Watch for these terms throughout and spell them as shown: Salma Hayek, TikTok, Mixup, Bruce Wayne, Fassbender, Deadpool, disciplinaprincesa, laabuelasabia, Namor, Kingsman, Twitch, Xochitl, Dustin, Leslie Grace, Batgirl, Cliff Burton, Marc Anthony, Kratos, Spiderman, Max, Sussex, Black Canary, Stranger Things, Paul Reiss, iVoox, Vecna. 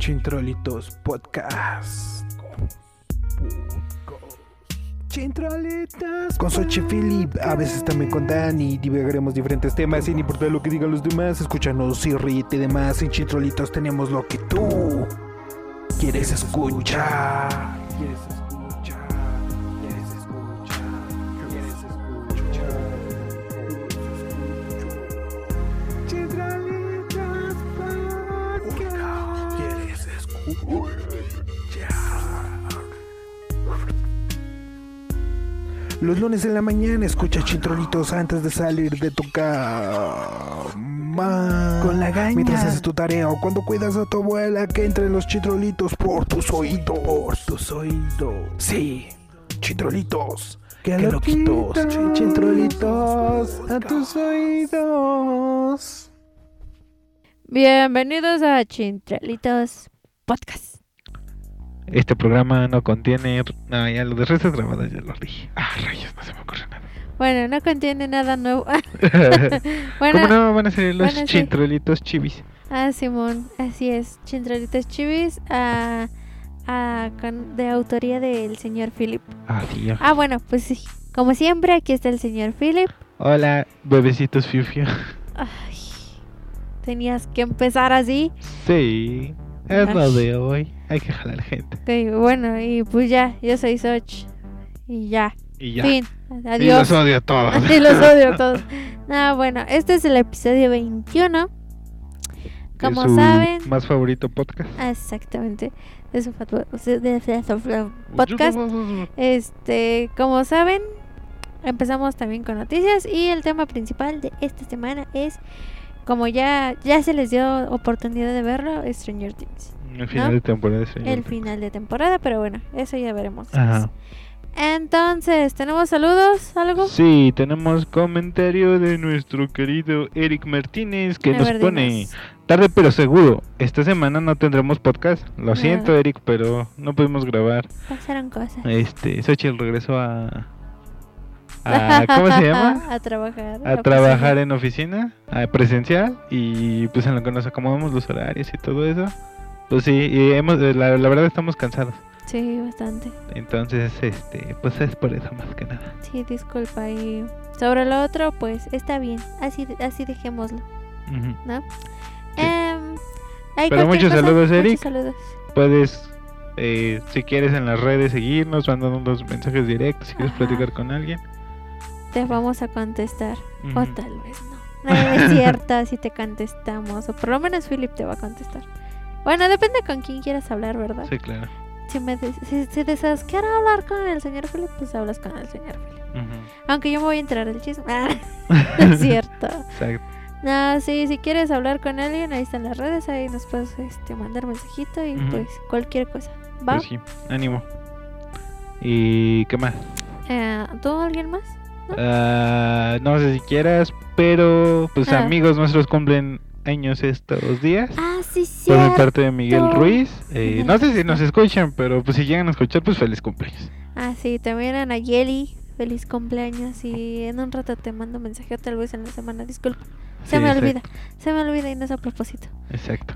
Chintrolitos Podcast. Chintrolitas. Con Sochi Philip, a veces también con Dani, divagaremos diferentes temas sin importar lo que digan los demás. Escúchanos y ríete de más. En Chintrolitos tenemos lo que tú quieres escuchar. Los lunes en la mañana escucha Chintrolitos antes de salir de tu cama, con la gaña, mientras haces tu tarea o cuando cuidas a tu abuela, que entren los Chintrolitos por tus oídos. Sí, Chintrolitos. Que loquitos, Chintrolitos a tus oídos. Bienvenidos a Chintrolitos Podcast. Este programa no contiene... No, ya lo de redes grabadas ya lo dije. Ah, rayos, no se me ocurre nada. Bueno, no contiene nada nuevo. Bueno, ¿cómo no? Van a ser los Chintrolitos Chivis. Ah, Simón, así es. Chintrolitos Chivis de autoría del señor Philip. Ah, tío. Ah, bueno, pues sí. Como siempre, aquí está el señor Philip. Hola, bebecitos fiu-fiu. Ay, tenías que empezar así. Sí. Es lo de hoy, hay que jalar gente. Okay, bueno, y pues ya, yo soy Soch. Y ya. Fin, adiós. Y los odio a todos. No, bueno, este es el episodio 21. Como saben, más favorito podcast. Exactamente. De su podcast. Como saben, empezamos también con noticias. Y el tema principal de esta semana es... Como ya se les dio oportunidad de verlo, Stranger Things. El final, ¿no?, de temporada. El final de temporada, pero bueno, eso ya veremos. Ajá. Entonces, ¿tenemos saludos? ¿Algo? Sí, tenemos comentario de nuestro querido Eric Martínez, que pone... Tarde pero seguro, esta semana no tendremos podcast. Lo siento, Eric, pero no pudimos grabar. Pasaron cosas. Xochitl regresó a ¿cómo se llama? A trabajar en oficina, a presencial, y pues en lo que nos acomodamos los horarios y todo eso. Pues sí, y la verdad estamos cansados. Sí, bastante. Entonces, pues es por eso más que nada. Sí, disculpa. Y sobre lo otro, pues está bien, así dejémoslo. Uh-huh. ¿No? Sí. Pero muchos saludos, Eric. Muchos saludos. Puedes, si quieres, en las redes seguirnos, mandando los mensajes directos, si quieres platicar con alguien. Te vamos a contestar, o tal vez no. Es cierta, si te contestamos, o por lo menos Philip te va a contestar. Bueno, depende con quién quieras hablar, ¿verdad? Sí, claro. Si deseas quiero hablar con el señor Philip, pues hablas con el señor Philip. Uh-huh. Aunque yo me voy a enterar del chisme. No es cierto. Exacto. No, sí, si quieres hablar con alguien, ahí están las redes, ahí nos puedes mandar mensajito y pues cualquier cosa. ¿Va? Pues sí, ánimo. ¿Y qué más? ¿Tú, alguien más? No sé si quieras, pero pues amigos nuestros cumplen años estos días. Ah, sí, sí. Por parte de Miguel Ruiz. No sé si nos escuchan, pero pues si llegan a escuchar, pues feliz cumpleaños. Ah, sí, también a Nayeli, feliz cumpleaños. Y en un rato te mando mensaje, tal vez en la semana, disculpa. Se me olvida y no es a propósito. Exacto.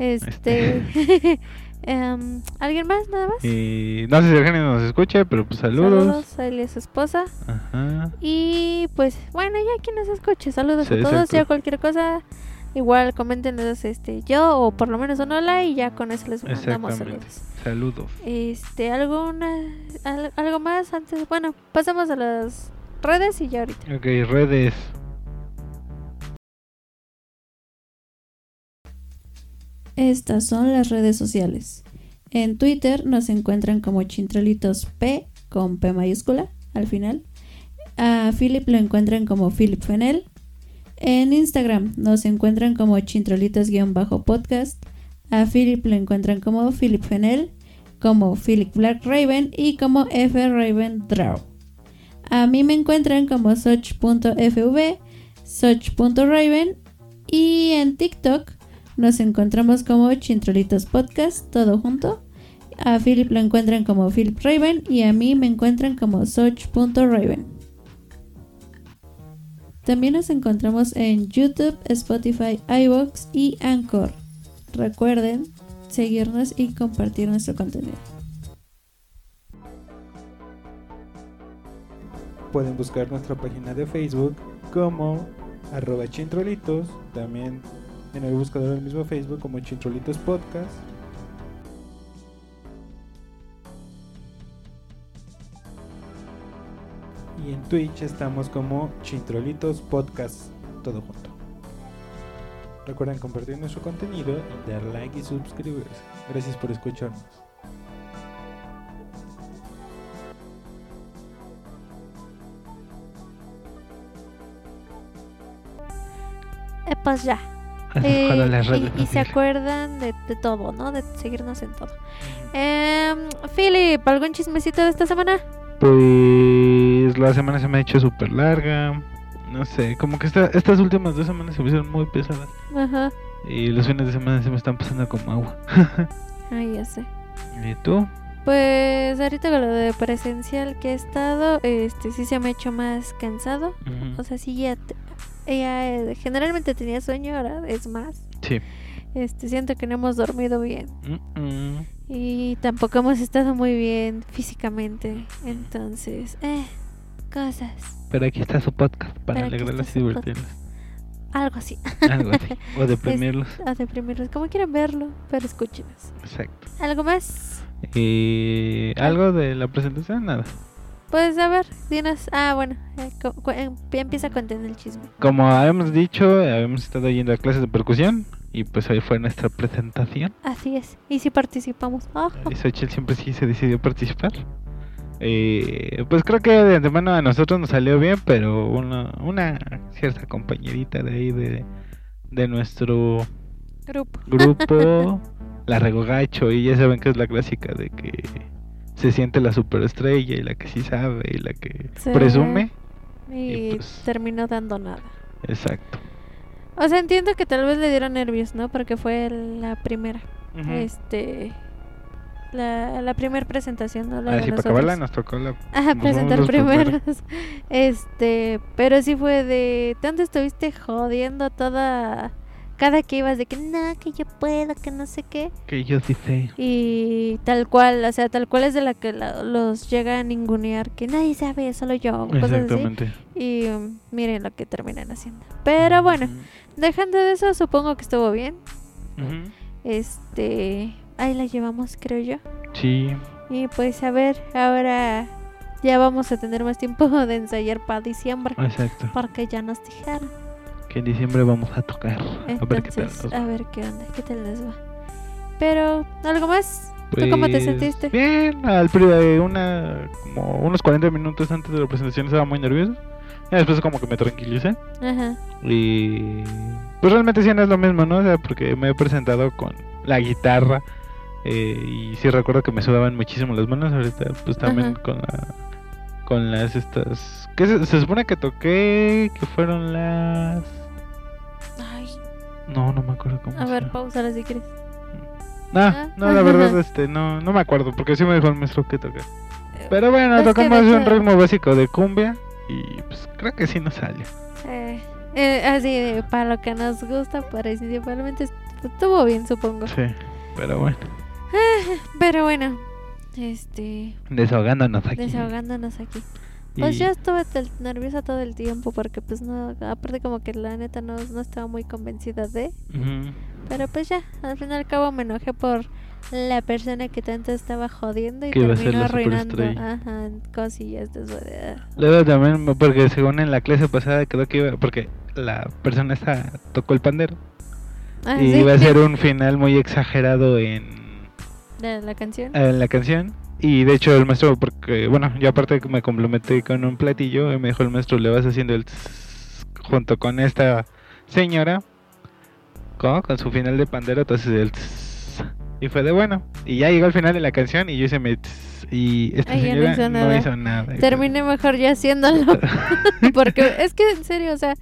¿Alguien más? ¿Nada más? No sé si alguien nos escucha, pero pues saludos. Saludos a su esposa. Ajá. Y pues bueno, ya quien nos escuche, saludos a todos. Ya cualquier cosa, igual coméntenos yo, o por lo menos un hola, y ya con eso les mandamos saludos. Saludos. ¿Algo más antes? Bueno, pasamos a las redes y ya ahorita. Ok, redes. Estas son las redes sociales. En Twitter nos encuentran como Chintrolitos P, con P mayúscula al final. A Philip lo encuentran como Philip Fenel. En Instagram nos encuentran como Chintrolitos-podcast. A Philip lo encuentran como Philip Fenel, como Philip Black Raven y como F Raven Draw. A mí me encuentran como Soch.fv, Soch.raven. Y en TikTok nos encontramos como Chintrolitos Podcast, todo junto. A Philip lo encuentran como Philip Raven y a mí me encuentran como Soch.Raven. También nos encontramos en YouTube, Spotify, iVoox y Anchor. Recuerden, seguirnos y compartir nuestro contenido. Pueden buscar nuestra página de Facebook como @Chintrolitos, también en el buscador del mismo Facebook como Chintrolitos Podcast. Y en Twitch estamos como Chintrolitos Podcast, todo junto. Recuerden compartir nuestro contenido y dar like y suscribirse. Gracias por escucharnos. Pues ya. Y se acuerdan de todo, ¿no? De seguirnos en todo. Philip, ¿algún chismecito de esta semana? Pues la semana se me ha hecho súper larga. No sé, como que estas últimas 2 semanas se me hicieron muy pesadas. Ajá. Y los fines de semana se me están pasando como agua. Ay, ya sé. ¿Y tú? Pues ahorita con lo de presencial que he estado, sí se me ha hecho más cansado. Uh-huh. O sea, sí ya generalmente tenía sueño, ahora es más. Sí. Siento que no hemos dormido bien. Uh-uh. Y tampoco hemos estado muy bien físicamente. Entonces, cosas. Pero aquí está su podcast para alegrarlas y divertirlas. Algo así. O deprimirlos. Como quieran verlo, pero escúchenos. Exacto. ¿Algo más? ¿Algo de la presentación? Nada. Pues a ver, dinos. Ah, bueno, empieza a contar el chisme. Como habíamos dicho, habíamos estado yendo a clases de percusión. Y pues hoy fue nuestra presentación. Así es, y si participamos. Oh. Y Xochitl siempre sí se decidió participar. Pues creo que de antemano a nosotros nos salió bien, pero una cierta compañerita de ahí de nuestro grupo la regó gacho. Y ya saben que es la clásica de que se siente la superestrella y la que sí sabe y la que presume. Y pues, terminó dando nada. Exacto. O sea, entiendo que tal vez le dieron nervios, ¿no? Porque fue la primera. Uh-huh. La primera presentación, ¿no? La para acabarla nos tocó la... Ajá, presentar primero. Pero sí fue de... ¿Tanto estuviste jodiendo toda... Cada que ibas de que no, que yo puedo, que no sé qué. Que yo sí sé. Y tal cual, o sea, tal cual es de la que los llega a ningunear, que nadie sabe, solo yo. Exactamente. Cosas así. Y miren lo que terminan haciendo. Pero bueno, dejando de eso, supongo que estuvo bien. Uh-huh. Ahí la llevamos, creo yo. Sí. Y pues a ver, ahora ya vamos a tener más tiempo de ensayar para diciembre. Exacto. Porque ya nos dijeron que en diciembre vamos a tocar. Entonces, a ver qué tal nos va. A ver qué onda, qué tal les va. Pero, ¿algo más? Pues, ¿tú cómo te sentiste? Bien, como unos 40 minutos antes de la presentación estaba muy nervioso. Y después como que me tranquilicé. Ajá. Y pues realmente sí no es lo mismo, ¿no? O sea, porque me he presentado con la guitarra. Y sí recuerdo que me sudaban muchísimo las manos. Ahorita pues también ajá, con las estas... ¿Qué se supone que toqué? Que fueron las... No me acuerdo cómo. A ver, pausala si quieres. No, la verdad, no me acuerdo, porque sí me dijo el maestro que toqué. Pero bueno, pues tocamos un ritmo básico de cumbia y pues creo que sí nos salió. Así, para lo que nos gusta, principalmente estuvo bien, supongo. Sí, pero bueno. Desahogándonos aquí. Pues yo estuve nerviosa todo el tiempo porque pues no, aparte como que la neta no estaba muy convencida de. Uh-huh. Pero pues ya, al fin y al cabo me enojé por la persona que tanto estaba jodiendo y terminó arruinando cosillas después de... Luego también, porque según en la clase pasada creo que iba, porque la persona esta tocó el pandero. Ah, y ¿sí? Iba a ser un final muy exagerado en la canción. Y de hecho el maestro, porque bueno, yo aparte me complementé con un platillo y me dijo el maestro, le vas haciendo el tss, junto con esta señora con su final de pandero, entonces el tss, y fue de bueno, y ya llegó al final de la canción y yo hice mi tss, y esta señora no hizo nada. Terminé mejor yo haciéndolo porque es que en serio, o sea,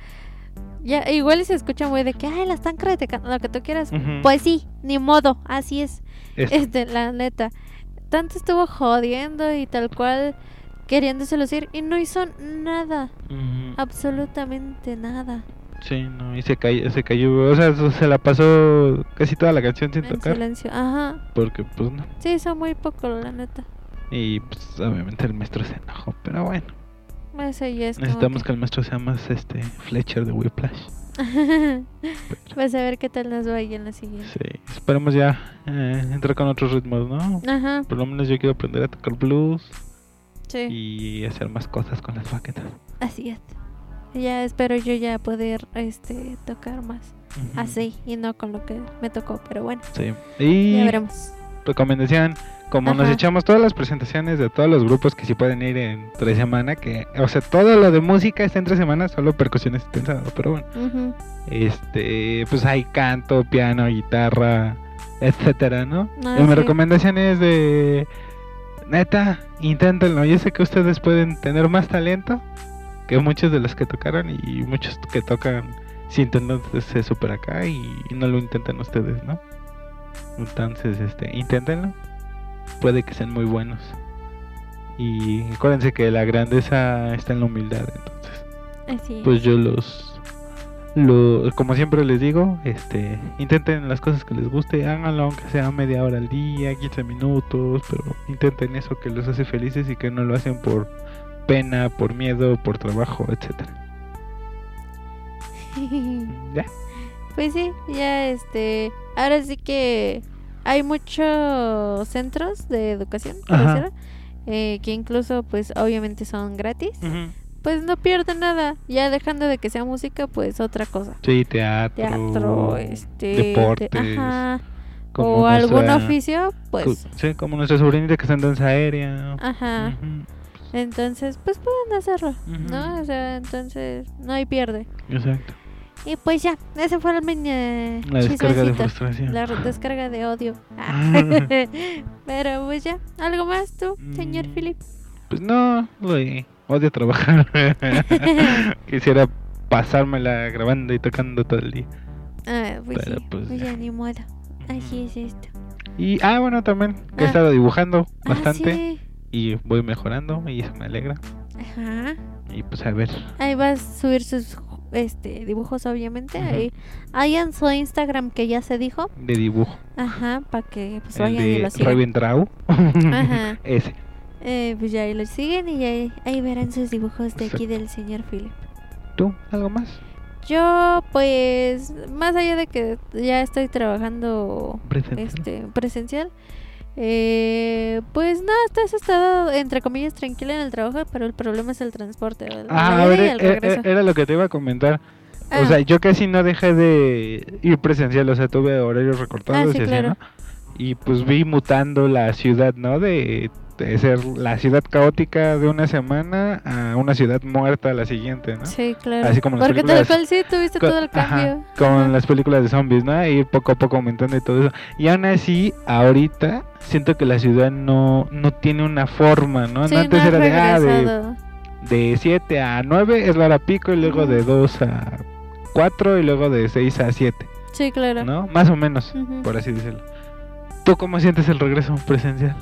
ya igual se escucha muy de que la están criticando, lo que tú quieras. Uh-huh. Pues sí, ni modo, así es. La neta tanto estuvo jodiendo y tal cual queriéndose lucir y no hizo nada. Uh-huh. Absolutamente nada. Sí, no, y se cayó, o sea, se la pasó casi toda la canción sin tocar. En silencio, ajá. Porque pues no. Sí, hizo muy poco, la neta. Y pues obviamente el maestro se enojó, pero bueno. Eso ya es. Necesitamos que el maestro sea más Fletcher de Whiplash. Pues a ver qué tal nos va ahí en la siguiente. Sí, esperemos ya entrar con otros ritmos, ¿no? Ajá. Por lo menos yo quiero aprender a tocar blues. Sí. Y hacer más cosas con las baquetas. Así es. Ya espero yo ya poder tocar más, uh-huh, así y no con lo que me tocó, pero bueno. Sí. Y ya veremos. Recomendación, como ajá, nos echamos todas las presentaciones de todos los grupos que sí pueden ir en 3 semanas, que o sea, todo lo de música está en 3 semanas, solo percusiones está en sábado, pero bueno. Uh-huh. Pues hay canto, piano, guitarra, etcétera, ¿no? Ah, sí. Mi recomendación es de neta, inténtenlo. Yo sé que ustedes pueden tener más talento que muchos de los que tocaron, y muchos que tocan sin tenerse super acá y no lo intentan ustedes, ¿no? Entonces, inténtenlo. Puede que sean muy buenos. Y acuérdense que la grandeza está en la humildad, entonces. Así es. Pues yo como siempre les digo, intenten las cosas que les guste, háganlo aunque sea media hora al día, 15 minutos, pero intenten eso que los hace felices y que no lo hacen por pena, por miedo, por trabajo, etcétera. ¿Ya? Pues sí, ya ahora sí que hay muchos centros de educación, que incluso pues obviamente son gratis. Uh-huh. Pues no pierden nada, ya dejando de que sea música, pues otra cosa. Sí, teatro, deportes, ajá, como o algún oficio, pues. Sí, como nuestra sobrinita que está en danza aérea. Ajá. Uh-huh. Entonces, pues pueden hacerlo, uh-huh, ¿no? O sea, entonces no hay pierde. Exacto. Y pues ya, esa fue la descarga de frustración. La descarga de odio. Pero pues ya, ¿algo más tú, señor Philip? Pues no, odio trabajar. Quisiera pasármela grabando y tocando todo el día. Ah, pues pero sí, pues ya ni modo. Así es esto. Y, bueno, también he estado dibujando bastante. Sí. Y voy mejorando y eso me alegra. Ajá. Y pues a ver. Ahí vas a subir sus dibujos, obviamente. Uh-huh. Ahí en su Instagram, que ya se dijo. De dibujo. Ajá, para que pues vayan y lo sigan. Reventrao. Ajá. Ese. Pues ya ahí lo siguen y ahí verán sus dibujos de aquí del señor Philip. ¿Tú? ¿Algo más? Yo, pues, más allá de que ya estoy trabajando presencial, pues no, has estado entre comillas tranquila en el trabajo, pero el problema es el transporte. A ver, era lo que te iba a comentar. O sea, yo casi no dejé de ir presencial, o sea, tuve horarios recortados, sí, claro, ¿no? Y pues vi mutando la ciudad, ¿no? De ser la ciudad caótica de una semana a una ciudad muerta a la siguiente, ¿no? Sí, claro. Así como porque tal cual sí tuviste todo el cambio. Ajá, con las películas de zombies, ¿no? Y poco a poco aumentando y todo eso. Y aún así, ahorita siento que la ciudad no tiene una forma, ¿no? Sí, no, antes era de 7 a 9 es la hora pico, y luego de 2 a 4 y luego de 6 a 7. Sí, claro. ¿No? Más o menos, uh-huh, por así decirlo. ¿Tú cómo sientes el regreso presencial?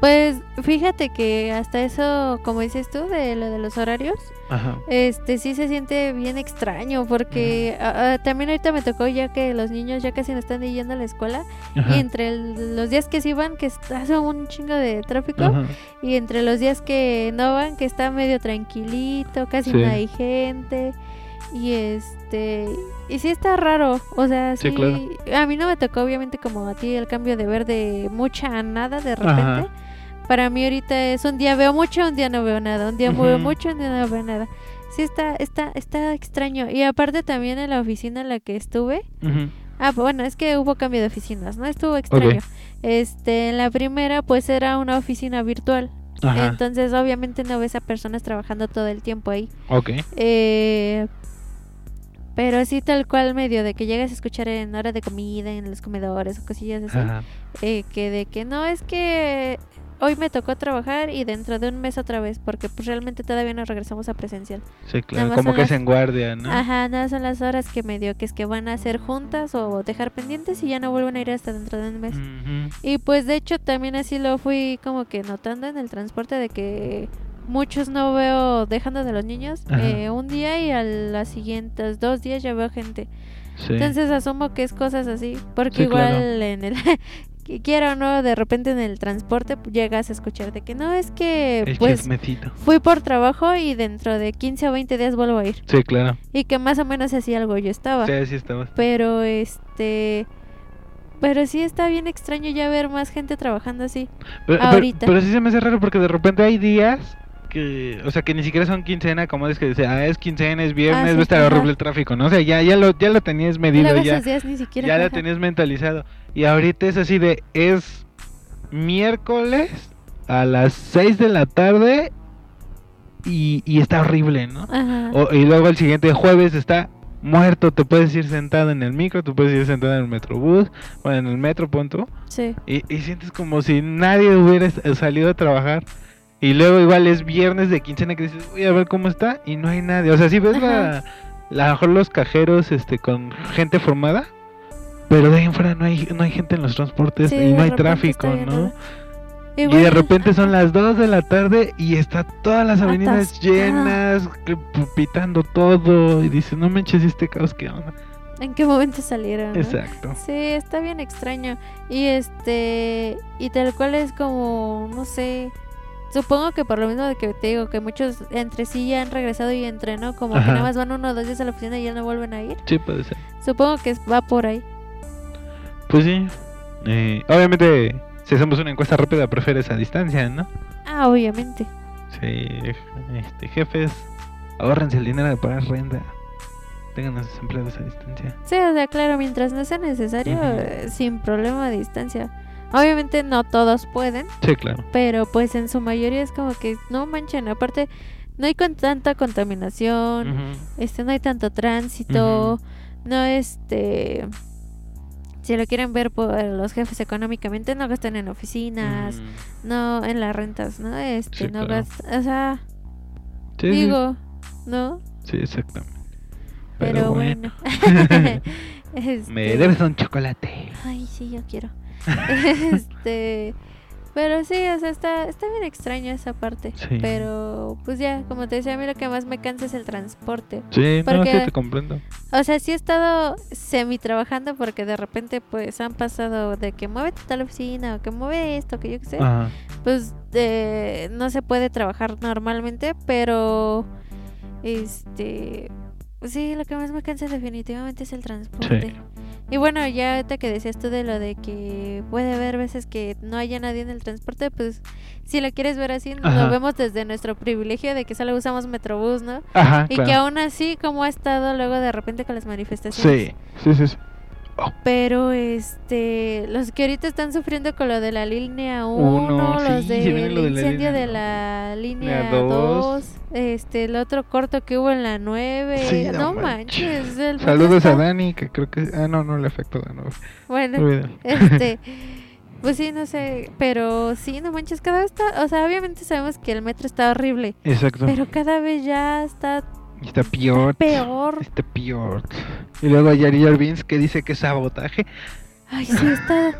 Pues fíjate que hasta eso, como dices tú, de lo de los horarios, ajá, sí se siente bien extraño, porque también ahorita me tocó ya que los niños ya casi no están yendo a la escuela, ajá, y entre los días que sí van, que hace un chingo de tráfico, ajá, y entre los días que no van, que está medio tranquilito, casi sí, no hay gente, y y sí está raro, o sea, sí, claro, a mí no me tocó obviamente como a ti el cambio de ver de mucha a nada de repente. Ajá. Para mí ahorita es un día veo mucho, un día no veo nada, un día uh-huh, veo mucho, un día no veo nada. Sí está extraño. Y aparte también en la oficina en la que estuve, uh-huh, bueno, es que hubo cambio de oficinas, ¿no? Estuvo extraño. Okay. En la primera pues era una oficina virtual. Ajá. Entonces obviamente no ves a personas trabajando todo el tiempo ahí. Okay. Pero sí tal cual medio de que llegas a escuchar en hora de comida, en los comedores o cosillas así, que de que no, es que hoy me tocó trabajar y dentro de un mes otra vez, porque pues realmente todavía no regresamos a presencial. Sí, claro, como que es en guardia, ¿no? Ajá, nada, son las horas que medio que es que van a hacer juntas o dejar pendientes y ya no vuelven a ir hasta dentro de un mes. Uh-huh. Y pues de hecho también así lo fui como que notando en el transporte de que muchos no veo dejando de los niños un día y a las siguientes 2 días ya veo gente. Sí. Entonces asumo que es cosas así, porque sí, igual claro. En el quiera o no, de repente en el transporte llegas a escuchar de que no, es que el pues chismecito. Fui por trabajo y dentro de 15 o 20 días vuelvo a ir. Sí, claro. Y que más o menos así algo yo estaba. Sí, así estabas. Pero pero sí está bien extraño ya ver más gente trabajando así ahorita. Pero sí se me hace raro porque de repente hay días que, o sea, que ni siquiera son quincena, como es que dice, es quincena, es viernes, sí, va a estar horrible el tráfico, ¿no? O sea, ya lo tenías medido, ya lo tenías mentalizado. Y ahorita es así de, es miércoles a las 6 de la tarde y está horrible, ¿no? Y luego el siguiente jueves está muerto, te puedes ir sentado en el micro, te puedes ir sentado en el metrobús, bueno, en el metro, punto. Sí. Y sientes como si nadie hubiera salido a trabajar. Y luego igual es viernes de quincena que dices, voy a ver cómo está, y no hay nadie. O sea, sí ves a lo mejor los cajeros con gente formada, pero de ahí en fuera no hay gente en los transportes, sí, y no hay tráfico, ¿no? Y de repente son las 2 de la tarde y está todas las avenidas llenas, pitando todo, y dices, no manches, este caos, ¿qué onda? ¿En qué momento salieron? Exacto. ¿No? Sí, está bien extraño. Y y tal cual es como, no sé, supongo que por lo mismo de que te digo que muchos entre sí ya han regresado y entre no, como que nada más van 1 o 2 días a la oficina y ya no vuelven a ir. Sí, puede ser. Supongo que va por ahí. Pues sí. Obviamente, si hacemos una encuesta rápida, prefieres a distancia, ¿no? Ah, obviamente. Sí, jefes, ahórrense el dinero de pagar renta. Tengan a sus empleados a distancia. Sí, o sea, claro, mientras no sea necesario, sin problema a distancia. Obviamente no todos pueden. Sí, claro. Pero pues en su mayoría es como que no manchen. Aparte, no hay tanta contaminación, no hay tanto tránsito, no si lo quieren ver por los jefes económicamente, no gastan en oficinas, no en las rentas, ¿no? Sí, no claro. gastan, o sea, sí, digo, sí. ¿No? Sí, exactamente. Pero bueno. Me debes un chocolate. Ay, sí, yo quiero. Pero sí, o sea, está bien extraña esa parte, sí. Pero pues ya, como te decía, a mí lo que más me cansa es el transporte. Sí, porque, no, sí te comprendo. O sea, sí he estado semi trabajando porque de repente pues han pasado de que mueve tal oficina o que mueve esto, que yo qué sé. Ajá. Pues no se puede trabajar normalmente, pero sí, lo que más me cansa definitivamente es el transporte. Sí. Y bueno, ya ahorita que decías tú de lo de que puede haber veces que no haya nadie en el transporte, pues si lo quieres ver así, lo vemos desde nuestro privilegio de que solo usamos Metrobús, ¿no? Ajá, y claro. Que aún así, como ha estado luego de repente con las manifestaciones. Sí, sí, sí. Sí. Oh. Pero los que ahorita están sufriendo con lo de la línea 1, los del incendio de la línea 2, el otro corto que hubo en la 9, sí, no manches. Saludos a Dani, que creo que no le afectó a Dani. Bueno, pues sí, no sé, pero sí, no manches, cada vez está, o sea, obviamente sabemos que el metro está horrible. Exacto. Pero cada vez ya está peor. Está peor. Y luego a Yari Arvins que dice que es sabotaje. Ay, sí, está.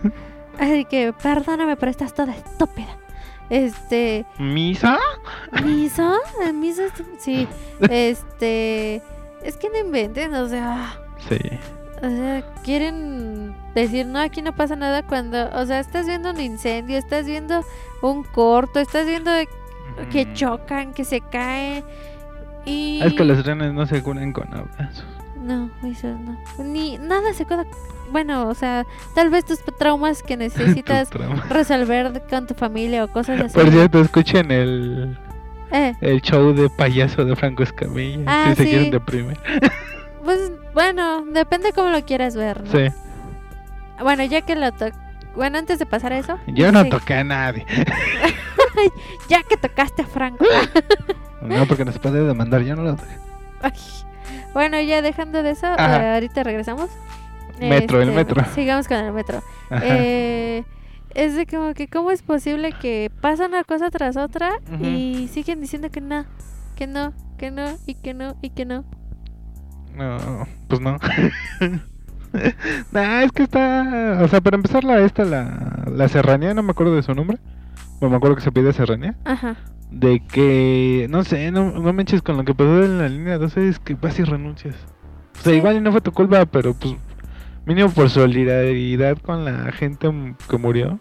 Así que perdóname, pero estás toda estúpida. ¿Misa? Sí. Es que no inventen, o sea. Sí. O sea, quieren decir, no, aquí no pasa nada cuando. O sea, estás viendo un incendio, estás viendo un corto, estás viendo que chocan, que se caen. Y... Es que los trenes no se curan con abrazos. No, eso no. Ni nada se cura. Bueno, o sea, tal vez tus traumas que necesitas resolver con tu familia o cosas así. Por cierto, escuchen el show de payaso de Franco Escamilla. Si se quieren deprimir. Pues bueno, depende cómo lo quieras ver, ¿no? Sí. Bueno, ya que bueno, antes de pasar a eso. Yo no toqué a nadie. Ya que tocaste a Franco. No, porque nos puede demandar, yo no lo toqué. Ay, bueno, ya dejando de eso, ahorita regresamos. Metro, el metro. Sigamos con el metro. Es de como que cómo es posible que pasa una cosa tras otra y siguen diciendo que no, que no, que no, y que no, y que no. No, pues no. Nah, es que está... O sea, para empezar la serranía, no me acuerdo de su nombre. Bueno, me acuerdo que se pide serranía. Ajá. de que, no sé, no manches con lo que pasó en la línea 12, es que vas y renuncias. O sea, sí, igual no fue tu culpa, pero pues mínimo por solidaridad con la gente que murió,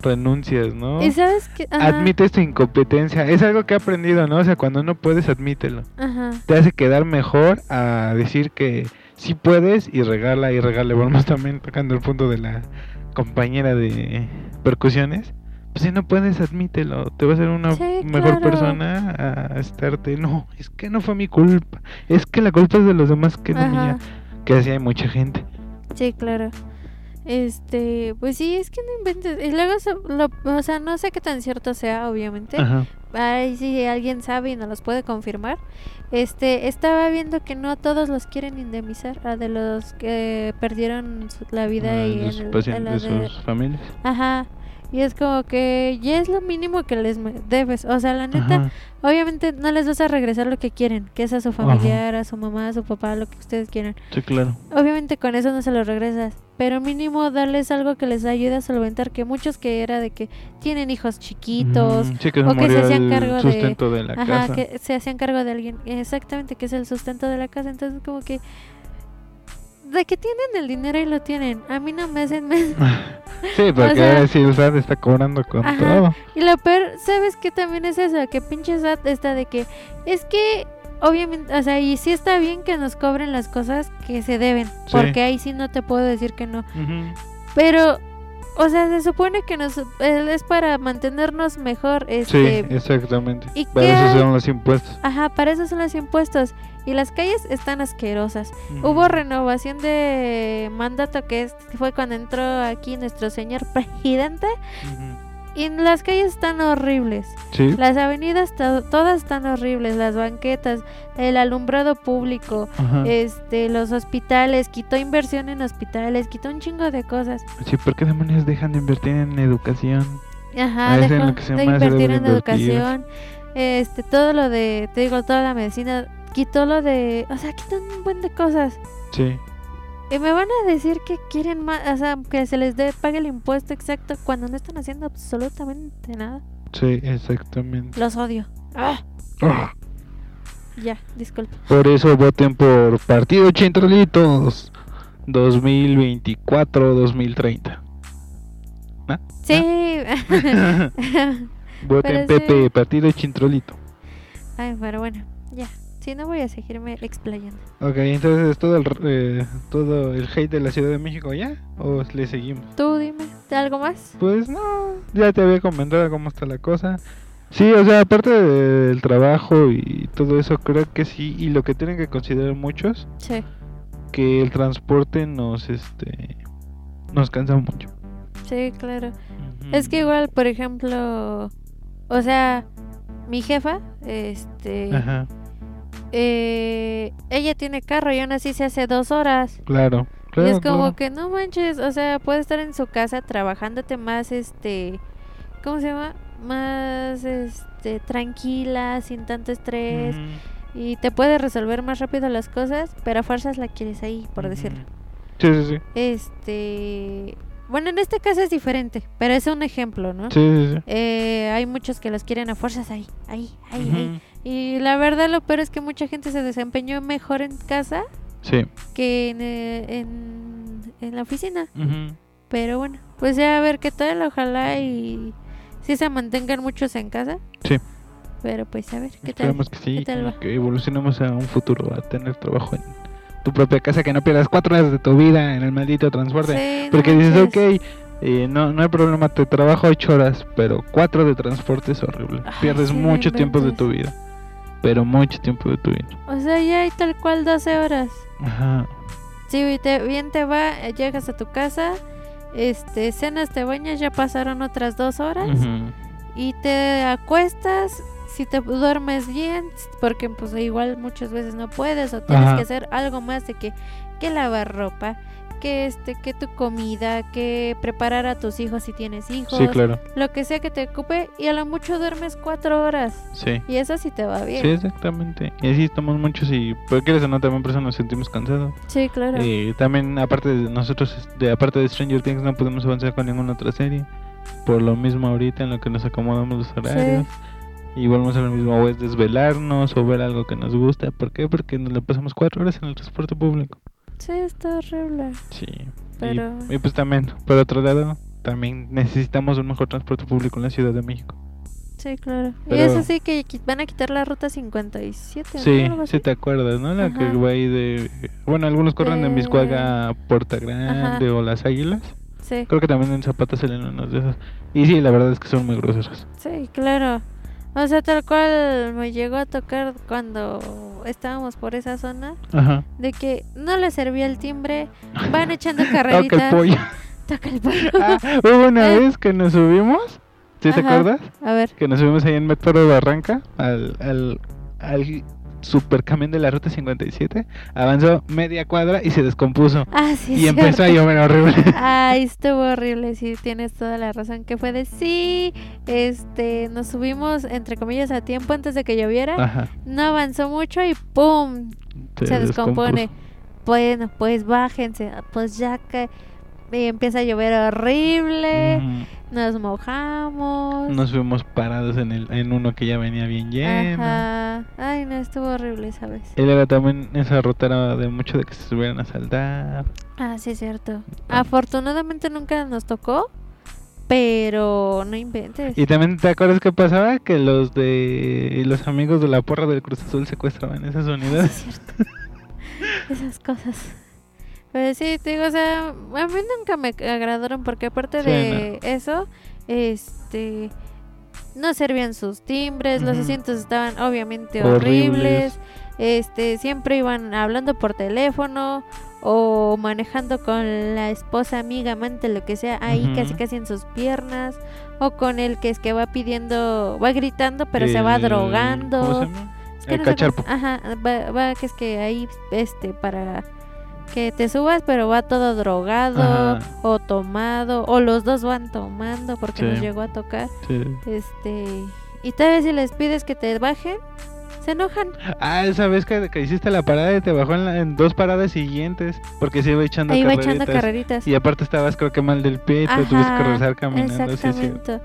renuncias, ¿no? ¿Y sabes qué? Admites tu incompetencia, es algo que he aprendido, ¿no? O sea, cuando no puedes, admítelo. Ajá. Te hace quedar mejor a decir que sí puedes y regala y regala. Vamos también tocando el punto de la compañera de percusiones. Pues si no puedes, admítelo, te vas a ser una mejor persona a estarte, no, es que no fue mi culpa, es que la culpa es de los demás que no mía, que así hay mucha gente. Sí, claro. Pues sí, es que no inventes. Y luego, o sea, no sé qué tan cierto sea, obviamente. Ajá. Ay, sí, alguien sabe y nos los puede confirmar. Estaba viendo que no todos los quieren indemnizar, a de los que perdieron la vida y de sus familias. Ajá. Y es como que ya es lo mínimo que les debes. O sea, la neta, ajá, obviamente no les vas a regresar lo que quieren, que es a su familiar, ajá, a su mamá, a su papá, lo que ustedes quieran. Sí, claro. Obviamente con eso no se lo regresas, pero mínimo darles algo que les ayude a solventar, que muchos que era de que tienen hijos chiquitos, sí, que o que se hacían cargo de la ajá, casa, que se hacían cargo de alguien. Exactamente, que es el sustento de la casa. Entonces como que de que tienen el dinero y lo tienen. A mí no me hacen menos. Sí, porque o sea, sí, SAT está cobrando con ajá, todo. Y lo peor, ¿sabes qué también es eso? Que pinche SAT está de que... Es que, obviamente, o sea, y sí está bien que nos cobren las cosas que se deben. Sí. Porque ahí sí no te puedo decir que no. Uh-huh. Pero, o sea, se supone que nos es para mantenernos mejor. Sí, exactamente. ¿Y para eso son los impuestos? Ajá, para eso son los impuestos. Y las calles están asquerosas. Uh-huh. Hubo renovación de mandato, que fue cuando entró aquí nuestro señor presidente. Uh-huh. Y las calles están horribles. ¿Sí? Las avenidas todas están horribles. Las banquetas, el alumbrado público, ajá, los hospitales. Quitó inversión en hospitales, quitó un chingo de cosas. Sí, ¿por qué demonios dejan de invertir en educación? Ajá, dejan de invertir en educación. Todo lo de, te digo, toda la medicina. Quitó lo de, o sea, quitó un buen de cosas. Sí. Y me van a decir que quieren más, o sea, que se les pague el impuesto exacto cuando no están haciendo absolutamente nada. Sí, exactamente. Los odio. ¡Ah! ¡Ah! Ya, disculpa. Por eso voten por Partido Chintrolitos 2024-2030. ¿Ah? Sí. ¿Ah? Voten pero PP, sí. Partido Chintrolito. Ay, pero bueno, ya. Sí, no voy a seguirme explayando. Ok, entonces es todo el hate de la Ciudad de México, ¿ya? ¿O le seguimos? Tú dime, ¿algo más? Pues no, ya te había comentado cómo está la cosa. Sí, o sea, aparte del trabajo y todo eso, creo que sí. Y lo que tienen que considerar muchos, sí, que el transporte nos cansa mucho. Sí, claro. Uh-huh. Es que igual, por ejemplo, o sea, mi jefa, ajá, ella tiene carro y aún así se hace 2 horas. Claro, claro. Y es como claro, que no manches, o sea, puede estar en su casa trabajándote más, ¿cómo se llama? Más, tranquila, sin tanto estrés, uh-huh, y te puede resolver más rápido las cosas, pero a fuerzas la quieres ahí, por uh-huh, decirlo. Sí, sí, sí. Bueno, en este caso es diferente, pero es un ejemplo, ¿no? Sí, sí, sí. Hay muchos que los quieren a fuerzas ahí, uh-huh, ahí. Y la verdad lo peor es que mucha gente se desempeñó mejor en casa, sí, que en la oficina. Uh-huh. Pero bueno, pues ya a ver qué tal, ojalá y sí se mantengan muchos en casa. Sí. Pero pues a ver qué esperemos tal. Esperemos que sí, que evolucionemos a un futuro, a tener trabajo en tu propia casa, que no pierdas 4 horas de tu vida en el maldito transporte. Sí, porque no dices, ok, no hay problema, te trabajo 8 horas, pero 4 de transporte es horrible. Ay, pierdes sí, mucho tiempo de tu vida. Pero mucho tiempo de tu vida. O sea, ya hay tal cual 12 horas. Ajá. Sí, bien te va, llegas a tu casa, cenas, te bañas, ya pasaron otras 2 horas. Uh-huh. Y te acuestas, si te duermes bien, porque pues igual muchas veces no puedes o tienes, ajá, que hacer algo más de que lavar ropa, que tu comida, que preparar a tus hijos si tienes hijos, sí, claro, lo que sea que te ocupe, y a lo mucho duermes 4 horas. Sí. Y eso sí te va bien. Sí, exactamente. Y así estamos muchos y por qué o no también por eso nos sentimos cansados. Sí, claro. Y también aparte de nosotros, aparte de Stranger Things, no podemos avanzar con ninguna otra serie. Por lo mismo ahorita en lo que nos acomodamos los horarios. Sí. y volvemos a lo mismo, o es desvelarnos o ver algo que nos gusta. ¿Por qué? Porque nos la pasamos 4 horas en el transporte público. Sí, está horrible. Sí, pero... y pues también, por otro lado, también necesitamos un mejor transporte público en la Ciudad de México. Sí, claro. Pero... y es así que van a quitar la ruta 57, sí, ¿no? Sí, te acuerdas, ¿no? La que va ahí de... bueno, algunos corren de Mixcoaga a Puerta Grande. Ajá. O Las Águilas. Sí. Creo que también en Zapata salen unos de esos. Y sí, la verdad es que son muy groseros. Sí, claro. O sea, tal cual me llegó a tocar cuando estábamos por esa zona. Ajá. De que no le servía el timbre, van echando carreritas. Toca el pollo. Toca el pollo. Hubo una vez que nos subimos. ¿Sí? Ajá. ¿Te acuerdas? A ver. Que nos subimos ahí en Metro de Barranca al supercamión de la Ruta 57. Avanzó media cuadra y se descompuso. Ah, sí. Y empezó a llover horrible. Ay, estuvo horrible. Sí, tienes toda la razón. Que fue de sí. Nos subimos, entre comillas, a tiempo antes de que lloviera. Ajá. No avanzó mucho y ¡pum! Se descompone. Bueno, pues bájense. Pues ya que... y empieza a llover horrible. Nos mojamos. Nos fuimos parados en uno que ya venía bien lleno. Ajá. Ay, no, estuvo horrible, ¿sabes? Y luego también esa ruta era de mucho de que se subieran a saltar. Ah, sí, es cierto. Afortunadamente nunca nos tocó, pero no inventes. Y también, ¿te acuerdas qué pasaba? Que los amigos de la porra del Cruz Azul secuestraban esas unidades. Sí, es cierto. Esas cosas. Pues sí, te digo, o sea, a mí nunca me agradaron porque aparte sí, de no. Eso, no servían sus timbres, los asientos estaban obviamente horribles, siempre iban hablando por teléfono o manejando con la esposa, amiga, amante, lo que sea, ahí casi en sus piernas, o con el que es que va pidiendo, va gritando pero se va drogando. ¿Cómo se llama? El cacharpo. Ajá, va que es que ahí, para... que te subas, pero va todo drogado. Ajá. O tomado, o los dos van tomando porque sí. Nos llegó a tocar. Sí. Y tal vez si les pides que te bajen, se enojan. Ah, esa vez que hiciste la parada y te bajó en 2 paradas siguientes porque se iba echando carreritas. Y aparte estabas creo que mal del pie y te tuviste que regresar caminando. Exactamente.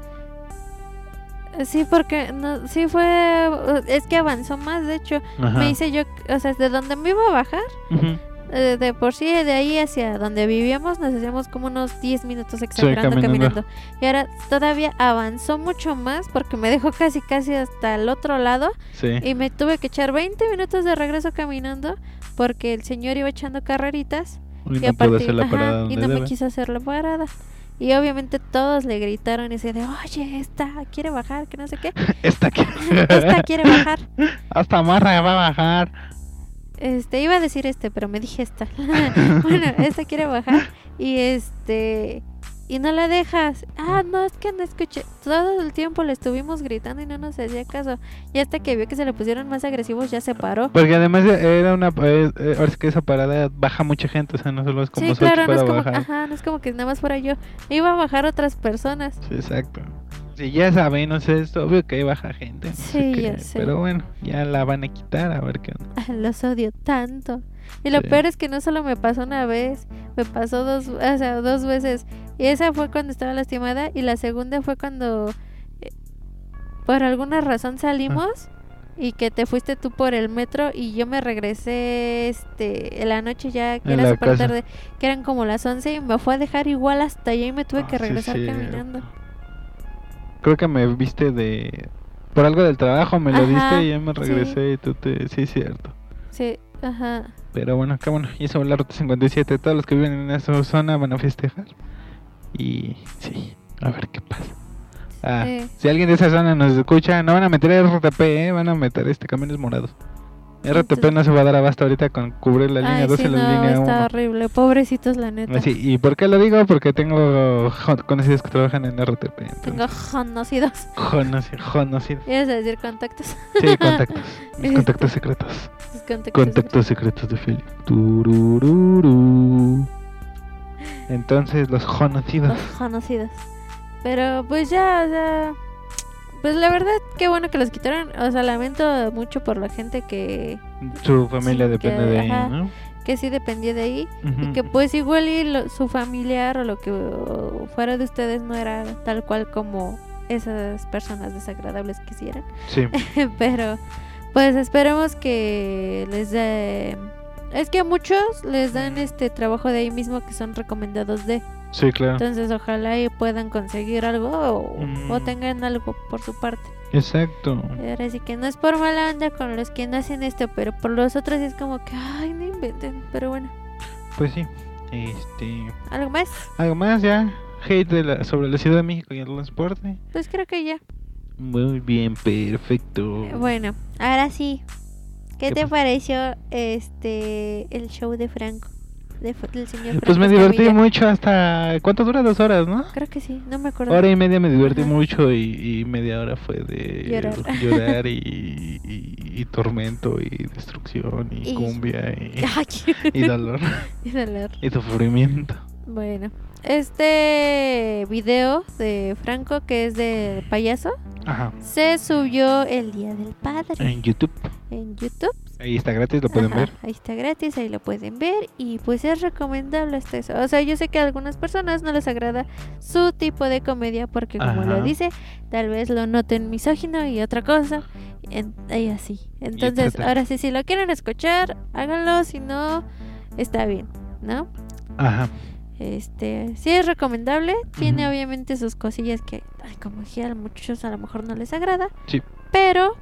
Sí, porque no, sí fue, es que avanzó más, de hecho. Ajá. Me hice yo, o sea, de donde me iba a bajar. Uh-huh. De por sí, de ahí hacia donde vivíamos nos hacíamos como unos 10 minutos exagerando, sí, caminando. Y ahora todavía avanzó mucho más porque me dejó casi hasta el otro lado. Sí. Y me tuve que echar 20 minutos de regreso caminando porque el señor iba echando carreritas. Y no, me quiso hacer la parada. Y obviamente todos le gritaron ese de, oye, esta quiere bajar, que no sé qué. Esta quiere bajar. Hasta Marra va a bajar. Iba a decir pero me dije esta. Bueno, esta quiere bajar. Y y no la dejas. Ah, no, es que no escuché. Todo el tiempo le estuvimos gritando y no nos hacía caso. Y hasta que vio que se le pusieron más agresivos, ya se paró. Porque además era una... ahora es que esa parada baja mucha gente, o sea, no solo es como... Sí, claro, no es como, no es como que nada más fuera yo. Iba a bajar otras personas. Sí, exacto. Sí, ya saben, no sé, es obvio que ahí baja gente. No sí, sé ya qué, sé. Pero bueno, ya la van a quitar, a ver qué onda. Los odio tanto. Y lo peor es que no solo me pasó una vez, me pasó dos veces. Y esa fue cuando estaba lastimada y la segunda fue cuando por alguna razón salimos y que te fuiste tú por el metro y yo me regresé en la noche ya, que era súper tarde, que eran como las 11 y me fue a dejar igual hasta allá y me tuve que regresar caminando. Creo que me viste por algo del trabajo, me lo diste y ya me regresé y tú te... Sí, cierto. Sí, ajá. Pero bueno, acá bueno, y sobre la Ruta 57, todos los que viven en esa zona van a festejar. Y sí, a ver qué pasa. Si alguien de esa zona nos escucha, no van a meter RTP, van a meter camiones morados. RTP entonces, no se va a dar abasto ahorita con cubrir la línea 12 y la línea 1. Está horrible, pobrecitos, la neta. Sí, ¿y por qué lo digo? Porque tengo conocidos que trabajan en RTP. Entonces. Tengo conocidos. ¿Quieres decir contactos? Sí, contactos. Mis contactos secretos. Contactos secretos de Felipe. Tururururu. Entonces, los conocidos. Pero pues ya, o sea... Pues la verdad, qué bueno que los quitaron. O sea, lamento mucho por la gente que... Su familia depende de ahí, ¿no? Que sí dependía de ahí. Uh-huh. Y que pues igual su familiar o lo que fuera de ustedes no era tal cual como esas personas desagradables quisieran. Sí. Pero pues esperemos que les dé... Es que a muchos les dan este trabajo de ahí mismo que son recomendados de... Sí, claro. Entonces ojalá y puedan conseguir algo o tengan algo por su parte. Exacto. Ahora sí que no es por mala onda con los que no hacen esto, pero por los otros es como que, ay, no inventen, pero bueno. Pues sí, ¿algo más? ¿Algo más ya? Hate sobre la Ciudad de México y el transporte. Pues creo que ya. Muy bien, perfecto. Bueno, ahora sí. ¿Qué te pareció el show de Franco? Del señor Franco. Pues me divertí mucho hasta... ¿Cuánto dura? 2 horas, ¿no? Creo que sí, no me acuerdo. 1 hora y media me divertí mucho y media hora fue de llorar y tormento y destrucción y cumbia y dolor. Y dolor. Y sufrimiento. Bueno, este video de Franco, que es de payaso, ajá, se subió el Día del Padre. En YouTube. Ahí está gratis, lo pueden ver. Ahí está gratis, ahí lo pueden ver. Y pues es recomendable hasta eso. O sea, yo sé que a algunas personas no les agrada su tipo de comedia porque, como lo dice, tal vez lo noten misógino y otra cosa. Y así. Entonces, ahora sí, si lo quieren escuchar, háganlo. Si no, está bien, ¿no? Ajá. Sí es recomendable. Tiene obviamente sus cosillas que, como dije, a muchos a lo mejor no les agrada. Sí. Pero...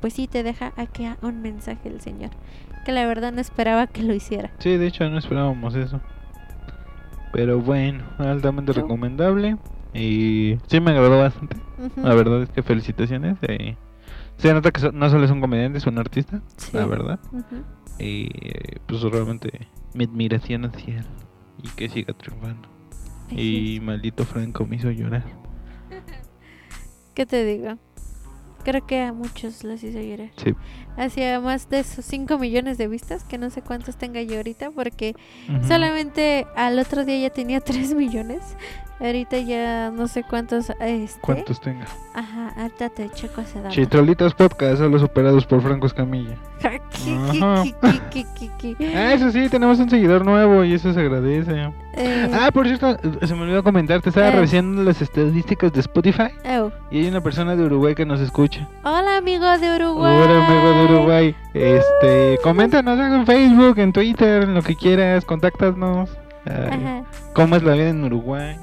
pues sí te deja aquí un mensaje el señor, que la verdad no esperaba que lo hiciera. Sí, de hecho no esperábamos eso. Pero bueno, altamente recomendable. Y sí me agradó bastante. La verdad es que felicitaciones. Se nota que no solo es un comediante, es un artista, la verdad. Y pues realmente mi admiración hacia él. Y que siga triunfando. Así y es. Maldito Franco me hizo llorar. ¿Qué te digo? Creo que a muchos los hizo llorar. Sí. Hacia más de sus 5 millones de vistas, que no sé cuántos tenga yo ahorita, porque solamente al otro día ya tenía 3 millones. Ahorita ya no sé cuántos... ¿Cuántos tenga? Ajá, ahorita te checo ese dato. Chintrolitos Podcast, solo superados por Franco Escamilla. Eso sí, tenemos un seguidor nuevo y eso se agradece. Por cierto, se me olvidó comentarte, estaba revisando las estadísticas de Spotify y hay una persona de Uruguay que nos escucha. Hola, amigo de Uruguay. Coméntanos en Facebook, en Twitter, en lo que quieras, contáctanos. ¿Cómo es la vida en Uruguay?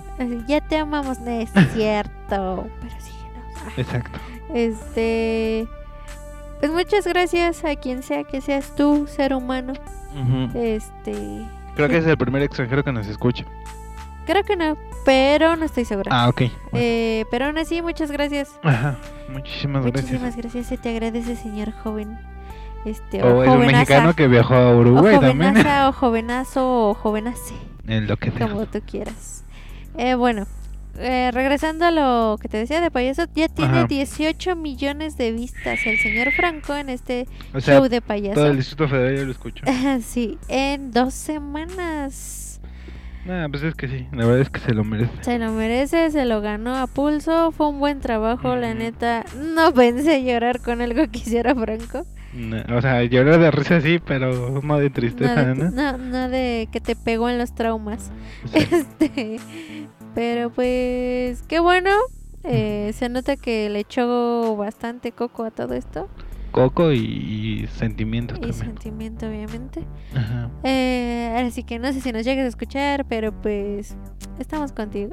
Ya te amamos, no es cierto. Pero síguenos. Exacto. Pues muchas gracias a quien sea que seas tú, ser humano. Creo que es el primer extranjero que nos escucha. Creo que no, pero no estoy segura. Ah, ok. Bueno. Pero aún así, muchas gracias. Ajá, muchísimas gracias. Muchísimas gracias, se te agradece, señor joven. O el mexicano que viajó a Uruguay también. O jovenazo o jovenace. En lo que sea. Como tú quieras. Bueno, regresando a lo que te decía de payaso, ya tiene 18 millones de vistas el señor Franco en show de payaso. Todo el Distrito Federal ya lo escucho. Sí, en 2 semanas. Pues es que sí, la verdad es que se lo merece. Se lo merece, se lo ganó a pulso. Fue un buen trabajo, la neta. No pensé llorar con algo que hiciera Franco. No, o sea, llorar de risa sí, pero no de tristeza, ¿no? No de que te pegó en los traumas. Sí. Pero pues, qué bueno. Se nota que le echó bastante coco a todo esto. Coco y sentimiento también. Y sentimiento, obviamente. Ajá. Así que no sé si nos llegues a escuchar, pero pues estamos contigo.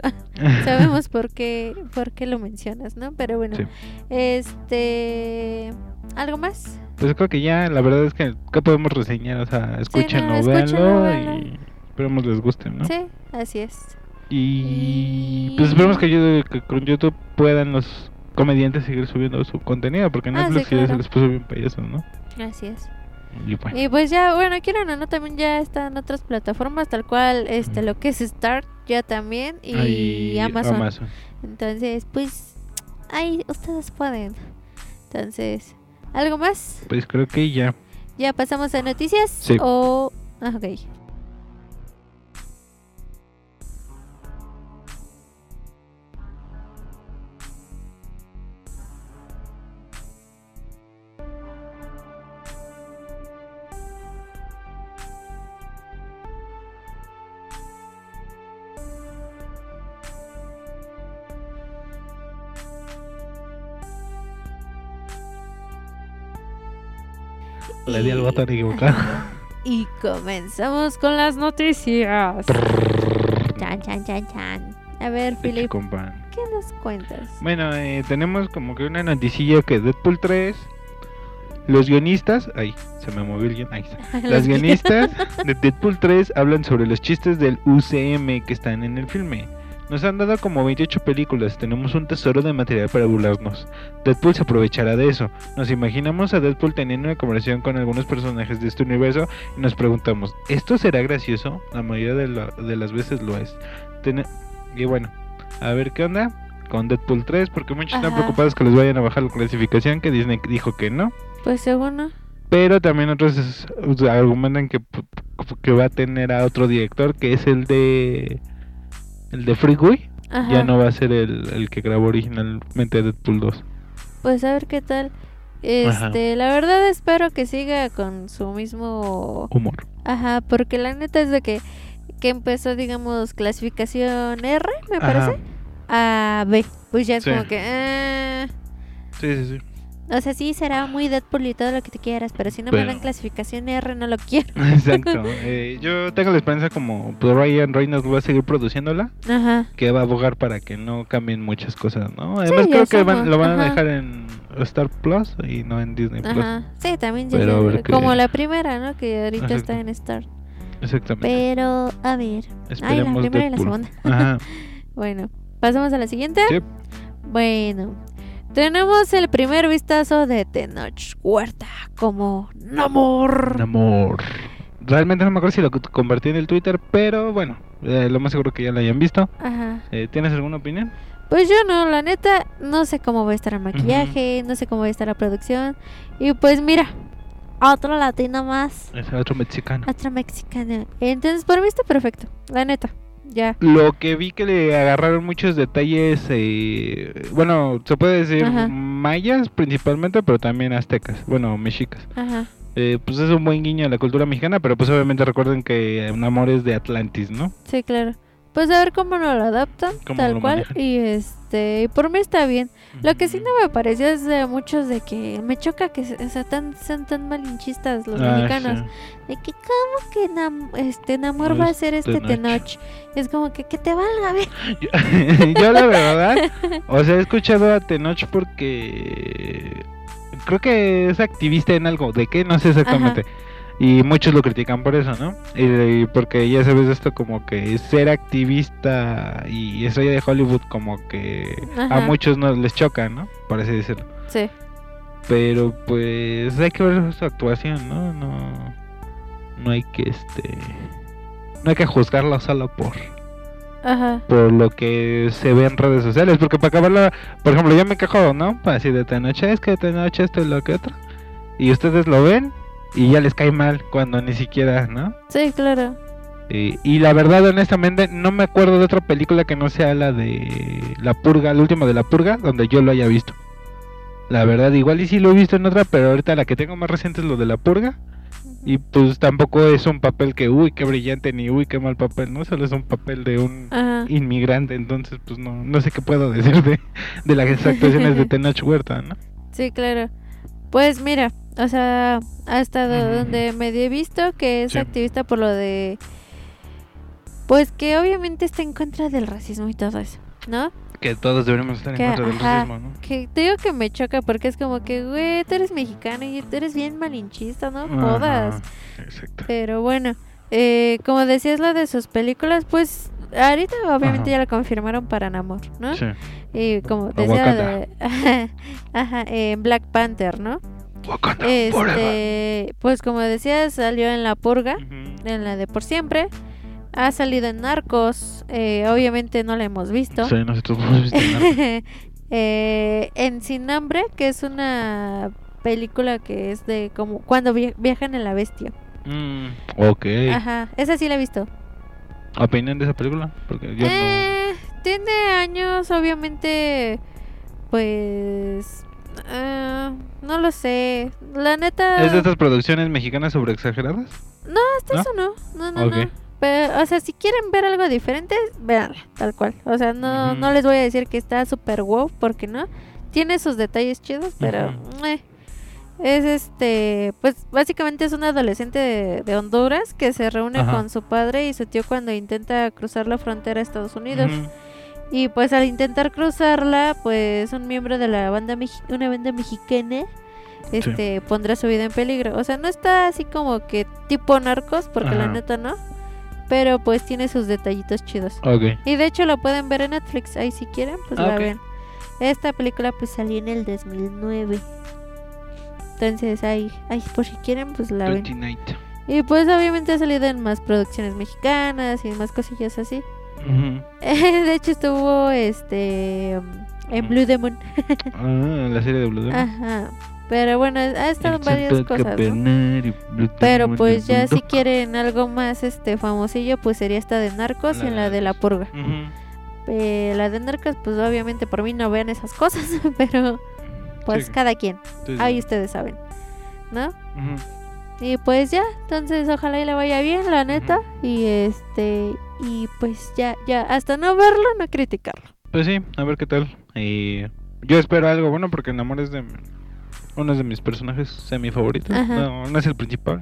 Sabemos por qué lo mencionas, ¿no? Pero bueno, sí. ¿Algo más? Pues creo que ya, la verdad es que ¿qué podemos reseñar? O sea, escúchenlo, véanlo y esperemos les guste, ¿no? Sí, así es. Y pues esperemos que con YouTube puedan los comediantes seguir subiendo su contenido, porque Netflix ya se les puso bien payaso, ¿no? Así es. Y pues ya, bueno, quieran o no, también ya están otras plataformas, tal cual lo que es Start ya también y Amazon. Entonces, pues ahí ustedes pueden. Entonces, ¿algo más? Pues creo que ya. ¿Ya pasamos a noticias? Sí. Ok. Le di al botón equivocado. Y comenzamos con las noticias. Chan, chan, chan, chan. A ver, Philip, ¿qué nos cuentas? Bueno, tenemos como que una noticilla que es Deadpool 3. Los guionistas... Ay, se me movió el guion. Las guionistas de Deadpool 3 hablan sobre los chistes del UCM que están en el filme. Nos han dado como 28 películas. Tenemos un tesoro de material para burlarnos. Deadpool se aprovechará de eso. Nos imaginamos a Deadpool teniendo una conversación con algunos personajes de este universo y nos preguntamos, ¿esto será gracioso? La mayoría de las veces lo es. Y bueno, a ver qué onda con Deadpool 3, porque muchos están preocupados que les vayan a bajar la clasificación, que Disney dijo que no. Pues según no. Pero también otros argumentan que va a tener a otro director, que es el de Freeway. Ajá. Ya no va a ser el que grabó originalmente Deadpool 2. Pues a ver qué tal. La verdad espero que siga con su mismo humor. Ajá, porque la neta es de que empezó, digamos, clasificación R, me parece, a B. Pues ya es sí. Como que... Sí. O sea, sí, será muy Deadpool y todo lo que tú quieras, pero si no me dan clasificación R, no lo quiero. Exacto. Yo tengo la esperanza como Ryan Reynolds va a seguir produciéndola, que va a abogar para que no cambien muchas cosas, ¿no? Además sí, creo que lo van a dejar en Star Plus y no en Disney Plus. Sí, también ya como la primera, ¿no? Que ahorita está en Star. Exactamente. Pero, a ver. Esperemos la primera Deadpool. Y la segunda. Ajá. Bueno, ¿pasamos a la siguiente? Sí. Bueno, tenemos el primer vistazo de Tenoch Huerta como Namor. Realmente no me acuerdo si lo compartí en el Twitter, pero bueno, lo más seguro que ya lo hayan visto. Ajá. ¿Tienes alguna opinión? Pues yo no, la neta, no sé cómo va a estar el maquillaje, no sé cómo va a estar la producción. Y pues mira, otro latino más. Es otro mexicano. Entonces para mí está perfecto, la neta. Ya. Lo que vi que le agarraron muchos detalles, bueno, se puede decir mayas principalmente, pero también aztecas, bueno, mexicas. Ajá. Pues es un buen guiño a la cultura mexicana, pero pues obviamente recuerden que Namor es de Atlantis, ¿no? Sí, claro. Pues a ver cómo nos lo adaptan, tal cual, manejan. Y por mí está bien. Lo que sí no me pareció es de muchos de que me choca que sean tan malinchistas los mexicanos. Sí. De que cómo que Namor va a ser Tenoch. Es como que te valga bien. Yo la verdad, o sea, he escuchado a Tenoch porque creo que es activista en algo, de qué no sé exactamente. Ajá. Y muchos lo critican por eso, ¿no? Y porque ya sabes esto como que ser activista y estrella de Hollywood como que a muchos no les choca, ¿no? Por así decirlo. Sí. Pero pues hay que ver su actuación, ¿no? No hay que no hay que juzgarla solo por lo que se ve en redes sociales, porque para acabarla, por ejemplo, yo me quejo, ¿no? Así de Tenoch, es que Tenoch esto y lo que otro. Y ustedes lo ven y ya les cae mal cuando ni siquiera, ¿no? Sí, claro. Y la verdad, honestamente, no me acuerdo de otra película que no sea la de La Purga, la última de La Purga, donde yo lo haya visto. La verdad, igual y sí lo he visto en otra, pero ahorita la que tengo más reciente es lo de La Purga. Y pues tampoco es un papel que, uy, qué brillante, ni uy, qué mal papel, ¿no? Solo es un papel de un inmigrante, entonces pues no sé qué puedo decir de las actuaciones de Tenoch Huerta, ¿no? Sí, claro. Pues mira, o sea, hasta donde medio he visto que es activista por lo de... Pues que obviamente está en contra del racismo y todo eso, ¿no? Que todos deberíamos estar en contra del racismo, ¿no? Que te digo que me choca porque es como que, güey, tú eres mexicano y tú eres bien malinchista, ¿no? Jodas. Exacto. Pero bueno, como decías lo de sus películas, pues... Ahorita obviamente ya la confirmaron para Namor, ¿no? Sí. Y como decía en Black Panther, ¿no? Wakanda forever. Pues como decía, salió en La Purga, en la de Por Siempre. Ha salido en Narcos, obviamente no la hemos visto. Sí, nosotros no hemos visto nada. En Sin Hambre, que es una película que es de como cuando viajan en la bestia. Okay. Ajá, esa sí la he visto. ¿Opinión de esa película? Porque yo no... Tiene años, obviamente, pues... no lo sé, la neta... ¿Es de estas producciones mexicanas sobreexageradas? No, hasta ¿no? Eso no, okay. No. Pero, o sea, si quieren ver algo diferente, véanla, tal cual. O sea, no les voy a decir que está super wow, porque no. Tiene sus detalles chidos, pero... Es pues básicamente es un adolescente de Honduras que se reúne Ajá. con su padre y su tío cuando intenta cruzar la frontera a Estados Unidos. Mm. Y pues al intentar cruzarla, pues un miembro de la banda una banda mexicana sí. pondrá su vida en peligro. O sea, no está así como que tipo Narcos, porque Ajá. la neta no, pero pues tiene sus detallitos chidos. Okay. Y de hecho lo pueden ver en Netflix, ahí si quieren, pues la ven. Esta película pues salió en el 2009. Entonces ahí por si quieren, pues la ven. Y pues obviamente ha salido en más producciones mexicanas y más cosillas así. Uh-huh. De hecho estuvo en Blue Demon. Ah, la serie de Blue Demon. Ajá. Pero bueno, ha estado en varias cosas, ¿no? Pero pues ya si quieren algo más famosillo, pues sería esta de Narcos y en la de La Purga. Uh-huh. La de Narcos, pues obviamente por mí no vean esas cosas, pero pues sí, cada quien. Sí. Ahí ustedes saben, ¿no? Uh-huh. Y pues ya, entonces ojalá y le vaya bien, la neta. Uh-huh. Y y pues ya, hasta no verlo, no criticarlo. Pues sí, a ver qué tal. Y yo espero algo bueno porque Namor es de uno de mis personajes semi favoritos. No es el principal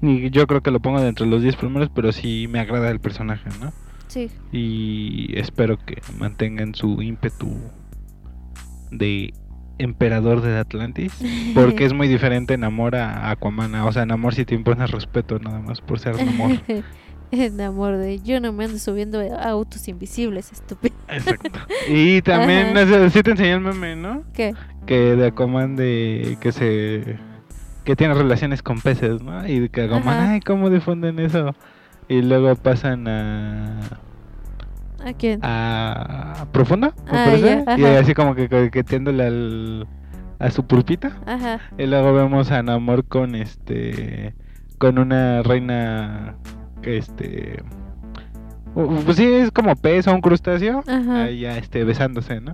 ni yo creo que lo ponga dentro de los 10 primeros, pero sí me agrada el personaje, ¿no? Sí. Y espero que mantengan su ímpetu de emperador de Atlantis, porque es muy diferente Namor a Aquaman. O sea, Namor sí te impone respeto nada más por ser Namor. Namor de yo no me ando subiendo a autos invisibles, estúpido. Exacto. Y también sí te enseñé el meme, ¿no? ¿Qué? Que de Aquaman que tiene relaciones con peces, ¿no? Y que Aquaman, Ajá. ay, ¿cómo difunden eso? Y luego pasan ¿a quién? A Profunda, me parece. Ya, y así como que coqueteándole a su pulpita. Ajá. Y luego vemos a Namor con una reina pues sí, es como pez o un crustáceo, ya besándose, ¿no?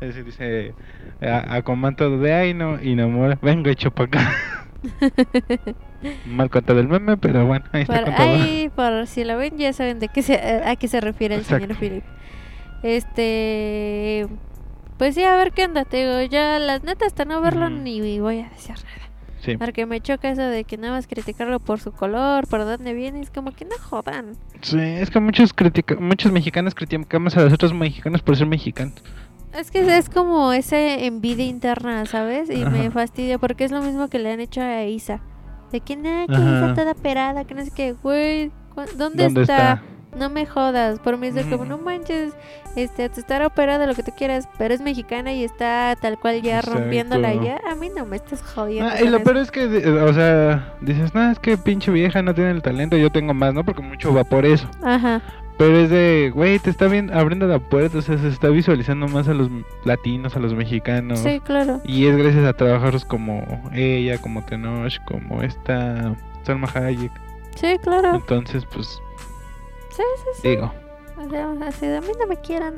Es decir, dice a comando de ay no, y Namor, vengo hecho para acá. Mal contado el meme, pero bueno, ahí está contado. Ahí, por si lo ven, ya saben de qué a qué se refiere el Exacto. señor Philip. Pues sí, a ver qué onda, te digo, ya las netas hasta no verlo ni voy a decir nada. Sí. Porque me choca eso de que nada más criticarlo por su color, por dónde viene, es como que no jodan. Sí, es que muchos mexicanos criticamos a los otros mexicanos por ser mexicanos. Es que es como esa envidia interna, ¿sabes? Y Ajá. me fastidia porque es lo mismo que le han hecho a Isa. De que nada, que Isa toda perada, que no sé qué, güey, ¿dónde está? No me jodas, por mí es de como, no manches, estar operada, lo que tú quieras, pero es mexicana y está tal cual ya Exacto. rompiéndola ya, a mí no me estás jodiendo. Y lo peor es que, o sea, dices, no, es que pinche vieja no tiene el talento, yo tengo más, ¿no? Porque mucho va por eso. Ajá. Pero es de, güey, te está abriendo la puerta, o sea, se está visualizando más a los latinos, a los mexicanos. Sí, claro. Y es gracias a trabajadores como ella, como Tenoch, como esta Salma Hayek. Sí, claro. Entonces, pues... Sí. Digo. O sea, así de a mí no me quieran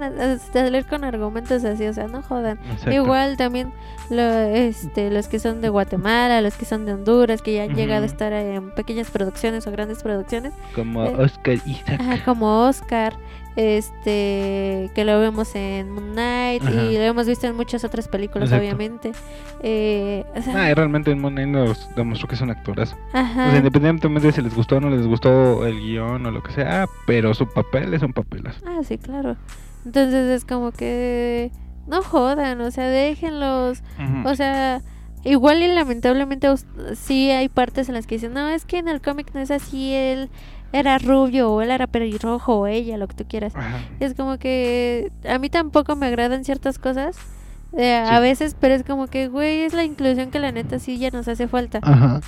salir con argumentos así, o sea, no jodan. Exacto. Igual también los que son de Guatemala, los que son de Honduras, que ya han llegado a estar en pequeñas producciones o grandes producciones. Como Oscar Isaac. Ajá, como Oscar, que lo vemos en Moon Knight Ajá. y lo hemos visto en muchas otras películas, Exacto. obviamente. Realmente en Moon Knight nos demostró que es un actorazo. Ajá. O sea, independientemente de si les gustó o no les gustó el guión o lo que sea, pero su papel es un papelazo. Ah, sí, claro. Entonces es como que no jodan, o sea, déjenlos, Ajá. o sea... Igual y lamentablemente sí hay partes en las que dicen, no, es que en el cómic no es así, él era rubio o él era pelirrojo o ella, lo que tú quieras. Ajá. Es como que a mí tampoco me agradan ciertas cosas a veces, pero es como que, güey, es la inclusión que la neta sí ya nos hace falta. Ajá.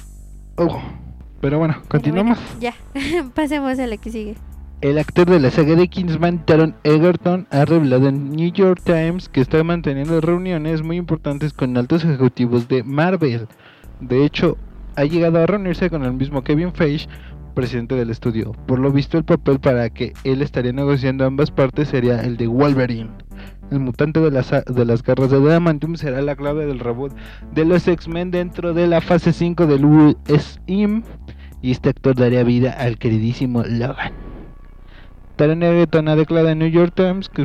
Pero bueno, continuamos. Pero bueno, ya, pasemos a la que sigue. El actor de la saga de Kingsman, Taron Egerton, ha revelado en New York Times que está manteniendo reuniones muy importantes con altos ejecutivos de Marvel. De hecho, ha llegado a reunirse con el mismo Kevin Feige, presidente del estudio. Por lo visto, el papel para que él estaría negociando ambas partes sería el de Wolverine. El mutante de las garras de Adamantium será la clave del reboot de los X-Men dentro de la fase 5 del UCM, y este actor daría vida al queridísimo Logan. Taron Egerton ha declarado en New York Times que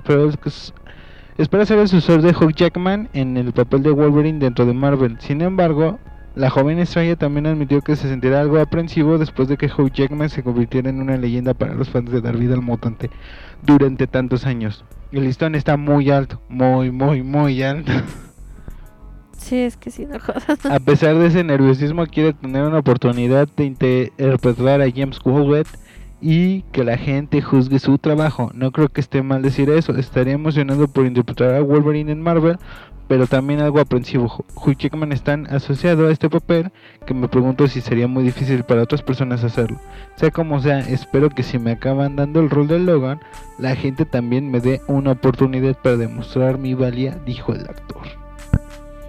espera ser el sucesor de Hugh Jackman en el papel de Wolverine dentro de Marvel. Sin embargo, La joven estrella también admitió que se sentirá algo aprensivo después de que Hugh Jackman se convirtiera en una leyenda para los fans de dar vida al mutante durante tantos años. El listón está muy alto, muy alto. Sí, es que sí, no jodas. A pesar de ese nerviosismo, quiere tener una oportunidad de interpretar a James Corbett y que la gente juzgue su trabajo. No creo que esté mal decir eso. Estaría emocionado por interpretar a Wolverine en Marvel, pero también algo aprensivo. Hugh Jackman está asociado a este papel que me pregunto si sería muy difícil para otras personas hacerlo. Sea como sea, espero que si me acaban dando el rol de Logan, la gente también me dé una oportunidad para demostrar mi valía, dijo el actor.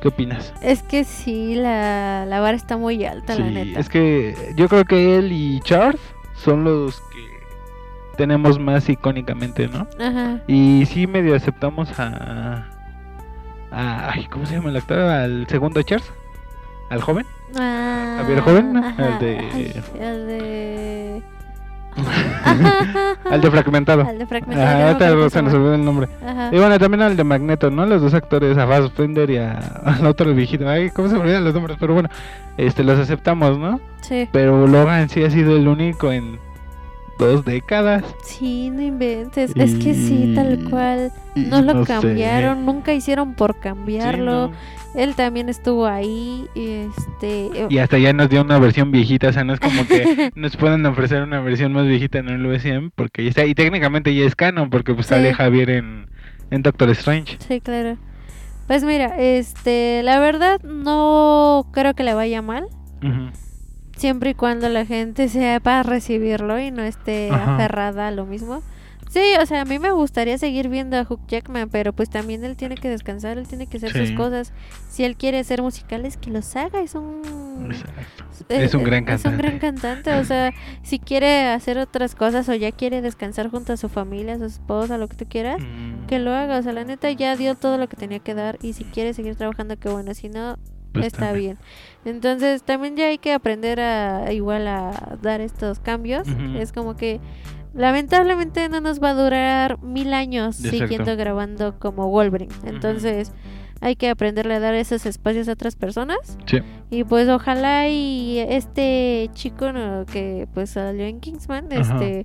¿Qué opinas? Es que sí, la vara está muy alta, sí, la neta. Es que yo creo que él y Charles son los que tenemos más icónicamente, ¿no? Ajá. Y sí medio aceptamos a ¿cómo se llama el actor? Al segundo Charles, al joven, a ver, joven, al de al de Fragmentado, no se nos olvidó el nombre. Ajá. Y bueno, también al de Magneto, ¿no? Los dos actores, a Fassbender y al otro viejito. Ay, ¿cómo se me olvidan los nombres? Pero bueno, los aceptamos, ¿no? Sí. Pero Logan sí ha sido el único en 2 décadas. Sí, no inventes. Es que sí, tal cual. No lo cambiaron, sé. Nunca hicieron por cambiarlo. Sí, no. Él también estuvo ahí. Y hasta ya nos dio una versión viejita. O sea, no es como que nos puedan ofrecer una versión más viejita en el UCM, porque ya está. Y técnicamente ya es canon, porque pues sí, sale Javier en Doctor Strange. Sí, claro. Pues mira, la verdad no creo que le vaya mal. Uh-huh. Siempre y cuando la gente sepa recibirlo y no esté aferrada a lo mismo. Sí, o sea, a mí me gustaría seguir viendo a Hugh Jackman, pero pues también él tiene que descansar, él tiene que hacer sus cosas. Si él quiere hacer musicales, que los haga, es un gran cantante, o sea, si quiere hacer otras cosas o ya quiere descansar junto a su familia, a su esposa, lo que tú quieras, que lo haga. O sea, la neta ya dio todo lo que tenía que dar y si quiere seguir trabajando, qué bueno, si no... Pues está también bien. Entonces también ya hay que aprender a dar estos cambios. Uh-huh. Es como que lamentablemente no nos va a durar 1000 años siguiendo grabando como Wolverine. Entonces hay que aprenderle a dar esos espacios a otras personas. Sí. Y pues ojalá y este chico, ¿no?, que pues salió en Kingsman, uh-huh,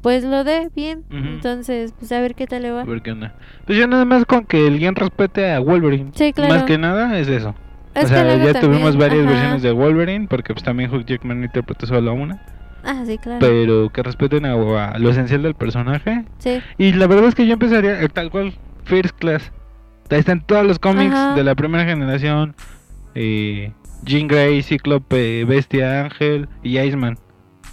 pues lo dé bien. Uh-huh. Entonces, pues a ver qué tal le va. A ver qué onda. Pues yo nada más con que el guión respete a Wolverine. Sí, claro. Más que nada es eso. O sea, ya también tuvimos varias versiones de Wolverine, porque pues también Hugh Jackman interpretó solo una. Ah, sí, claro. Pero que respeten a lo esencial del personaje. Sí. Y la verdad es que yo empezaría tal cual First Class. Ahí están todos los cómics, ajá, de la primera generación. Jean Grey, Cíclope, Bestia, Ángel y Iceman.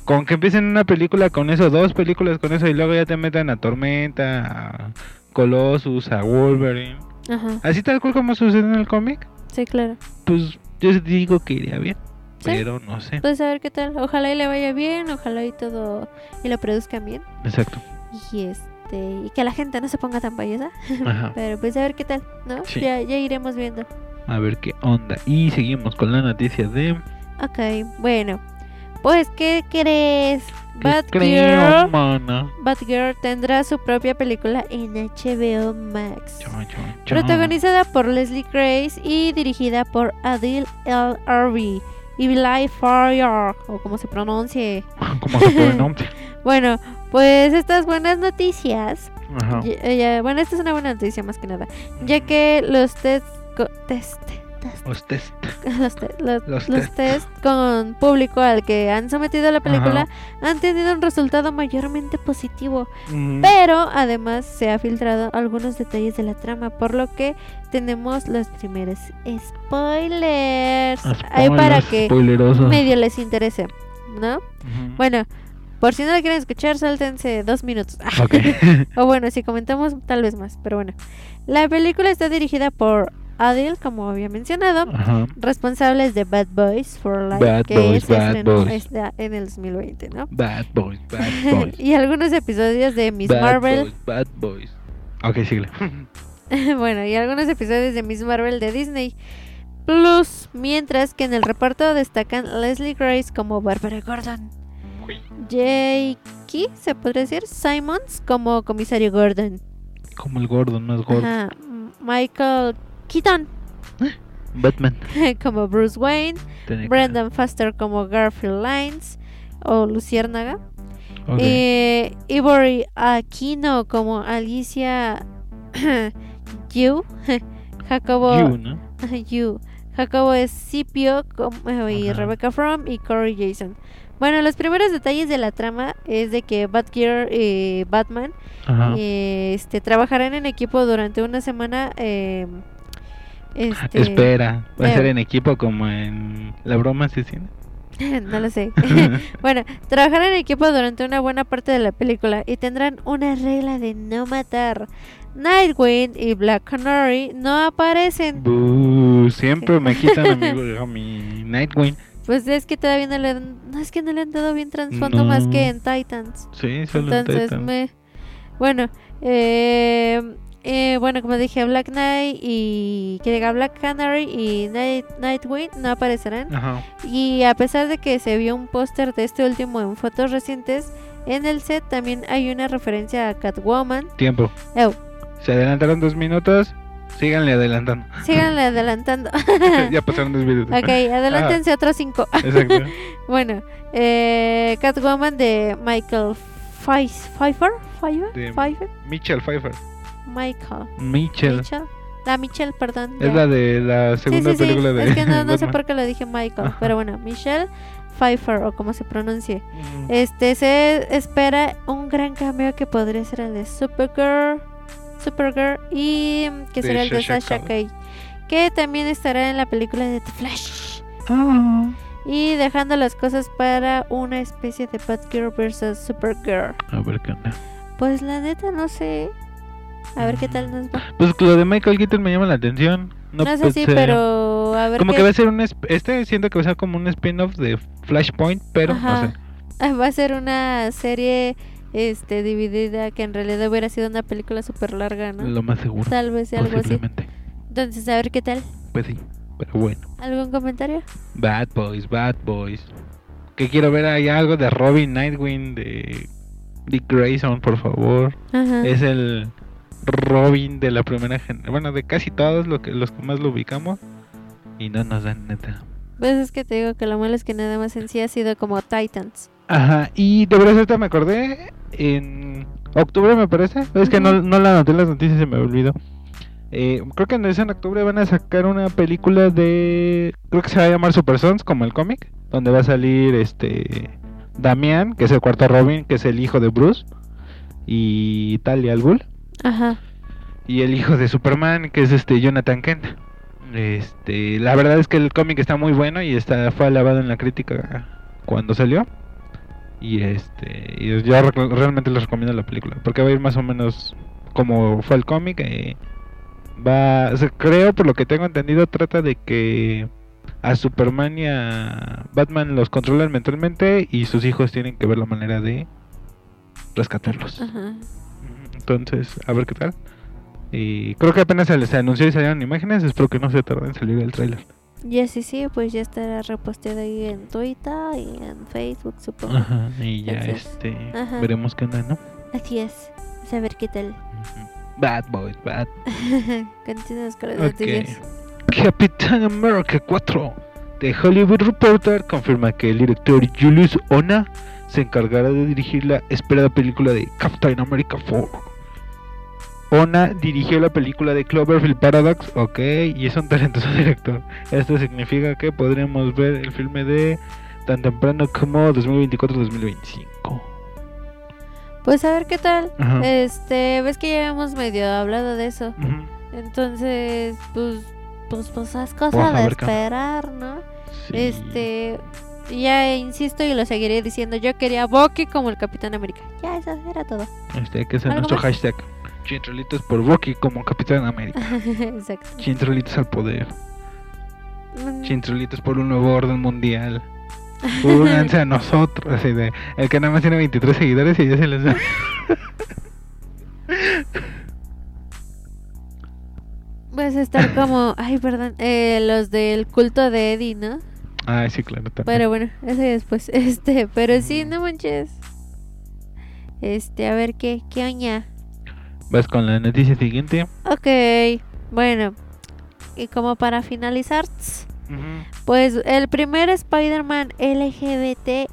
Con que empiecen una película con eso, 2 películas con eso, y luego ya te metan a Tormenta, a Colossus, a Wolverine. Ajá. Así tal cual como sucede en el cómic. Sí, claro. Pues yo digo que iría bien, ¿sí? Pero no sé. Pues a ver qué tal, ojalá y le vaya bien, ojalá y todo, y lo produzcan bien. Exacto. Y y que la gente no se ponga tan payasa. Ajá. Pero pues a ver qué tal, ¿no? Sí. Ya iremos viendo. A ver qué onda. Y seguimos con la noticia de... Ok, bueno. Pues, ¿qué crees? Batgirl tendrá su propia película en HBO Max. Protagonizada por Leslie Grace y dirigida por Adil El Arbi y Black Fire, o como se pronuncie. Bueno, pues estas buenas noticias. Ajá. Bueno, esta es una buena noticia más que nada, ya que los test con público al que han sometido la película, ajá, han tenido un resultado mayormente positivo, uh-huh, pero además se ha filtrado algunos detalles de la trama, por lo que tenemos los primeros spoilers ahí para que medio les interese, ¿no? Uh-huh. Bueno, por si no la quieren escuchar, sáltense 2 minutos. Okay. O bueno, si comentamos tal vez más, pero bueno. La película está dirigida por Adil, como había mencionado, ajá, responsables de Bad Boys for Life, que se estrenó en el 2020, ¿no? Bad Boys. Y algunos episodios de Miss Marvel. Bad Boys. Ok, síguele. Bueno, y algunos episodios de Miss Marvel de Disney Plus, mientras que en el reparto destacan Leslie Grace como Barbara Gordon, Jake, se podría decir, Simons como comisario Gordon, como el Gordon, no es Gordon, Michael Keaton Batman como Bruce Wayne, Brendan Foster como Garfield Lines o Luciérnaga, Ivory Aquino como Alicia Yu, Jacobo Scipio y Rebecca Fromm y Corey Jason. Bueno, los primeros detalles de la trama es de que Batgirl y Batman trabajarán en equipo durante una semana. Espera, ¿va a ser en equipo como en La Broma Asesina? No lo sé. Bueno, trabajarán en equipo durante una buena parte de la película y tendrán una regla de no matar. Nightwing y Black Canary no aparecen. Siempre me quitan a mi Nightwing. Pues es que todavía no le han dado bien trasfondo más que en Titans. Sí, solo entonces en Titans. Bueno, como dije, Black Knight y que diga Black Canary y Nightwing no aparecerán. Ajá. Y a pesar de que se vio un póster de este último en fotos recientes, en el set también hay una referencia a Catwoman. Tiempo. Se adelantaron 2 minutos. Síganle adelantando. Ya pasaron 2 minutos. Ok, adelántense otros 5. Exacto. Bueno, Catwoman de Michael Pfeiffer. Michelle Pfeiffer. Michelle, perdón. Es la de la segunda película de... Es que no sé por qué lo dije Michael, pero bueno, Michelle Pfeiffer, o como se pronuncie. Se espera un gran cambio que podría ser el de Supergirl y que será el de Sasha Calle, que también estará en la película de The Flash. Y dejando las cosas para una especie de Batgirl versus Supergirl. A ver qué onda. Pues la neta no sé. A ver qué tal nos va. Pues lo de Michael Keaton me llama la atención. Pero a ver. Como que va a ser siento que va a ser como un spin-off de Flashpoint, pero no sé. Va a ser una serie dividida, que en realidad hubiera sido una película súper larga, ¿no? Lo más seguro. Tal vez sea algo así. Entonces, a ver qué tal. Pues sí, pero bueno. ¿Algún comentario? Bad Boys. Que quiero ver ahí algo de Robin, Nightwing, de Dick Grayson, por favor. Ajá. Es el Robin de la primera generación, bueno, de casi todos los que más lo ubicamos, y no nos dan neta. Pues es que te digo que lo malo es que nada más en sí ha sido como Titans. Ajá, y de verdad ahorita me acordé, en octubre me parece, es que no la anoté en las noticias, se me olvidó. Creo que en octubre van a sacar una película de, creo que se va a llamar Super Sons, como el cómic, donde va a salir Damián, que es el cuarto Robin, que es el hijo de Bruce, y Talia al Ghul. Ajá. Y el hijo de Superman, que es Jonathan Kent. La verdad es que el cómic está muy bueno y fue alabado en la crítica cuando salió. Y yo realmente les recomiendo la película, porque va a ir más o menos como fue el cómic. Creo, por lo que tengo entendido, trata de que a Superman y a Batman los controlan mentalmente y sus hijos tienen que ver la manera de rescatarlos. Ajá. Entonces, a ver qué tal. Y creo que apenas se anunció y salieron imágenes. Espero que no se tarde en salir el tráiler. Ya sí, pues ya estará reposteado ahí en Twitter y en Facebook, supongo. Ajá, y ya veremos qué onda, ¿no? Así es, a ver qué tal. Bad Boys. Continuamos con los noticias. Capitán América 4 de Hollywood Reporter confirma que el director Julius Ona se encargará de dirigir la esperada película de Captain America 4. Ona dirigió la película de Cloverfield Paradox, y es un talentoso director. Esto significa que podremos ver el filme de tan temprano como 2024-2025. Pues a ver qué tal. Ajá. Ves que ya hemos medio hablado de eso. Uh-huh. Entonces, pues es cosa de esperar, ¿no? Sí. Ya insisto y lo seguiré diciendo. Yo quería Bucky como el Capitán América. Ya, eso era todo. Que es nuestro más? Hashtag. Chintrolitos por Bucky como Capitán América. Exacto. Chintrolitos al poder. Chintrolitos por un nuevo orden mundial. Únanse a nosotros. Así de, el que nada más tiene 23 seguidores y ya se les da. Vas a estar como. Ay, perdón. Los del culto de Eddie, ¿no? Ah, sí, claro, también. Pero bueno, eso después. Pero sí, no manches. A ver qué oña. ¿Vas con la noticia siguiente? Ok, bueno. y como para finalizar, pues el primer Spider-Man LGBT+,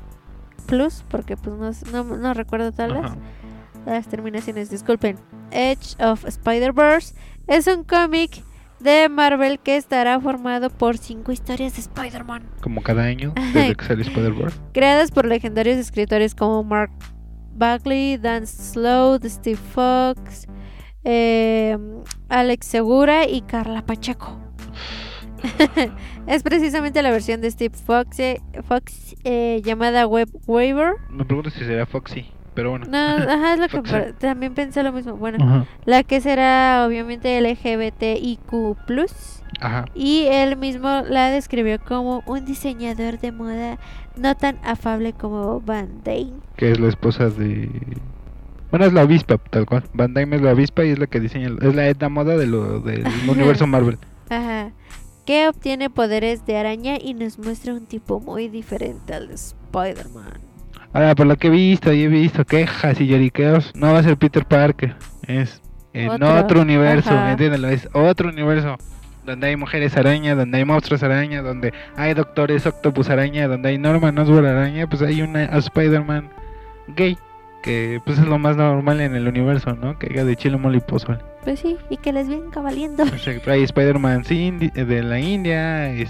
porque pues no recuerdo todas las terminaciones, disculpen, Edge of Spider-Verse, es un cómic de Marvel que estará formado por 5 historias de Spider-Man, como cada año desde que sale Spider-Verse, creadas por legendarios escritores como Mark Bagley, Dan Slott, Steve Fox, Alex Segura y Carla Pacheco. Es precisamente la versión de Steve Fox, llamada Web Waver. Me pregunto si será Foxy, pero bueno. No, ajá, es lo Foxy. Que también pensé lo mismo. Bueno, ajá. La que será obviamente LGBTIQ+. Ajá. Y él mismo la describió como un diseñador de moda no tan afable como Van Dyne, que es la esposa de... Bueno, es la avispa, tal cual. Van Dyne es la avispa y es la que diseña... Es la etna moda del universo Marvel. Ajá. Que obtiene poderes de araña y nos muestra un tipo muy diferente al de Spider-Man. Ahora, por lo que he visto quejas y lloriqueos, no va a ser Peter Parker. Es en otro universo, ajá. Entiéndelo, es otro universo. Donde hay mujeres araña, donde hay monstruos araña, donde hay doctores octopus araña, donde hay Norman Osborn araña, pues hay una Spider-Man gay. Que pues es lo más normal en el universo, ¿no? Que haga de chile, mole y pozole. Pues sí, y que les venga valiendo. O sea, hay Spider-Man de la India, el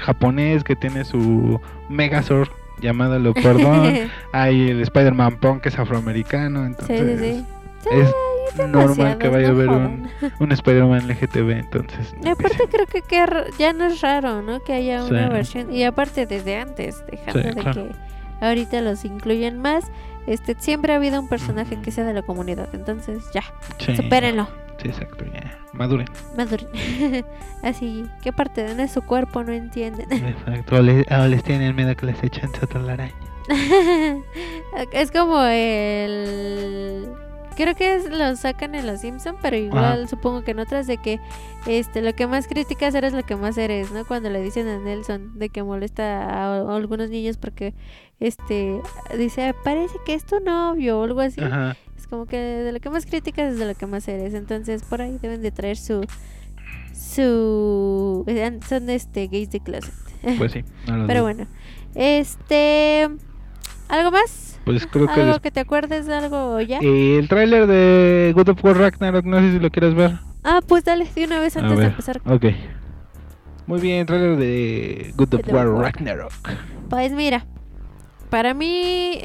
japonés que tiene su Megazord llamado Leopardón. Hay el Spider-Man Punk que es afroamericano, entonces sí. Es normal que vaya a haber un Spider-Man LGTB, entonces. Y aparte creo que ya no es raro, ¿no? Que haya una versión, y aparte desde antes, dejando claro. Que ahorita los incluyen más. Siempre ha habido un personaje que sea de la comunidad, entonces ya, sí, supérenlo. Sí, exacto, ya, maduren. Así, ¿qué parte de su cuerpo no entienden? Exacto, o les tienen miedo que les echen otra la araña. Es como creo que lo sacan en Los Simpson, pero igual supongo que en otras de que lo que más criticas eres lo que más eres, ¿no? Cuando le dicen a Nelson de que molesta a algunos niños porque dice, parece que es tu novio o algo así. Ajá. Es como que de lo que más criticas es de lo que más eres, entonces por ahí deben de traer su son gays de closet. Pues sí, pero bueno, ¿algo más? Pues creo que... ¿Algo que te acuerdes de algo ya? El tráiler de God of War Ragnarok, no sé si lo quieres ver. Ah, pues dale, de una vez antes de empezar. Ok. Muy bien, tráiler de God of War Ragnarok. Pues mira, para mí,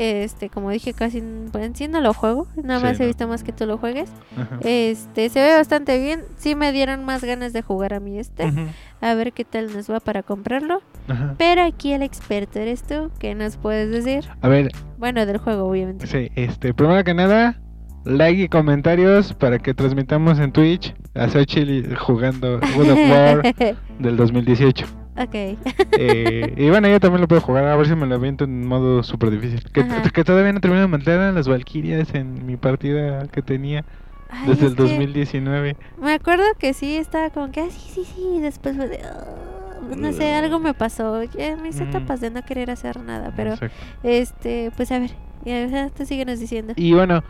como dije, casi en sí no lo juego. Nada más he visto más que tú lo juegues. Ajá. Se ve bastante bien. Sí me dieron más ganas de jugar a mí Ajá. A ver qué tal nos va para comprarlo. Ajá. Pero aquí el experto eres tú. ¿Qué nos puedes decir? A ver. Bueno, del juego, obviamente. Sí, primero que nada, like y comentarios para que transmitamos en Twitch a Xochitl jugando God of War del 2018. Ok. Y bueno, yo también lo puedo jugar. A ver si me lo aviento en modo súper difícil. Que todavía no termino de matar a las Valkyrias en mi partida que tenía. Ay, desde el 2019. Me acuerdo que sí, estaba como que, sí, después fue de... no sé, algo me pasó. Ya me hice tapas de no querer hacer nada, pero exacto. Pues a ver, ya te síguenos diciendo. Y bueno,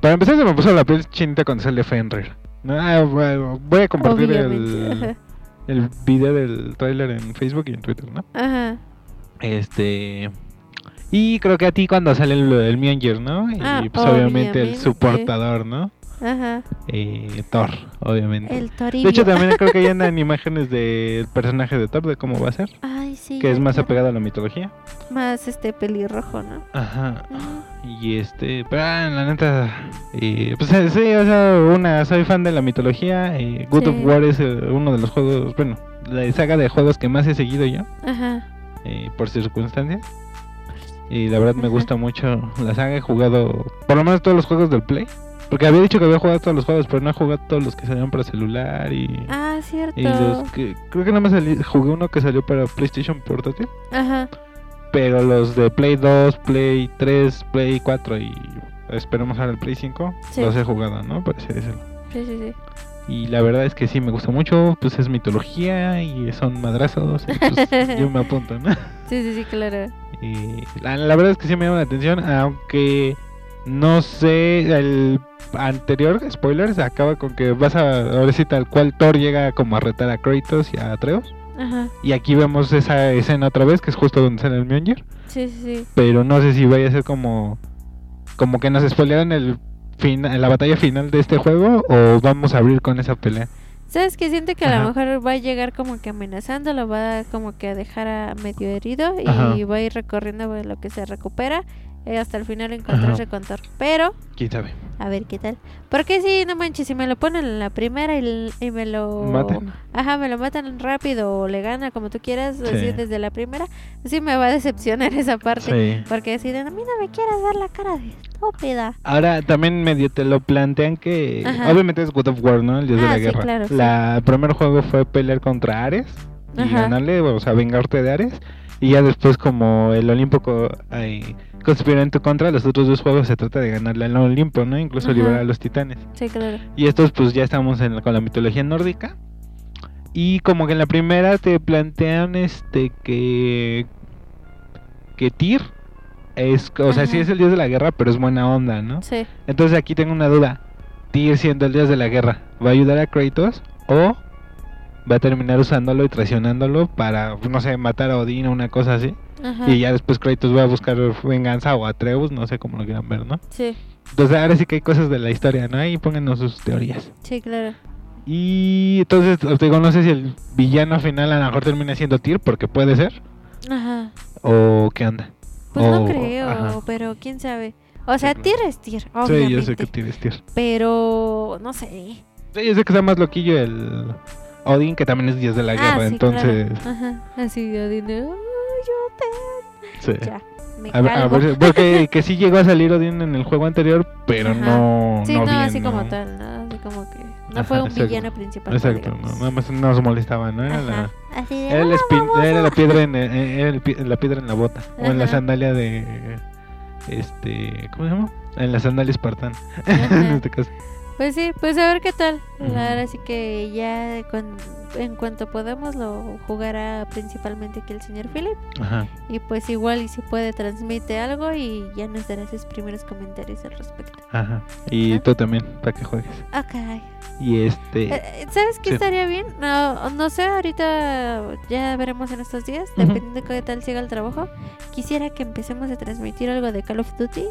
para empezar se me puso la piel chinita cuando sale Fenrir. Bueno, voy a compartir el video del tráiler en Facebook y en Twitter, ¿no? Ajá. Y creo que a ti cuando sale lo del Mjolnir, ¿no? Y pues obviamente el soportador, ¿no? Ajá. Thor, obviamente. El Thorillo. De hecho también creo que ya andan imágenes del personaje de Thor, de cómo va a ser. Ay, sí. Que es más apegado a la mitología. Más pelirrojo, ¿no? Ajá. Y pero la neta, pues sí, o sea, soy fan de la mitología. God of War es uno de los juegos, bueno, la saga de juegos que más he seguido yo. Ajá. Por circunstancias. Y la verdad me gusta mucho la saga, he jugado por lo menos todos los juegos del Play. Porque había dicho que había jugado todos los juegos, pero no he jugado todos los que salieron para celular y... Ah, cierto. Y los que... Creo que nada más jugué uno que salió para PlayStation Portátil. Ajá. Pero los de Play 2, Play 3, Play 4 y... Esperemos ahora el Play 5. Sí. Los he jugado, ¿no? Para decirlo. Sí. Y la verdad es que sí, me gusta mucho. Pues es mitología y son madrazos. Pues yo me apunto, ¿no? Sí, claro. La verdad es que sí me llama la atención, aunque... No sé, el anterior, spoilers, acaba con que vas a... Ahora sí, tal cual, Thor llega como a retar a Kratos y a Atreus. Ajá. Y aquí vemos esa escena otra vez, que es justo donde sale el Mjolnir. Sí, sí, sí. Pero no sé si vaya a ser como que nos spoilearon la batalla final de este juego, o vamos a abrir con esa pelea. ¿Sabes qué? Siento que a lo mejor va a llegar como que amenazando, lo va como que a dejar a medio herido y va a ir recorriendo lo que se recupera hasta el final encontrarse con Thor. Pero... ¿quién sabe? A ver qué tal. Porque sí, no manches, si me lo ponen en la primera y me lo... ¿matan? Ajá, me lo matan rápido o le gana, como tú quieras, sí, así desde la primera. Sí me va a decepcionar esa parte. Sí. Porque deciden, a mí no me quieras dar la cara de estúpida. Ahora, también medio te lo plantean que... ajá. Obviamente es God of War, ¿no? El dios de la guerra. Claro, el primer juego fue pelear contra Ares y ganarle, o sea, vengarte de Ares. Y ya después, como el Olimpo conspiró en tu contra, los otros dos juegos se trata de ganarle al Olimpo, ¿no? Incluso liberar a los titanes. Sí, claro. Y estos, pues ya estamos con la mitología nórdica. Y como que en la primera te plantean que Tyr es, o sea, sí es el dios de la guerra, pero es buena onda, ¿no? Sí. Entonces aquí tengo una duda. Tyr, siendo el dios de la guerra, ¿va a ayudar a Kratos o va a terminar usándolo y traicionándolo para, no sé, matar a Odín o una cosa así? Ajá. Y ya después Kratos va a buscar venganza, o Atreus, no sé cómo lo quieran ver, ¿no? Sí. Entonces ahora sí que hay cosas de la historia, ¿no? Ahí pónganos sus teorías. Sí, claro. Y entonces, te digo, no sé si el villano final a lo mejor termina siendo Tyr, porque puede ser. Ajá. ¿O qué onda? Pues no creo, pero quién sabe. O sea, Tyr es Tyr, obviamente. Sí, yo sé que Tyr es Tyr. Pero, no sé. Sí, yo sé que está más loquillo el Odín, que también es dios de la guerra, sí, entonces... claro. Ajá, así Odín, sí. Ya, a ver, porque que sí llegó a salir Odín en el juego anterior, pero no. Sí, no, bien, así como tal, ¿no? Así como que no fue un villano principal. Exacto, no, nada más nos molestaba, ¿no? Era la piedra en la bota, o en la sandalia de ¿cómo se llama? En la sandalia espartana, en este caso. Pues sí, pues a ver qué tal. Ahora sí que ya en cuanto podamos lo jugará principalmente aquí el señor Philip. Ajá. Y pues igual y si puede transmite algo y ya nos dará sus primeros comentarios al respecto. Ajá. Y tú también, para que juegues. Okay. Y ¿sabes qué estaría bien? No sé, ahorita ya veremos en estos días, dependiendo de qué tal siga el trabajo. Quisiera que empecemos a transmitir algo de Call of Duty,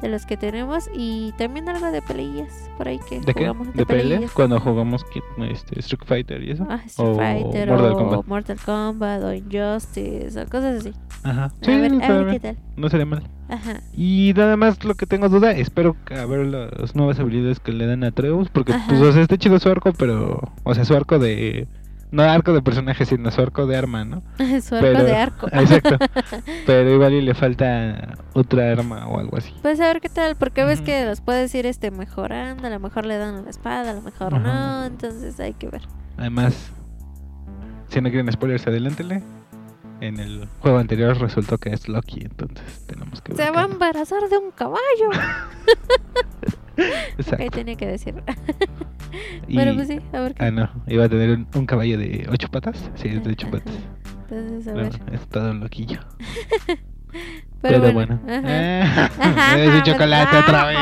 de los que tenemos, y también algo de peleas por ahí que ¿de jugamos. ¿De peleas? Cuando jugamos Street Fighter y eso. Ah, Street Fighter o Mortal Kombat o Injustice o cosas así. Ajá. Sí, a ver qué tal. No sería mal. Ajá. Y nada más lo que tengo duda, espero que a ver las nuevas habilidades que le dan a Atreus, porque pues, o sea, está chido su arco, pero, o sea, su arco de... no arco de personaje, sino su arco de arma, ¿no? Su arco de arco. Exacto. Pero igual y le falta otra arma o algo así. Pues a ver qué tal, porque ves que los puedes ir mejorando, a lo mejor le dan la espada, a lo mejor no, entonces hay que ver. Además, si no quieren spoilers, adelántele. En el juego anterior resultó que es Loki, entonces tenemos que... se va a embarazar de un caballo. Exacto. Ok, tenía que decir. Bueno, pues sí, a ver qué... no, iba a tener un caballo de 8 patas. Sí, es de 8 patas. Entonces, a ver... bueno, es todo un loquillo. Pero bueno. Es chocolate otra vez.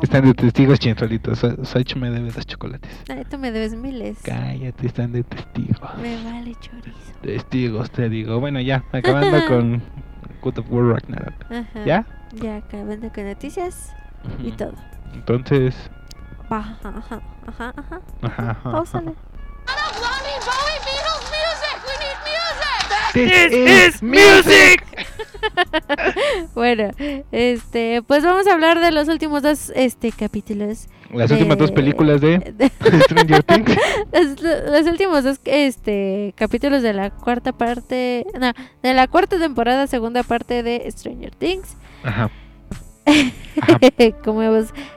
Están de testigos, Chintrolitos. Sacho me debe 2 chocolates. Ay, tú me debes miles. Cállate, están de testigos. Me vale chorizo. Testigos, te digo. Bueno, ya, acabando con God of War Ragnarok. ¿Ya? Ya, acabando con noticias y todo. Entonces... Pósale. This is music. Bueno, pues vamos a hablar de los últimos dos capítulos. Las últimas dos películas de Stranger Things. Los últimos dos capítulos de la cuarta parte, no, de la cuarta temporada, segunda parte de Stranger Things. Ajá.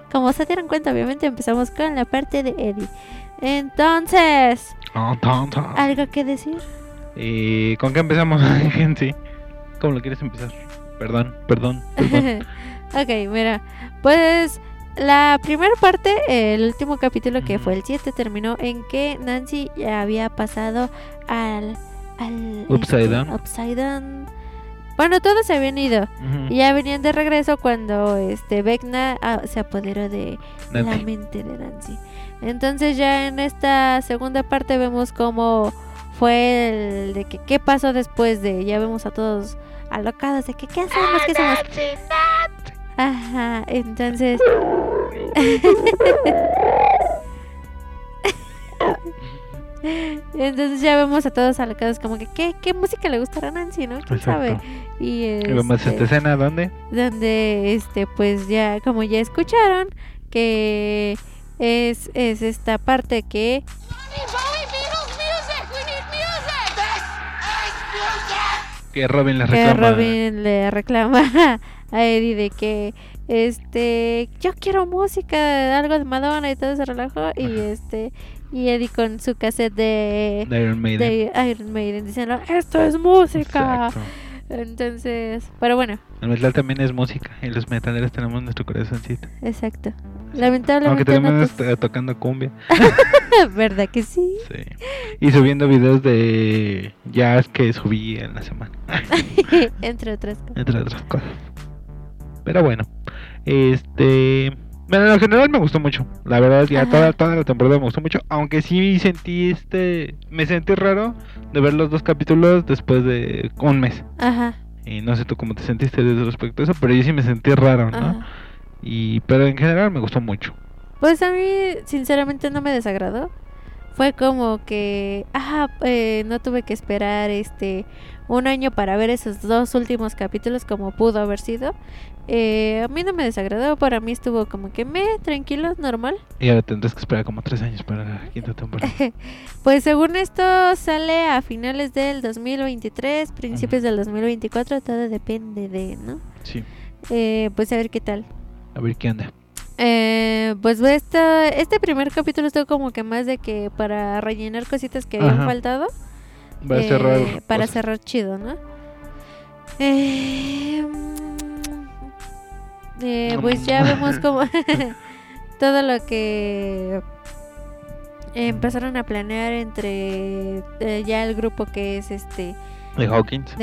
Como se dieron cuenta, obviamente empezamos con la parte de Eddie. Entonces, ¿algo que decir? ¿Con qué empezamos, gente? ¿Cómo lo quieres empezar? Perdón. Ok, mira, pues la primera parte, el último capítulo que fue el 7, terminó en que Nancy ya había pasado al Upside Down Bueno, todos se habían ido. Uh-huh. Y ya venían de regreso cuando Vecna se apoderó de Nancy. La mente de Nancy. Entonces ya en esta segunda parte vemos cómo fue el de que qué pasó después de... Ya vemos a todos alocados de que qué hacemos, qué hacemos. Ajá, entonces... Entonces ya vemos a todos alocados como que qué música le gustará a Nancy, ¿no? ¿Quién sabe? Y vemos esta escena, ¿dónde? Donde pues ya, como ya escucharon, que es esta parte que... Que Robin le reclama. Que Robin le reclama a Eddie de que yo quiero música, algo de Madonna y todo ese relajo. Ajá. Y Eddie con su cassette de Iron Maiden diciendo, esto es música. Exacto. Entonces, pero bueno, el metal también es música y los metaleros tenemos nuestro corazoncito. Exacto. Lamentablemente aunque tenemos tocando cumbia. ¿Verdad que sí? Sí. Y subiendo videos de jazz que subí en la semana. Entre otras cosas. Pero bueno, bueno, en general me gustó mucho, la verdad, ya toda la temporada me gustó mucho, aunque sí sentí me sentí raro de ver los 2 capítulos después de un mes. Ajá. Y no sé tú cómo te sentiste desde respecto a eso, pero yo sí me sentí raro, ¿no? Ajá. Pero en general me gustó mucho. Pues a mí, sinceramente, no me desagradó. Fue como que, no tuve que esperar un año para ver esos 2 últimos capítulos como pudo haber sido. A mí no me desagradó, para mí estuvo como que tranquilo, normal. Y ahora tendrás que esperar como 3 años para la quinta temporada. Pues según esto sale a finales del 2023, principios del 2024, todo depende de, ¿no? Sí. Pues a ver qué tal. A ver qué onda. Pues este primer capítulo estuvo como que más de que para rellenar cositas que habían faltado. Para cerrar chido, ¿no? Pues ya vemos como todo lo que empezaron a planear entre ya el grupo que es de Hawkins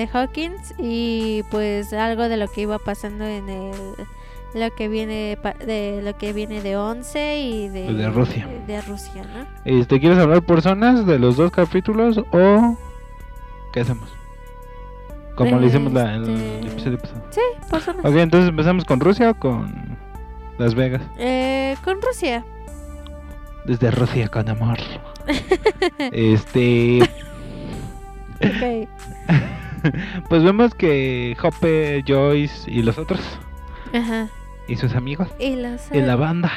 y pues algo de lo que iba pasando en lo que viene de 11 y de Rusia. De Rusia, ¿no? ¿Quieres hablar por zonas de los 2 capítulos o qué hacemos? Como lo hicimos el episodio pasado. Sí, por zonas. Ok, entonces empezamos con Rusia o con Las Vegas. Con Rusia. Desde Rusia con amor. Ok. Pues vemos que Hoppe, Joyce y los otros. Ajá. Y sus amigos. Y la banda.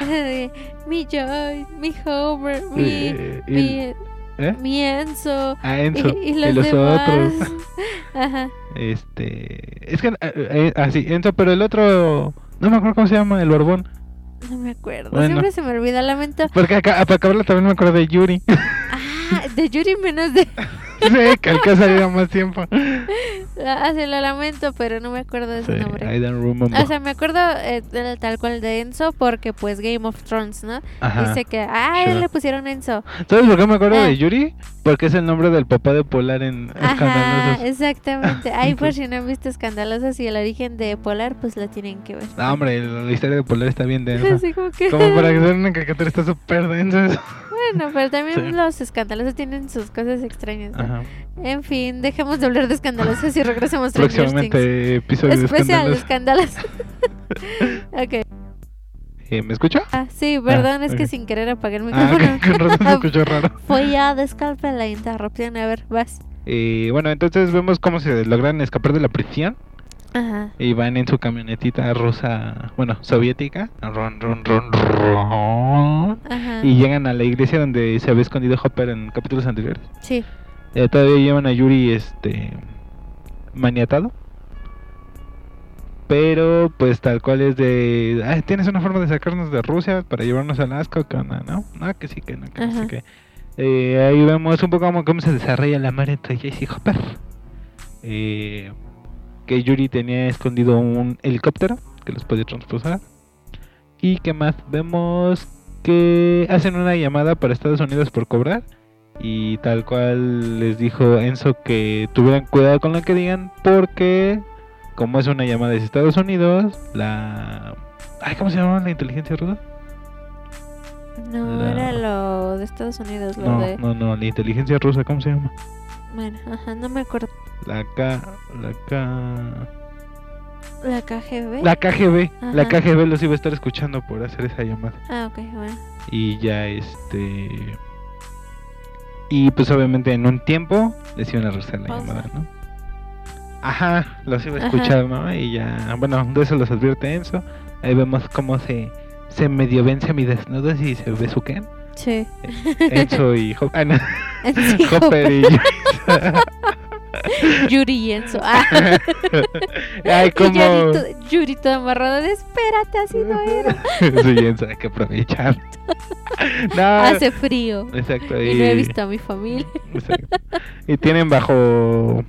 Mi Joyce, mi Homer, mi Enzo. Y los otros. Ajá. Es que así, Enzo, pero el otro no me acuerdo cómo se llama, el barbón. No me acuerdo. Bueno, siempre se me olvida, lamento. Porque para acabarlo también me acuerdo de Yuri. De Yuri menos de... Sí, que alcanza a más tiempo. Lo lamento, pero no me acuerdo de su nombre. I don't remember. O sea, me acuerdo tal cual de Enzo, porque pues Game of Thrones, ¿no? Ajá. Dice que, él le pusieron Enzo. ¿Sabes por qué me acuerdo de Yuri? Porque es el nombre del papá de Polar en Escandalosos. Exactamente. Ay, por si no han visto Escandalosos y el origen de Polar, pues la tienen que ver. No, hombre, la historia de Polar está bien densa. Sí, como para que sea una caricatura, está súper densa eso. Bueno, pero también los Escandalosos tienen sus cosas extrañas, ¿no? Ajá. En fin, dejemos de hablar de Escandalosos y regresemos a Stranger Things. Próximamente episodio especial de Escandalosos. Okay. ¿Me escucha? Sí, perdón, es que sin querer apagué el micrófono. Con razón se escuchó raro. Fue ya, descalpe la interrupción, a ver, vas. Bueno, entonces vemos cómo se logran escapar de la prisión. Ajá. Y van en su camionetita rusa, bueno, soviética. Ajá. Y llegan a la iglesia donde se había escondido Hopper en capítulos anteriores. Sí. Todavía llevan a Yuri maniatado. Pero pues tal cual es de, tienes una forma de sacarnos de Rusia para llevarnos a Alaska, que onda, ¿no? No, que sí, que no, que no sé qué. Ahí vemos un poco cómo se desarrolla la mar entre Jace y Hopper. Que Yuri tenía escondido un helicóptero que los podía transportar. Y que más, vemos que hacen una llamada para Estados Unidos por cobrar. Y tal cual les dijo Enzo que tuvieran cuidado con lo que digan, porque como es una llamada de Estados Unidos, la... Ay, ¿cómo se llamaba la inteligencia rusa? No, la... era lo de Estados Unidos, lo no, de... No, la inteligencia rusa, ¿cómo se llama? Bueno, ajá, no me acuerdo. La KGB. Ajá. La KGB los iba a estar escuchando por hacer esa llamada. Ah, ok, bueno. Y ya Y pues obviamente en un tiempo les iban a regresar la llamada, ¿no? Ajá, los iba a escuchar, ¿no? Y ya, bueno, de eso los advierte Enzo. Ahí vemos cómo se medio ven semidesnudos y se besuquean. Sí. Enzo y Hopper. Ah, no. Sí, Hopper y Yuri y Enzo. Ah. Ay, como... Yuri toda amarrada de espérate, así no era. Sí, Enzo, hay que aprovechar. No. Hace frío. Exacto. Y no he visto a mi familia. Exacto. Y tienen bajo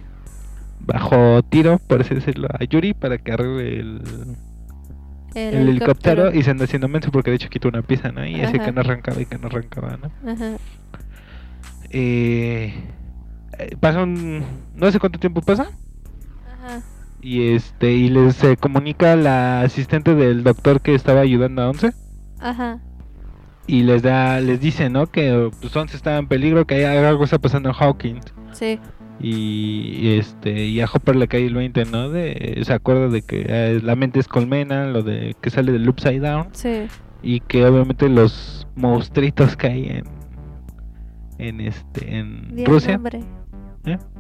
tiro, por así decirlo, a Yuri para que arregle el helicóptero, y se anda haciendo menso porque de hecho quitó una pieza, ¿no? Y así que no arrancaba, ¿no? Ajá. Pasa no sé cuánto tiempo pasa. Ajá. Y y les comunica la asistente del doctor que estaba ayudando a Once. Ajá. Y les dice, ¿no? Que pues, Once está en peligro, que algo está pasando en Hawkins. Sí. Y a Hopper le cae el 20, ¿no? Se acuerda de que la mente es colmena, lo de que sale del Upside Down. Sí. Y que obviamente los monstruitos que hay en Dí Rusia.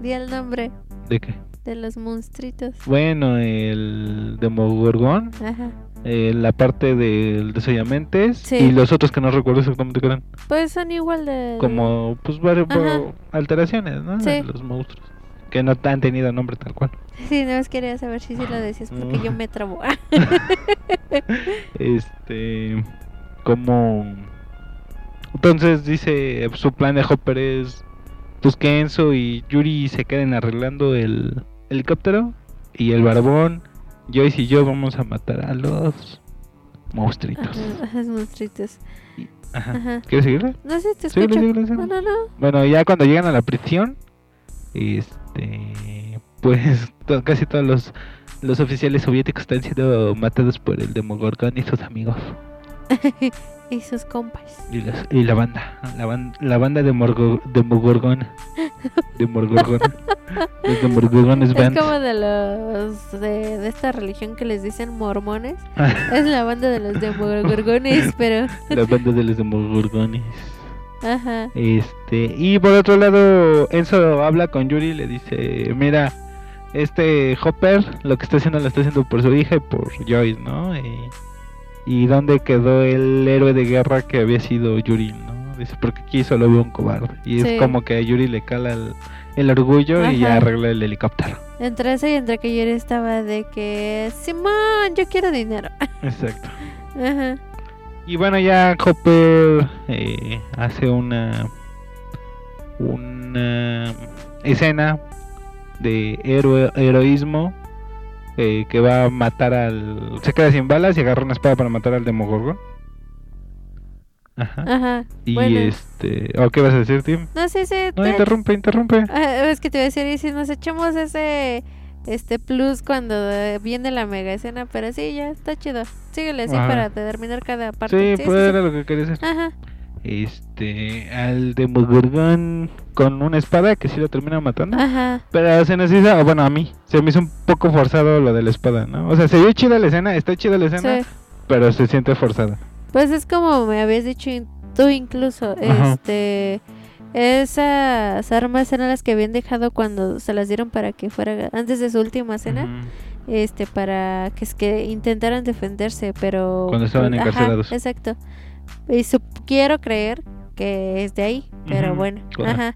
Di el nombre. ¿De qué? De los monstruitos. Bueno, el Demogorgon. Ajá. La parte del desollamentes, sí. Y los otros que no recuerdo exactamente qué eran. Pues son igual de... Como, pues, varias alteraciones, ¿no? Sí. Los monstruos. Que no han tenido nombre tal cual. Sí, no, es que quería saber si lo decías porque yo me trabo. Como... Entonces dice, su plan de Hopper es... Pues que Enzo y Yuri se queden arreglando el helicóptero. Y el barbón... Joyce y yo vamos a matar a los monstruitos. Los monstruitos. Ajá. ¿Quieres seguirle? No sé, te escucho. No. Bueno, ya cuando llegan a la prisión, pues casi todos los oficiales soviéticos están siendo matados por el Demogorgon y sus amigos. Y sus compas. Y la banda. La banda de Demogorgon. Los Demogorgones Band. Es como de los de esta religión que les dicen mormones. Es la banda de los Demogorgones, pero. La banda de los Demogorgones. Ajá. Y por otro lado, Enzo habla con Yuri y le dice: Mira, Hopper lo que está haciendo lo está haciendo por su hija y por Joyce, ¿no? ¿Y dónde quedó el héroe de guerra que había sido Yuri, no? Dice, porque aquí solo veo un cobarde. Y sí. Es como que a Yuri le cala el orgullo. Ajá. Y ya arregla el helicóptero. Entre eso y entre que Yuri estaba de que... ¡Simón, yo quiero dinero! Exacto. Ajá. Y bueno, ya Hopper hace una escena de heroísmo. Que va a matar al... Se queda sin balas y agarra una espada para matar al Demogorgon. Ajá. Y bueno. ¿O qué vas a decir, Tim? No, sí. No, interrumpe. Es que te iba a decir, y si nos echamos ese plus cuando viene la mega escena, pero sí, ya está chido. Síguele así para terminar cada parte. Sí, pues era lo que quería hacer. Ajá. Al Demogorgon con una espada que sí lo termina matando. Ajá. Pero se nos hizo, bueno, a mí se me hizo un poco forzado lo de la espada, ¿no? O sea, se vio chida la escena, está chida la escena, sí. Pero se siente forzada. Pues es como me habías dicho tú incluso. Ajá. Esas armas eran las que habían dejado cuando se las dieron para que fuera antes de su última cena. Ajá. Para que intentaran defenderse, pero cuando estaban encarcelados. Ajá, exacto. Y quiero creer que es de ahí, pero bueno. Claro. Ajá.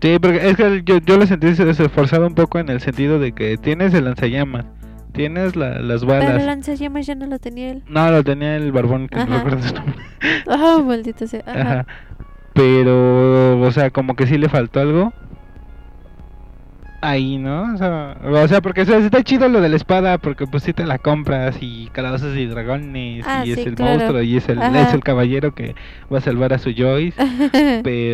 Sí, porque es que yo lo sentí esforzado un poco en el sentido de que tienes el lanzallamas, tienes las balas. Pero el lanzallamas ya no lo tenía él. No, lo tenía el barbón, que no recuerdo su nombre. Oh, maldito sea. Ajá. Pero, o sea, como que sí le faltó algo. Ahí, ¿no? O sea, porque está chido lo de la espada, porque pues si te la compras y calabazas y dragones, y sí, es el monstruo y es el caballero que va a salvar a su Joyce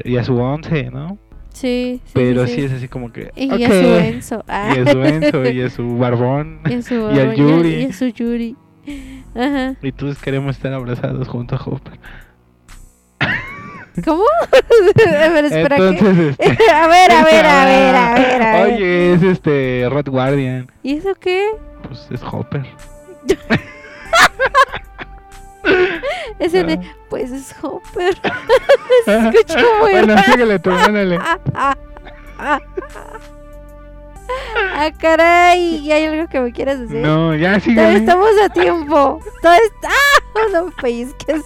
y a su Once, ¿no? Sí, sí. Pero sí, sí es así como que... Y okay, a su Enzo. Ah. Y a su Enzo, y a su barbón. Y a su barbón, y al Yuri. Y a su Yuri. Ajá. Y todos queremos estar abrazados junto a Hopper. ¿Cómo? A ver, espera. Entonces, que... A ver. Oye, es Red Guardian. ¿Y eso qué? Pues es Hopper. Ese de, pues es Hopper. Se escuchó muy bueno, raro. Síguele tú, ándale. Ah, caray, ¿y hay algo que me quieras decir? No, ya síguele. Todavía estamos a tiempo. ¡Ah! No pellizques.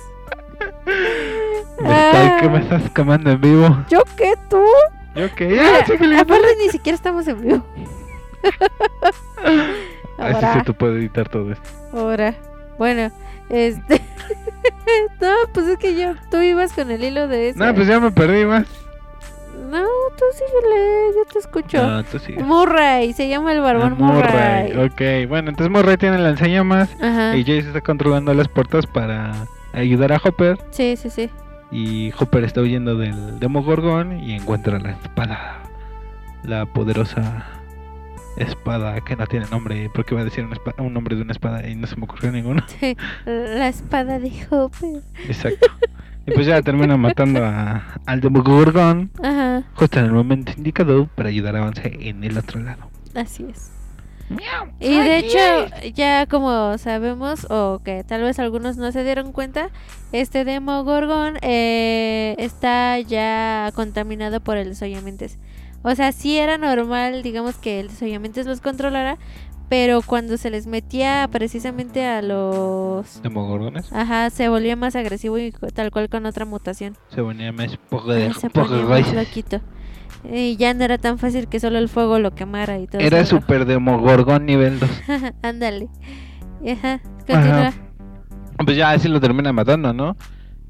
¿Qué me estás quemando en vivo? ¿Yo qué? ¿Tú? ¿Yo qué? Ya, síguele. Aparte ni siquiera estamos en vivo. Ahora. Así se te puede editar todo esto. Ahora, bueno... No, pues es que tú ibas con el hilo de eso. No, pues ya me perdí más. No, tú síguele, yo te escucho. No, tú síguele. Murray, se llama el barbón Murray. Murray, ok, bueno, entonces Murray tiene la enseña más. Ajá. Y Jay se está controlando las puertas para ayudar a Hopper. Sí, sí, sí. Y Hopper está huyendo del Demogorgon y encuentra la espada. La poderosa espada que no tiene nombre, porque iba a decir un nombre de una espada y no se me ocurrió ninguno. Sí, la espada de Hopper. Exacto. Y pues ya termina matando al Demogorgon. Ajá. Justo en el momento indicado para ayudar a avance en el otro lado. Así es. Y de hecho, ya como sabemos, o que tal vez algunos no se dieron cuenta, este Demogorgon está ya contaminado por el desollamientes. O sea, sí era normal, digamos, que el desollamientes los controlara, pero cuando se les metía precisamente a los... ¿Demogorgones? Ajá, se volvía más agresivo y tal cual con otra mutación. Se volvía más poco loquito. Y ya no era tan fácil que solo el fuego lo quemara y todo. Era super Demogorgon nivel 2. Ándale. Ajá, continúa. Ajá. Pues ya así lo termina matando, ¿no?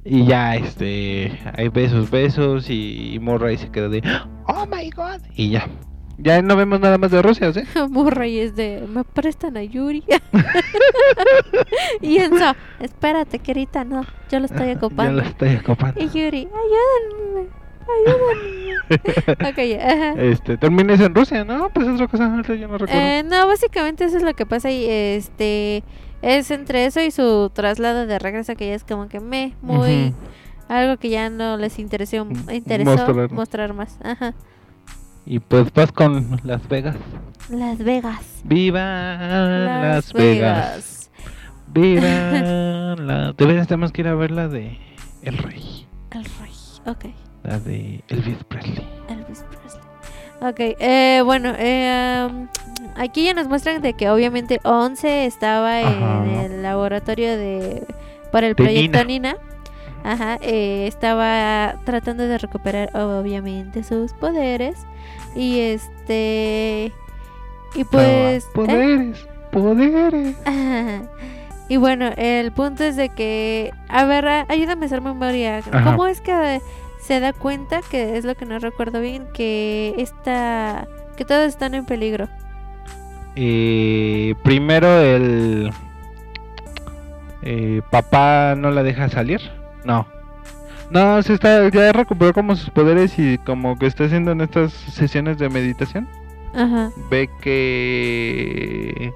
Y ya, hay besos y Murray se queda de ¡oh my god! Y ya. Ya no vemos nada más de Rusia, ¿sí? Murray es de, me prestan a Yuri. Y Enzo, espérate, querida, no, yo lo estoy ocupando. Y Yuri, ayúdenme. Okay, ajá. Termina eso en Rusia, ¿no? Pues es otra cosa, yo no recuerdo. No, básicamente eso es lo que pasa y es entre eso y su traslado de regreso que ya es como que muy... Uh-huh. Algo que ya no les interesó mostrar más. Ajá. Y pues vas con Las Vegas. Las Vegas. ¡Viva Las Vegas! ¡Viva la... Deberías tenemos que ir a ver la de El Rey. El Rey, ok. La de Elvis Presley. Ok, bueno, aquí ya nos muestran de que obviamente Once estaba en el laboratorio para el proyecto Nina. Ajá, estaba tratando de recuperar obviamente sus poderes. Y y pues poderes. Ajá. Y bueno, el punto es de que, a ver, ayúdame a hacer memoria. Ajá. ¿Cómo es que se da cuenta, que es lo que no recuerdo bien, que todos están en peligro? Primero el papá no la deja salir. No, se está, ya recuperó como sus poderes y como que está haciendo en estas sesiones de meditación. Ajá. Ve que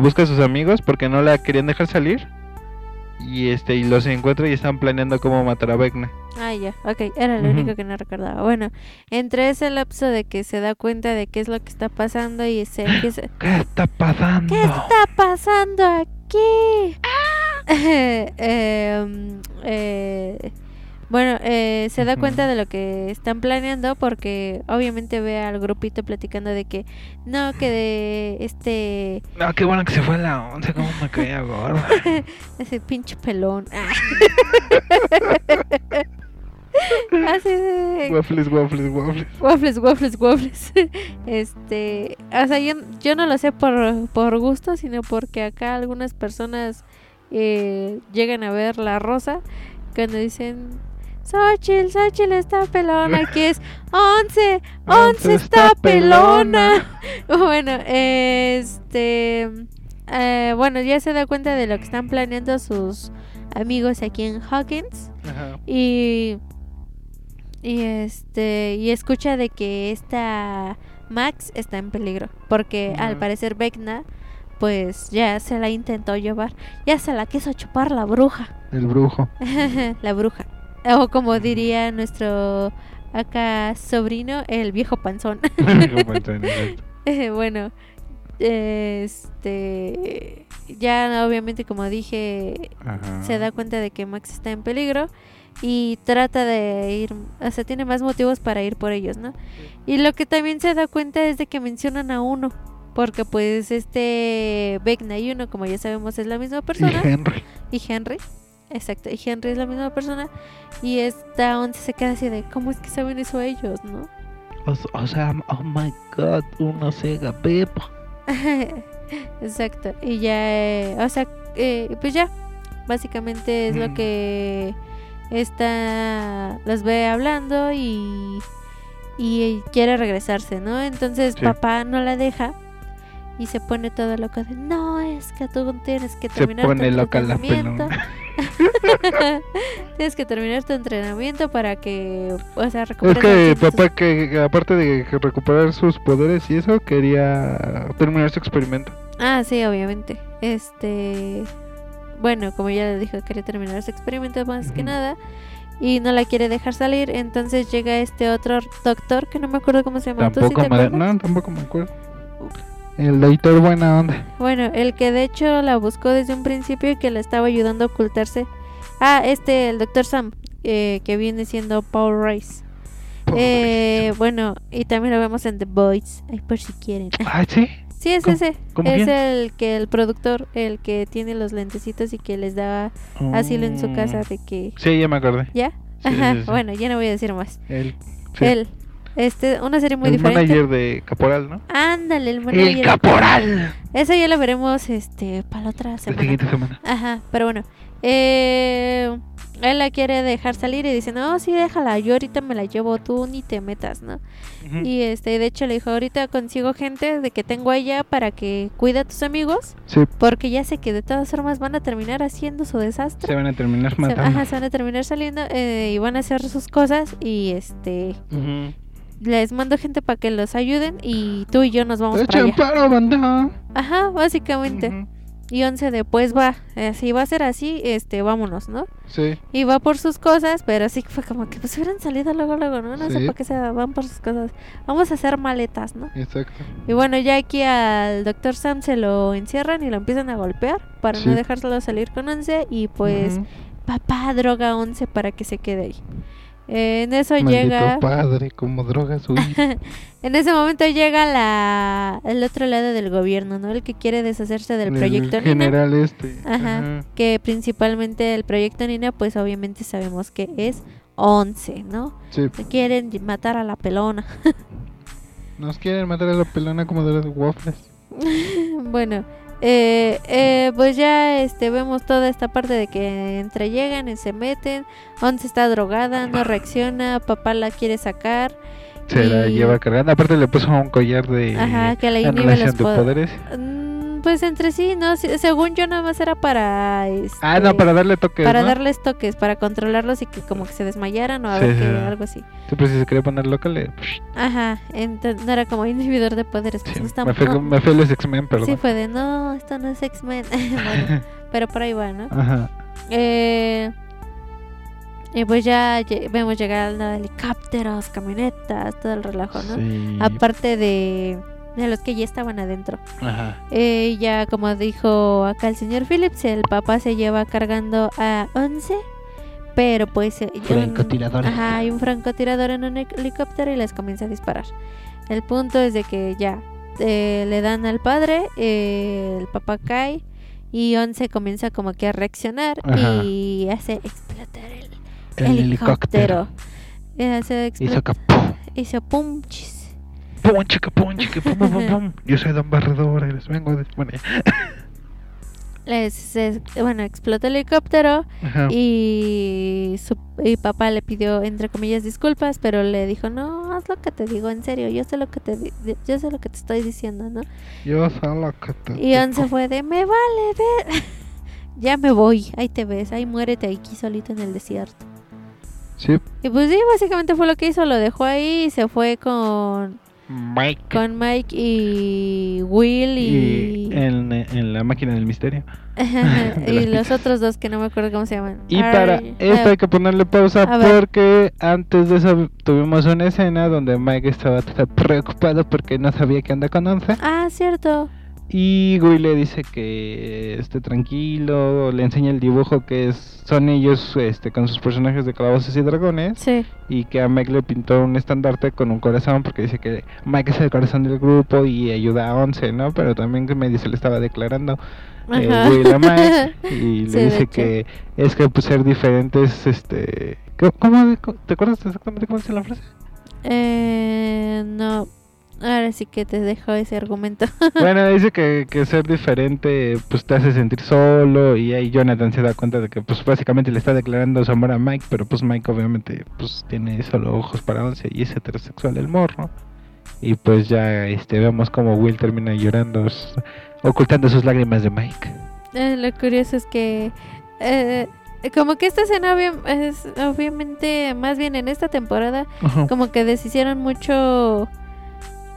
busca a sus amigos porque no la querían dejar salir y y los encuentra y están planeando cómo matar a Vecna. Ah, ya, ok, era lo único que no recordaba. Bueno, entre ese lapso de que se da cuenta de qué es lo que está pasando y se empieza... ¿Qué está pasando aquí? ¡Ah! Bueno, se da cuenta de lo que están planeando porque obviamente ve al grupito platicando de que no, que de no, qué bueno que se fue a la Once, cómo me caía gorda. Ese pinche pelón. Así de... Waffles. O sea, yo no lo sé por gusto, sino porque acá algunas personas llegan a ver la rosa cuando dicen Xochitl está pelona, aquí es Once está pelona. Bueno, bueno, ya se da cuenta de lo que están planeando sus amigos aquí en Hawkins. Ajá. Y Y y escucha de que esta Max está en peligro porque al parecer Vecna pues ya se la intentó llevar, ya se la quiso chupar la bruja. El brujo. La bruja. O como diría nuestro acá sobrino, el viejo panzón. El viejo panzón, exacto. Bueno, ya obviamente como dije, ajá, se da cuenta de que Max está en peligro y trata de ir, o sea, tiene más motivos para ir por ellos, ¿no? Y lo que también se da cuenta es de que mencionan a uno, porque pues Vecna y uno, como ya sabemos, es la misma persona. Y Henry. Exacto, y Henry es la misma persona. Y esta once se queda así de, ¿cómo es que saben eso a ellos, no? O sea, oh my god, una Sega Pepa. Exacto, y ya, pues ya, básicamente es lo que los ve hablando y quiere regresarse, ¿no? Entonces sí, papá no la deja y se pone todo loco de, no, es que tú tienes que terminar tu entrenamiento. Tienes que terminar tu entrenamiento para que, o sea, recuperes. Es que papá que aparte de recuperar sus poderes y eso, quería terminar su experimento. Ah, sí, obviamente. Bueno, como ya le dijo, quería terminar su experimento más que nada y no la quiere dejar salir. Entonces llega otro doctor que no me acuerdo cómo se llama. Tampoco me acuerdo. El doctor buena onda. Bueno, el que de hecho la buscó desde un principio y que la estaba ayudando a ocultarse. Ah, el doctor Sam, que viene siendo Paul Reiss. Bueno, y también lo vemos en The Boys, ahí por si quieren. Ah, sí. Sí, es ese. Es el productor, el que tiene los lentecitos y que les daba asilo en su casa de que... Sí, ya me acordé. ¿Ya? Sí, ajá, sí. Bueno, ya no voy a decir más. Él. Sí. Él. Una serie muy diferente. El manager de Caporal, ¿no? Ándale, el manager de Caporal. Eso ya lo veremos para la otra semana. La siguiente semana. Ajá, pero bueno. Él la quiere dejar salir y dice, no, sí, déjala, yo ahorita me la llevo, tú ni te metas, ¿no? Uh-huh. Y de hecho le dijo, ahorita consigo gente de que tengo allá para que cuida a tus amigos. Sí. Porque ya sé que de todas formas van a terminar haciendo su desastre. Se van a terminar matando. Se van a terminar saliendo y van a hacer sus cosas y uh-huh, les mando gente para que los ayuden y tú y yo nos vamos para allá. Paro, banda. Ajá, básicamente. Uh-huh. Y Once después va, si va a ser así, vámonos, ¿no? Sí. Y va por sus cosas, pero así fue como que pues hubieran salido luego, ¿no? No sí, sé por qué se van por sus cosas. Vamos a hacer maletas, ¿no? Exacto. Y bueno, ya aquí al Dr. Sam se lo encierran y lo empiezan a golpear para no dejárselo salir con Once. Y pues papá droga a Once para que se quede ahí. En eso maldito llega... padre, como droga su hijo. En ese momento llega el otro lado del gobierno, ¿no? El que quiere deshacerse del proyecto Nina. El general Ajá. Ajá. Que principalmente el proyecto Nina, pues obviamente sabemos que es 11, ¿no? Sí. Quieren matar a la pelona. Nos quieren matar a la pelona como de los waffles. Bueno... pues ya vemos toda esta parte de que llegan y se meten. Once está drogada, no reacciona. Papá la quiere sacar. Se la lleva cargando. Aparte le puso un collar de... Ajá, que le inhibe los poderes. Pues entre sí, no, según yo nada más era para... no, para darle toques, para darles toques, para controlarlos y que como que se desmayaran o algo así. Sí, pero si se quería poner loca le... Ajá, entonces no era como inhibidor de poderes. Pues sí, me fue los X-Men, perdón. Sí, fue de, no, esto no es X-Men. Bueno, pero por ahí va, ¿no? Ajá. Y pues ya vemos llegar helicópteros, camionetas, todo el relajo, ¿no? Sí. Aparte de los que ya estaban adentro. Ajá. Ya como dijo acá el señor Phillips, el papá se lleva cargando a Once, pero pues francotirador. Ajá, hay un francotirador en un helicóptero y les comienza a disparar. El punto es de que ya le dan al padre, el papá cae y Once comienza como que a reaccionar. Ajá. Y hace explotar el helicóptero. Hizo pum, chis. Pum, chica, pum. Yo soy Don Barredor y les vengo de... Bueno, explotó el helicóptero. Ajá. Y papá le pidió, entre comillas, disculpas, pero le dijo, no, haz lo que te digo, en serio, yo sé lo que te estoy diciendo, ¿no? Yo sé lo que te digo. Y Once fue de, me vale, ya me voy, ahí te ves, ahí muérete aquí solito en el desierto. Sí. Y pues sí, básicamente fue lo que hizo, lo dejó ahí y se fue con Mike. Con Mike y Will y en la máquina del misterio. Y los otros dos que no me acuerdo cómo se llaman. Y para esto hay que ponerle pausa porque antes de eso tuvimos una escena donde Mike estaba preocupado porque no sabía que anda con 11. Ah, cierto. Y Will le dice que esté tranquilo, le enseña el dibujo que son ellos con sus personajes de Calabozos y Dragones. Sí. Y que a Mike le pintó un estandarte con un corazón porque dice que Mike es el corazón del grupo y ayuda a Once, ¿no? Pero también que me dice le estaba declarando Will a Mike y le dice que es que pues, ser diferentes, ¿cómo? ¿Te acuerdas exactamente cómo dice la frase? No. Ahora sí que te dejo ese argumento. Bueno, dice que ser diferente pues te hace sentir solo. Y ahí Jonathan se da cuenta de que pues básicamente le está declarando su amor a Mike. Pero pues Mike obviamente pues tiene solo ojos para 11 y es heterosexual el morro. Y pues ya vemos como Will termina llorando, ocultando sus lágrimas de Mike. Lo curioso es que como que esta escena es obviamente más bien en esta temporada. Uh-huh. Como que las hicieron mucho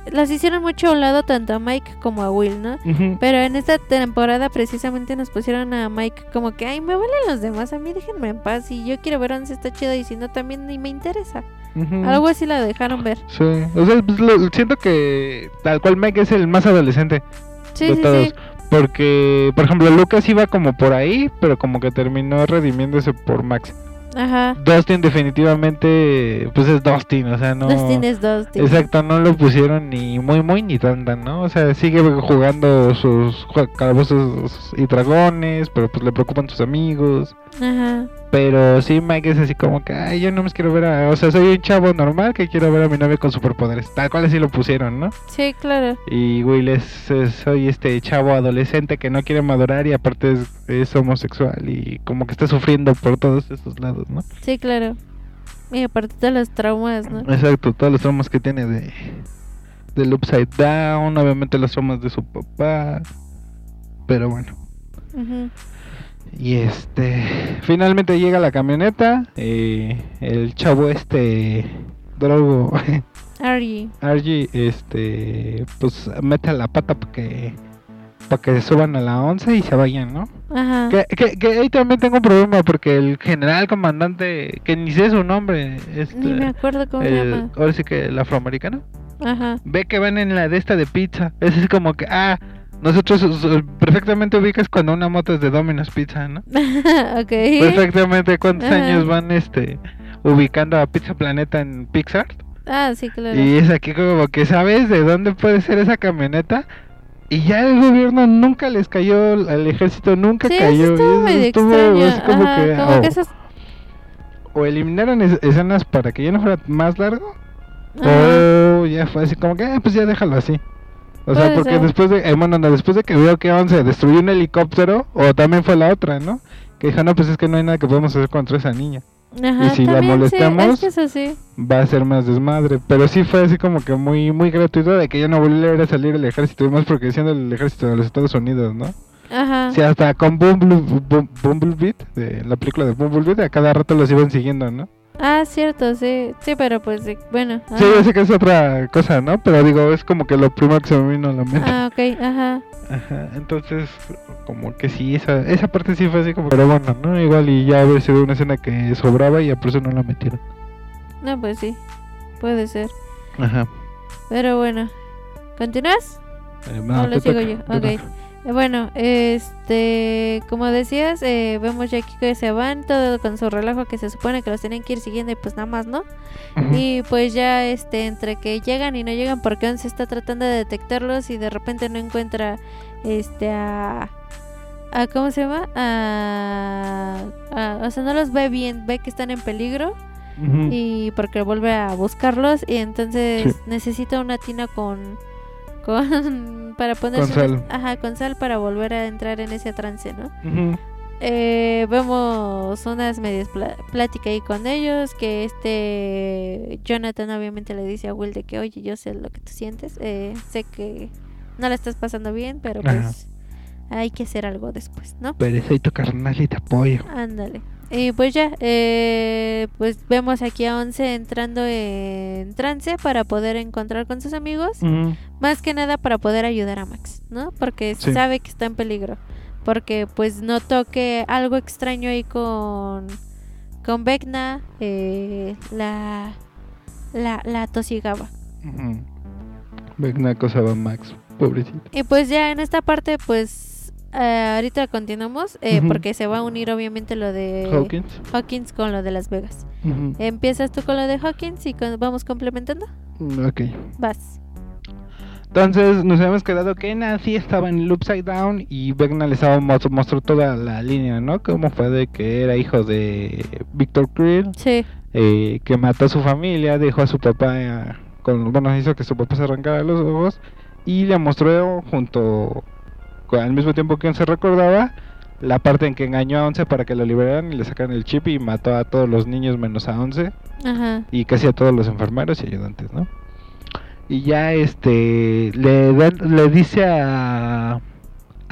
a un lado tanto a Mike como a Will, ¿no? Uh-huh. Pero en esta temporada precisamente nos pusieron a Mike como que, ay, me valen los demás, a mí déjenme en paz. Si yo quiero ver a Once está chido y si no también ni me interesa. Uh-huh. Algo así la dejaron ver. Sí, o sea, pues, siento que tal cual Mike es el más adolescente. Sí, de todos. Sí. Porque, por ejemplo, Lucas iba como por ahí, pero como que terminó redimiéndose por Max. Ajá. Dustin definitivamente pues es Dustin, o sea no. Dustin es Dustin. Exacto, no lo pusieron ni muy muy ni tan, ¿no? O sea, sigue jugando sus calabozos y dragones, pero pues le preocupan sus amigos. Ajá. Pero sí, Mike es así como que, ay, yo no me quiero ver o sea, soy un chavo normal que quiero ver a mi novia con superpoderes. Tal cual así lo pusieron, ¿no? Sí, claro. Y Will soy chavo adolescente que no quiere madurar y aparte es homosexual y como que está sufriendo por todos estos lados, ¿no? Sí, claro. Y aparte todos los traumas, ¿no? Exacto, todos los traumas que tiene del Upside Down, obviamente los traumas de su papá, pero bueno. Uh-huh. Y finalmente llega la camioneta, el chavo drogo RG pues mete la pata para que suban a la 11 y se vayan, ¿no? Ajá. Que ahí también tengo un problema porque el general comandante, que ni sé su nombre, ni me acuerdo cómo se llama. Ahora sí que el afroamericano. Ajá. Ve que van en la de esta de pizza, es como que nosotros perfectamente ubicas cuando una moto es de Domino's Pizza, ¿no? Okay. Perfectamente, ¿cuántos años van ubicando a Pizza Planeta en Pixar? Ah, sí, claro. Y es aquí como que sabes de dónde puede ser esa camioneta. Y ya el gobierno nunca les cayó, el ejército nunca cayó. Eso estuvo medio extraño. Así como que esas... O eliminaron escenas para que ya no fuera más largo. Ajá. O ya fue así como que, pues ya déjalo así. O sea, porque después de que veo que Once destruyó un helicóptero, o también fue la otra, ¿no? Que dijo, no, pues es que no hay nada que podemos hacer contra esa niña. Ajá, y si la molestamos, sí, va a ser más desmadre. Pero sí fue así como que muy muy gratuito de que ya no volviera a salir el ejército, y más porque siendo el ejército de los Estados Unidos, ¿no? Ajá. Sí, hasta con Bumblebee, de la película de Bumblebee, a cada rato los iban siguiendo, ¿no? Ah, cierto, sí, sí, pero pues, bueno. Ajá. Sí, yo sé que es otra cosa, ¿no? Pero digo, es como que lo primero que se me vino a la mente. Ah, ok, ajá. Ajá, entonces, como que sí, esa parte sí fue así como, pero bueno, ¿no? Igual y ya habría sido una escena que sobraba y por eso no la metieron. No, pues sí, puede ser. Ajá. Pero bueno, ¿continúas? No, lo sigo yo, ok. Bueno, como decías, vemos ya aquí que se van todo con su relajo que se supone que los tienen que ir siguiendo y pues nada más, ¿no? Uh-huh. Y pues ya, entre que llegan y no llegan porque Once está tratando de detectarlos y de repente no encuentra, ¿cómo se llama? O sea, no los ve bien, ve que están en peligro. Uh-huh. Y porque vuelve a buscarlos y entonces necesita una tina para ponerse con sal para volver a entrar en ese trance, ¿no? Uh-huh. Vemos unas medias plática ahí con ellos que Jonathan obviamente le dice a Will de que oye, yo sé lo que tú sientes, sé que no la estás pasando bien, pero pues hay que hacer algo después, ¿no? Pero soy tu carnal y te apoyo. Ándale. Y pues ya, pues vemos aquí a Once entrando en trance para poder encontrar con sus amigos. Uh-huh. Más que nada para poder ayudar a Max, ¿no? Porque sí sabe que está en peligro. Porque pues notó que algo extraño ahí con Vecna, la tosigaba. Uh-huh. Vecna acosaba a Max, pobrecito. Y pues ya en esta parte pues... ahorita continuamos, uh-huh, porque se va a unir obviamente lo de Hawkins con lo de Las Vegas. Uh-huh. Empiezas tú con lo de Hawkins y vamos complementando. Ok. Vas. Entonces nos hemos quedado que Nancy estaba en el Upside Down y Vecna les mostró toda la línea, ¿no? Como fue de que era hijo de Victor Creel. Sí. Que mató a su familia, dejó a su papá, hizo que su papá se arrancara los ojos y le mostró junto... al mismo tiempo que se recordaba la parte en que engañó a Once para que lo liberaran y le sacaran el chip y mató a todos los niños menos a Once. Ajá. Y casi a todos los enfermeros y ayudantes, ¿no? Y ya le dice a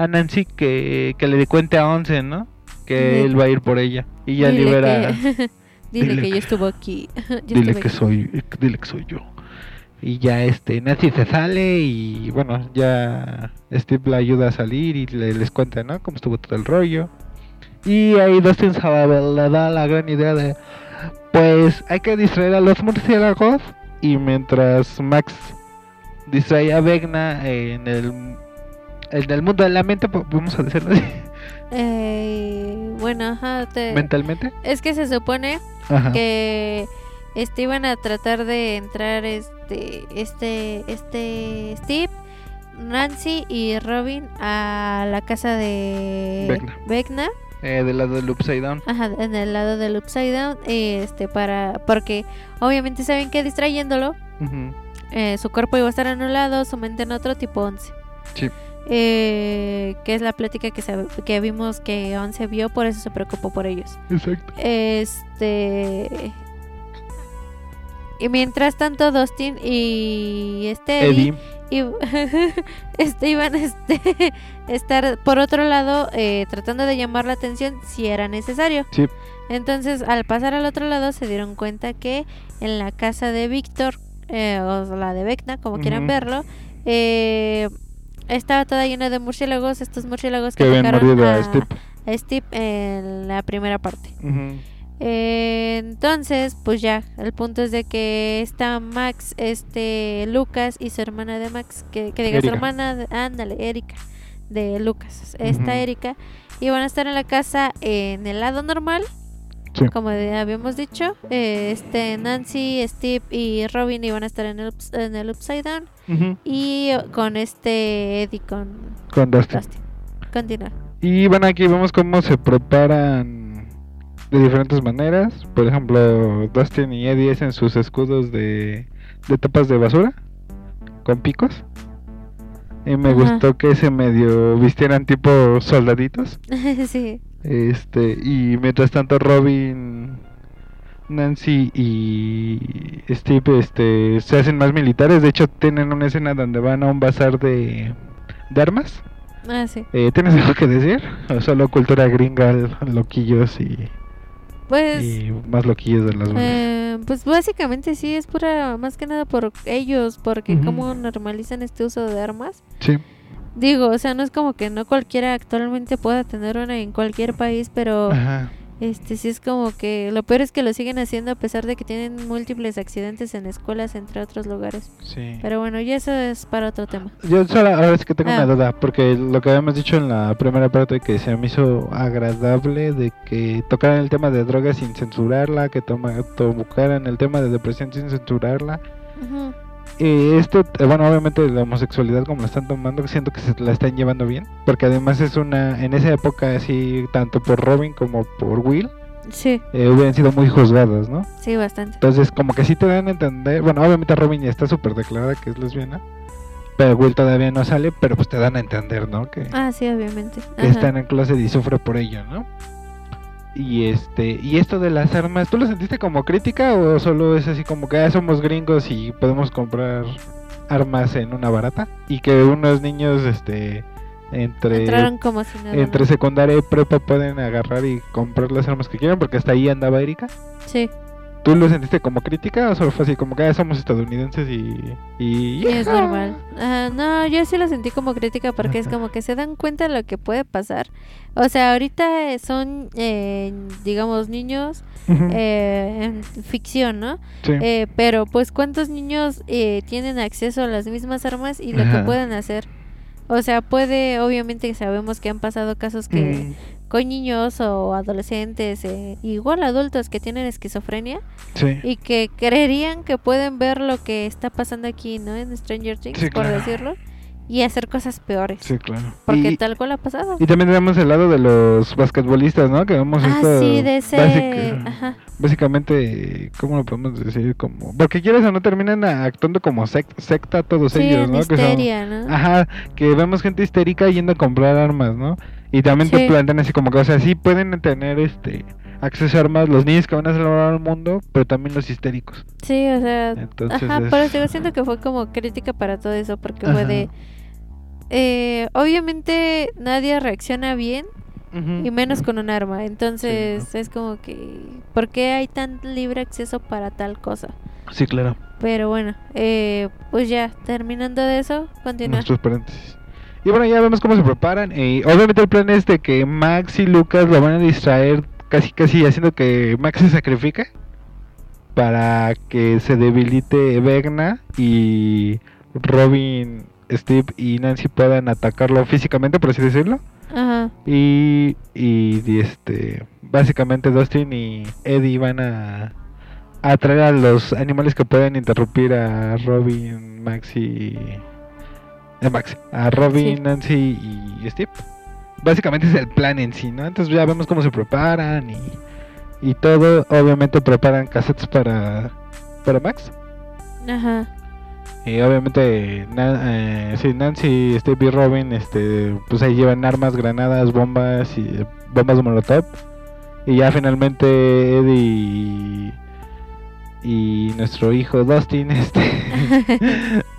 Nancy que le cuente a Once, ¿no? Que él va a ir por ella y ya dile libera. Dile que yo estuve aquí. Dile que soy yo. Y ya Nancy se sale y bueno, ya Steve la ayuda a salir y les cuenta, ¿no? Cómo estuvo todo el rollo. Y ahí Dustin Sabadell le da la gran idea de, pues hay que distraer a los murciélagos. Y mientras Max distrae a Vecna en el mundo de la mente, vamos a decirlo así. Bueno, ajá. ¿Mentalmente? Es que se supone, ajá, que... iban a tratar de entrar Steve, Nancy y Robin a la casa de Vecna. Del lado del Upside Down. Ajá, en el lado del Upside Down, porque obviamente saben que distrayéndolo, uh-huh, su cuerpo iba a estar en un lado, su mente en otro, tipo 11. Sí. Que es la plática que vimos que 11 vio, por eso se preocupó por ellos. Exacto. Y mientras tanto Dustin y Eddie y iban a estar por otro lado, tratando de llamar la atención si era necesario. Sí. Entonces al pasar al otro lado se dieron cuenta que en la casa de Víctor, o la de Vecna, como quieran verlo, estaba toda llena de murciélagos, estos murciélagos que atacaron a Steve en la primera parte. Uh-huh. Entonces, pues ya, el punto es de que está Max, Lucas y su hermana de Max, que diga Erika. Su hermana, Erika, de Lucas, uh-huh, Erika, y van a estar en la casa en el lado normal, sí, como habíamos dicho, Nancy, Steve y Robin iban a estar en el Upside Down, uh-huh, y con Eddie, con Dustin. Continúa. Y bueno, aquí vemos cómo se preparan de diferentes maneras. Por ejemplo, Dustin y Eddie hacen sus escudos de tapas de basura con picos. Y me, ajá, gustó que se medio vistieran tipo soldaditos. Sí. Y mientras tanto Robin, Nancy y Steve se hacen más militares. De hecho tienen una escena donde van a un bazar de armas. Ah, sí. ¿Tienes algo que decir? ¿O solo cultura gringa, loquillos y... pues, y más loquillos de las buenas? Pues básicamente sí, es pura, más que nada por ellos, porque, uh-huh, cómo normalizan este uso de armas. Sí. Digo, o sea, no es como que no cualquiera actualmente pueda tener una en cualquier país, pero, ajá, sí es como que lo peor es que lo siguen haciendo a pesar de que tienen múltiples accidentes en escuelas, entre otros lugares. Sí. Pero bueno, ya eso es para otro tema. Yo solo ahora es que tengo una duda, porque lo que habíamos dicho en la primera parte que se me hizo agradable de que tocaran el tema de drogas sin censurarla, que tocaran el tema de depresión sin censurarla. Uh-huh. Bueno, obviamente la homosexualidad como la están tomando, siento que se la están llevando bien, porque además es en esa época así, tanto por Robin como por Will, sí, hubieran sido muy juzgadas, ¿no? Sí, bastante. Entonces como que sí te dan a entender, bueno, obviamente Robin ya está súper declarada que es lesbiana, pero Will todavía no sale, pero pues te dan a entender, ¿no? Que, ah, sí, obviamente, que está en el closet y sufre por ello, ¿no? Y y esto de las armas, ¿tú lo sentiste como crítica o solo es así como que somos gringos y podemos comprar armas en una barata? Y que unos niños Entre secundaria y prepa pueden agarrar y comprar las armas que quieran, porque hasta ahí andaba Erika. Sí. ¿Tú lo sentiste como crítica o solo fue así como que somos estadounidenses y es normal? No, yo sí lo sentí como crítica porque es como que se dan cuenta de lo que puede pasar. O sea, ahorita son, digamos, niños en ficción, ¿no? Sí. Pero pues ¿cuántos niños tienen acceso a las mismas armas y lo que pueden hacer? O sea, obviamente sabemos que han pasado casos que... con niños o adolescentes, igual adultos que tienen esquizofrenia, sí, y que creerían que pueden ver lo que está pasando aquí, ¿no? En Stranger Things, sí, claro, por decirlo, y hacer cosas peores. Sí, claro. Porque tal cual ha pasado. Y también tenemos el lado de los basquetbolistas, ¿no? Que vemos esto. Sí, de ese... Básicamente, ¿cómo lo podemos decir? Como, porque quieres o no, terminan actuando como secta todos ellos, ¿no? Histeria, que son, ¿no? Que vemos gente histérica yendo a comprar armas, ¿no? Y también te plantean así como que, o sea, sí pueden tener acceso a armas los niños que van a salvar al mundo, pero también los histéricos. Sí, o sea, entonces pero yo siento que fue como crítica para todo eso, porque fue de... obviamente nadie reacciona bien, y menos con un arma, entonces es como que ¿por qué hay tan libre acceso para tal cosa? Sí, claro. Pero bueno, pues ya terminando de eso, continúa. Nuestros paréntesis. Y bueno, ya vemos cómo se preparan, y obviamente el plan es de que Max y Lucas lo van a distraer casi haciendo que Max se sacrifique para que se debilite Vecna y Robin, Steve y Nancy puedan atacarlo físicamente, por así decirlo. Ajá. Y básicamente Dustin y Eddie van a traer a los animales que pueden interrumpir a Robin, Robin, Nancy y Steve. Básicamente es el plan en sí, ¿no? Entonces ya vemos cómo se preparan y todo. Obviamente preparan cassettes para Max. Ajá. Y obviamente Nancy, Steve y Robin pues ahí llevan armas, granadas, bombas y bombas de molotov. Y ya finalmente Eddie y nuestro hijo Dustin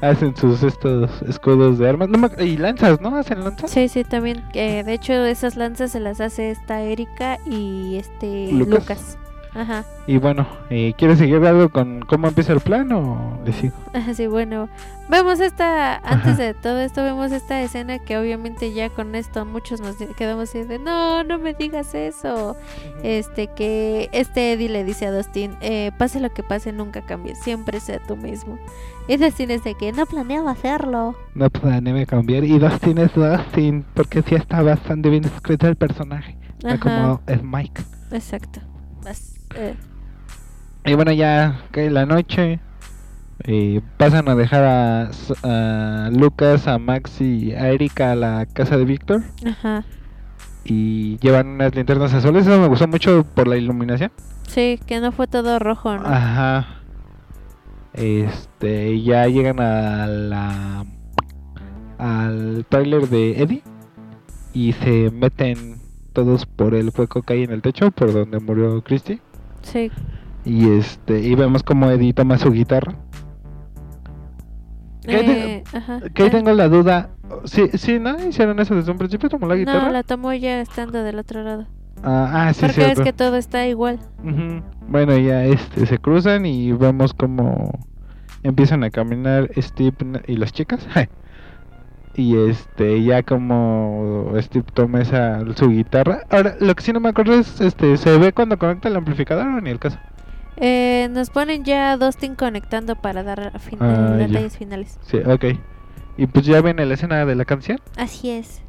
hacen sus escudos de armas, y lanzas, ¿no? ¿Hacen lanzas? Sí, también, de hecho esas lanzas se las hace esta Erika y Lucas. Ajá. Y bueno, ¿quieres seguir algo con cómo empieza el plan o le sigo? Sí, bueno, vemos antes de todo esto, vemos esta escena que obviamente ya con esto muchos nos quedamos así de no me digas eso. Que Eddie le dice a Dustin, pase lo que pase, nunca cambies, siempre sea tú mismo. Y Dustin es de que no planeaba hacerlo. No planeaba cambiar, y Dustin es Dustin, porque sí está bastante bien escrito el personaje, no como es Mike. Exacto. Y bueno, ya cae la noche y pasan a dejar a Lucas, a Max y a Erika a la casa de Víctor. Ajá. Y llevan unas linternas azules. Eso me gustó mucho por la iluminación. Sí, que no fue todo rojo, ¿no? Ajá. Ya llegan al trailer de Eddie y se meten todos por el hueco que hay en el techo por donde murió Christy. Sí. Y y vemos como Eddie toma su guitarra. Que ahí tengo la duda. Sí, ¿no? ¿Hicieron eso desde un principio? ¿Tomó la guitarra? No, la tomó ya estando del otro lado. Sí, porque cierto. Porque es que todo está igual. Bueno, ya se cruzan y vemos como empiezan a caminar Steve y las chicas. Y ya como Steve toma su guitarra. Ahora, lo que sí no me acuerdo es, ¿se ve cuando conecta el amplificador o ni el caso? Nos ponen ya Dustin conectando para dar detalles finales. Sí, ok. Y pues ya ven la escena de la canción. Así es.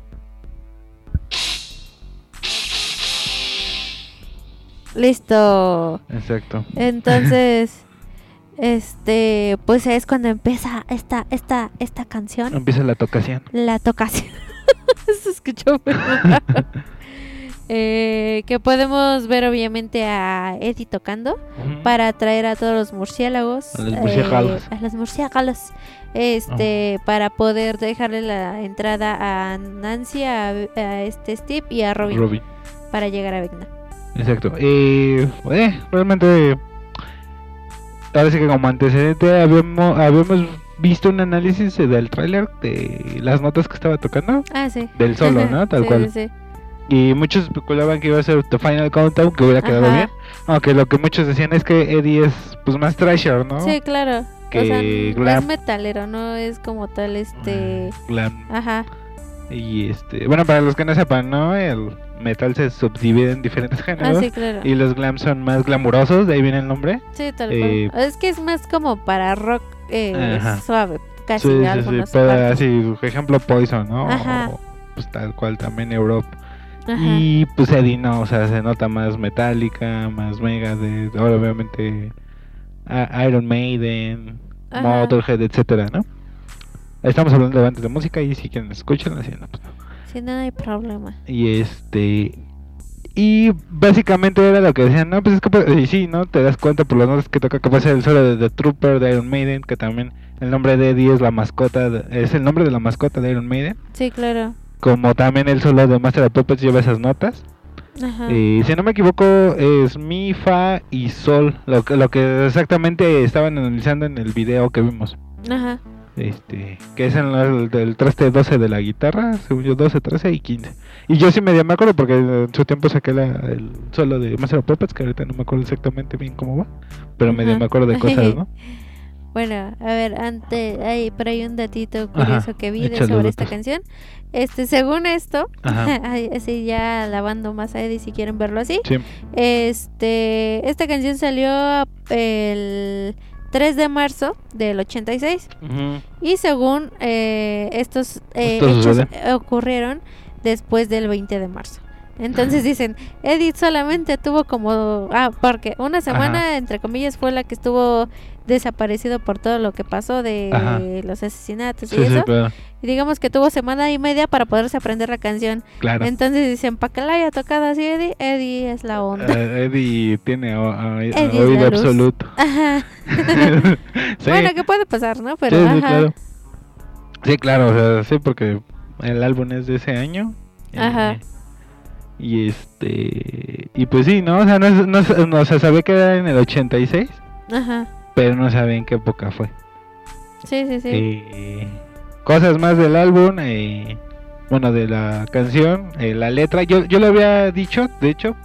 Listo. Exacto. Entonces... pues es cuando empieza esta canción. Empieza la tocación. Se escuchó muy raro. Que podemos ver obviamente a Eddie tocando para atraer a todos los murciélagos. A los murciélagos. Para poder dejarle la entrada a Nancy, a Steve y a Robin. Para llegar a Vecna. Exacto. Realmente... Parece que como antecedente habíamos visto un análisis del tráiler de las notas que estaba tocando. Ah, sí. Del solo, ¿no? Tal cual. Sí. Y muchos especulaban que iba a ser The Final Countdown, que hubiera quedado bien. Aunque lo que muchos decían es que Eddie es pues más thrasher, ¿no? Sí, claro. Que o sea, glam. Es metalero, no es como tal glam. Ajá. Y bueno, para los que no sepan, ¿no? El metal se subdivide en diferentes géneros. Ah, sí, claro. Y los glam son más glamurosos, de ahí viene el nombre. Sí, tal cual. Es que es más como para rock suave, casi. Sí, algunos para, sí, por ejemplo, Poison, ¿no? Ajá. O, pues tal cual también Europe. Ajá. Y pues Eddie no, o sea, se nota más metálica, más Megadeth, ahora obviamente Iron Maiden, ajá, Motorhead, etcétera, ¿no? Estamos hablando de bandas de música y si quieren escuchan, así no, pues no. Sí, no hay problema. Y y básicamente era lo que decían, no, pues es que y sí, ¿no? Te das cuenta por las notas que toca que puede ser el solo de The Trooper, de Iron Maiden, que también el nombre de Eddie es la mascota, es el nombre de la mascota de Iron Maiden. Sí, claro. Como también el solo de Master of Puppets lleva esas notas. Ajá. Y si no me equivoco es mi, fa y sol, lo que exactamente estaban analizando en el video que vimos. Ajá. Que es en el traste 12 de la guitarra, según yo 12, 13 y 15. Y yo sí medio me acuerdo porque en su tiempo saqué el solo de Master of Puppets, que ahorita no me acuerdo exactamente bien cómo va, pero ajá, medio me acuerdo de cosas, ¿no? Bueno, a ver, por ahí un datito curioso, ajá, que vi sobre esta canción. Según esto, así ya lavando más a Eddie si quieren verlo así. Sí. Esta canción salió el 3 de marzo del 86. Uh-huh. Y según estos hechos ocurrieron después del 20 de marzo. Entonces dicen, Eddie solamente tuvo como porque una semana, ajá, entre comillas, fue la que estuvo desaparecido por todo lo que pasó de, ajá, los asesinatos, sí, y eso, sí, claro. Y digamos que tuvo semana y media para poderse aprender la canción, claro. Entonces dicen, para que la haya tocado así Eddie es la onda. Eddie tiene oído absoluto. Ajá. Sí. Bueno, que puede pasar, ¿no? Pero, sí, ajá, claro. Sí, claro, o sea, sí, porque el álbum es de ese año. Ajá. Y y pues sí, ¿no? O sea, no se sabía que era en el 86. Ajá. Pero no sabía en qué época fue. Sí, sí, sí. Cosas más del álbum, bueno, de la canción, la letra. Yo lo había dicho, de hecho,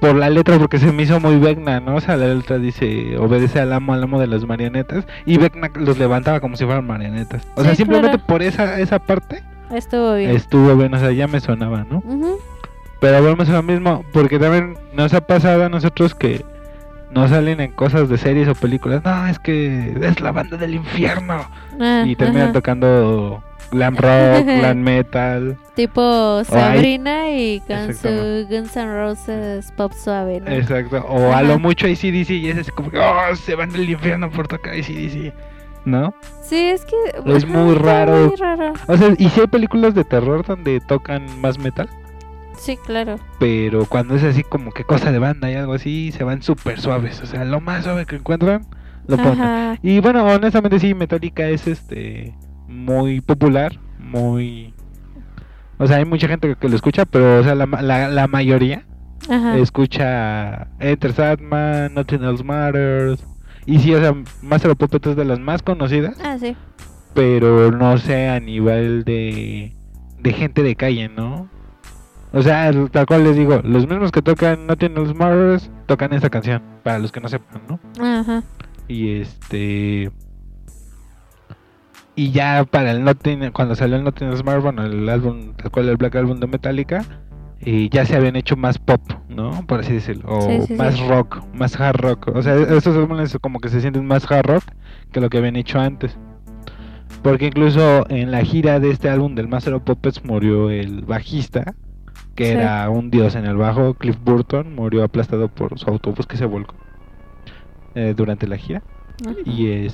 por la letra, porque se me hizo muy Vecna, ¿no? O sea, la letra dice, obedece al amo de las marionetas. Y Vecna los levantaba como si fueran marionetas. O sea, sí, simplemente claro, por esa parte. Estuvo bien, o sea, ya me sonaba, ¿no? Uh-huh. Pero volvemos a lo mismo, porque también nos ha pasado a nosotros que no salen en cosas de series o películas. No, es que es la banda del infierno. Y terminan tocando glam rock, glam metal. Tipo Sabrina y con su Guns N' Roses pop suave, ¿no? Exacto. O a lo mucho AC/DC y es así como que se van del infierno por tocar AC/DC, ¿no? Sí, es que es muy raro. Muy raro. O sea, ¿y si hay películas de terror donde tocan más metal? Sí, claro. Pero cuando es así como que cosa de banda y algo así, se van súper suaves. O sea, lo más suave que encuentran, lo ponen. Y bueno, honestamente sí, Metallica es muy popular, muy... O sea, hay mucha gente que lo escucha, pero o sea, la mayoría, ajá, escucha Enter Sandman, Nothing Else Matters. Y sí, o sea, Master of Puppets es de las más conocidas. Ah, sí. Pero no sé a nivel de gente de calle, ¿no? O sea, tal cual les digo, los mismos que tocan Nothing Else Matters tocan esta canción, para los que no sepan, ¿no? Ajá. Y y ya para el cuando salió el Nothing Else Matters, bueno, el álbum, tal cual el Black Album de Metallica, ya se habían hecho más pop, ¿no? Por así decirlo, o más rock, más hard rock. O sea, estos álbumes como que se sienten más hard rock que lo que habían hecho antes. Porque incluso en la gira de este álbum del Master of Puppets murió el bajista, que era un dios en el bajo, Cliff Burton, murió aplastado por su autobús que se volcó durante la gira. Ajá. Y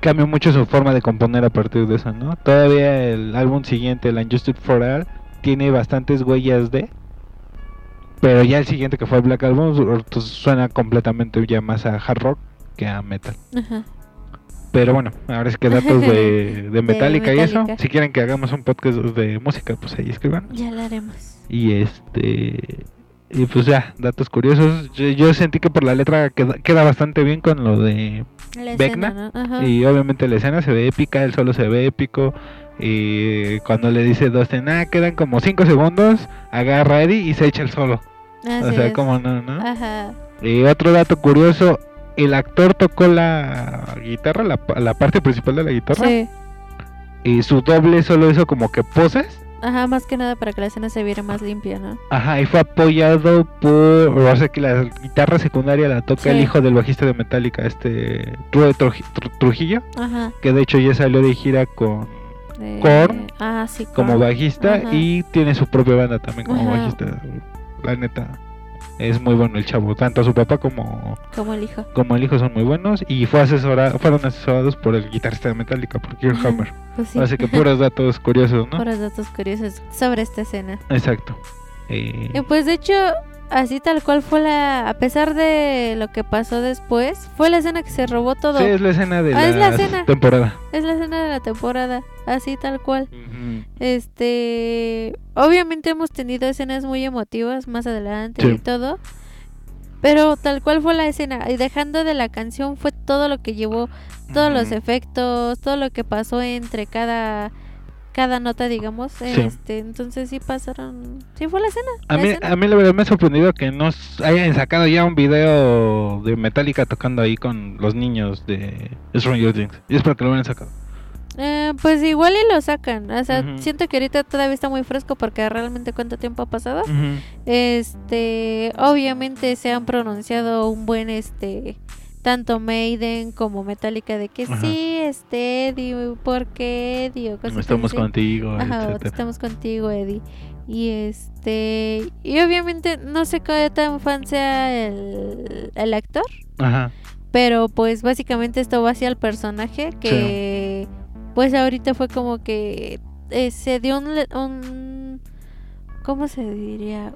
cambió mucho su forma de componer a partir de eso, ¿no? Todavía el álbum siguiente, el Unjustice for All, tiene bastantes huellas pero ya el siguiente, que fue el Black Album, suena completamente ya más a hard rock que a metal. Ajá. Pero bueno, ahora es que datos de Metallica y eso. Si quieren que hagamos un podcast de música, pues ahí escriban. Ya lo haremos. Y Y pues ya, datos curiosos. Yo sentí que por la letra queda bastante bien con lo de Vecna, ¿no? Y obviamente la escena se ve épica, el solo se ve épico. Y cuando le dice Dustin, quedan como 5 segundos, agarra a Eddie y se echa el solo. Así, o sea, es como no. Ajá. Y otro dato curioso, el actor tocó la guitarra, la parte principal de la guitarra. Sí. Y su doble solo hizo como que poses. Ajá, más que nada para que la escena se viera más limpia, ¿no? Ajá, y fue apoyado por... O sea, que la guitarra secundaria la toca el hijo del bajista de Metallica, Trujillo. Ajá. Que de hecho ya salió de gira con Korn como bajista. Ajá. Y tiene su propia banda también como bajista. La neta, es muy bueno el chavo. Tanto su papá como el hijo. Como el hijo son muy buenos. Y fueron asesorados por el guitarrista de Metallica, por Kirk Hammer. Pues sí. Así que puros datos curiosos, ¿no? Puros datos curiosos sobre esta escena. Exacto. Y pues de hecho, así tal cual fue la... A pesar de lo que pasó después, fue la escena que se robó todo. Sí, es la escena de la temporada. Es la escena de la temporada, así tal cual. Uh-huh. Obviamente hemos tenido escenas muy emotivas más adelante y todo, pero tal cual fue la escena. Y dejando de la canción fue todo lo que llevó, todos los efectos, todo lo que pasó entre cada nota, digamos, entonces sí fue la escena. A mí la verdad me ha sorprendido que no hayan sacado ya un video de Metallica tocando ahí con los niños de Stranger Things. Yo espero que lo hubieran sacado. Pues igual y lo sacan, o sea, siento que ahorita todavía está muy fresco porque realmente cuánto tiempo ha pasado. Obviamente se han pronunciado un buen tanto Maiden como Metallica de que sí, Eddie, porque Eddie, o cosas estamos así. Contigo, ajá, estamos contigo, Eddie. Y y obviamente no sé qué tan fan sea el actor, ajá, pero pues básicamente esto va hacia el personaje que pues ahorita fue como que se dio un ¿cómo se diría?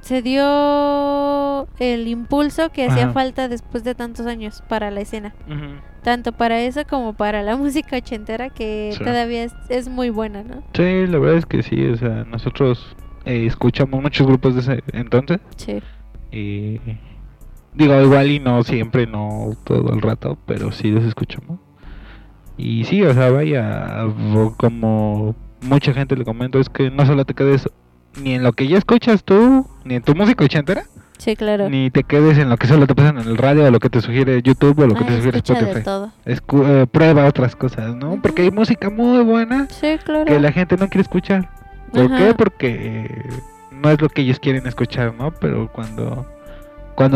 Se dio el impulso que hacía falta después de tantos años para la escena. Uh-huh. Tanto para eso como para la música ochentera que todavía es muy buena, ¿no? Sí, la verdad es que sí. O sea, nosotros escuchamos muchos grupos de ese entonces. Sí. Y digo, igual y no siempre, no todo el rato, pero sí los escuchamos. Y sí, o sea, vaya, como mucha gente le comento, es que no solo te quedes ni en lo que ya escuchas tú, ni en tu música ochentera. Sí, claro. Ni te quedes en lo que solo te pasan en el radio, o lo que te sugiere YouTube, o lo que te sugiere Spotify. Prueba otras cosas, ¿no? Uh-huh. Porque hay música muy buena que la gente no quiere escuchar. ¿Por qué? Porque no es lo que ellos quieren escuchar, ¿no? Pero cuando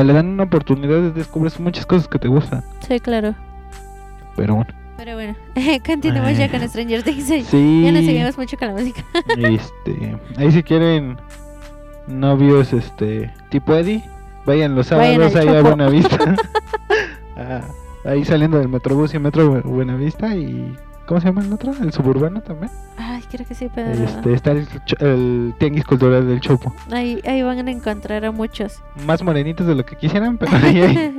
le dan una oportunidad, descubres muchas cosas que te gustan. Sí, claro. Pero bueno. Continuamos ya con Stranger Things. Sí. Ya nos seguimos mucho con la música. Ahí si quieren novios tipo Eddie, vayan los sábados ahí a Buenavista. Ahí saliendo del Metrobús y Metro Buenavista y... ¿Cómo se llama el otro? ¿El Suburbano también? Ay, creo que sí, pero... está el Tianguis Cultural del Chopo. Ahí van a encontrar a muchos. Más morenitos de lo que quisieran, pero ahí.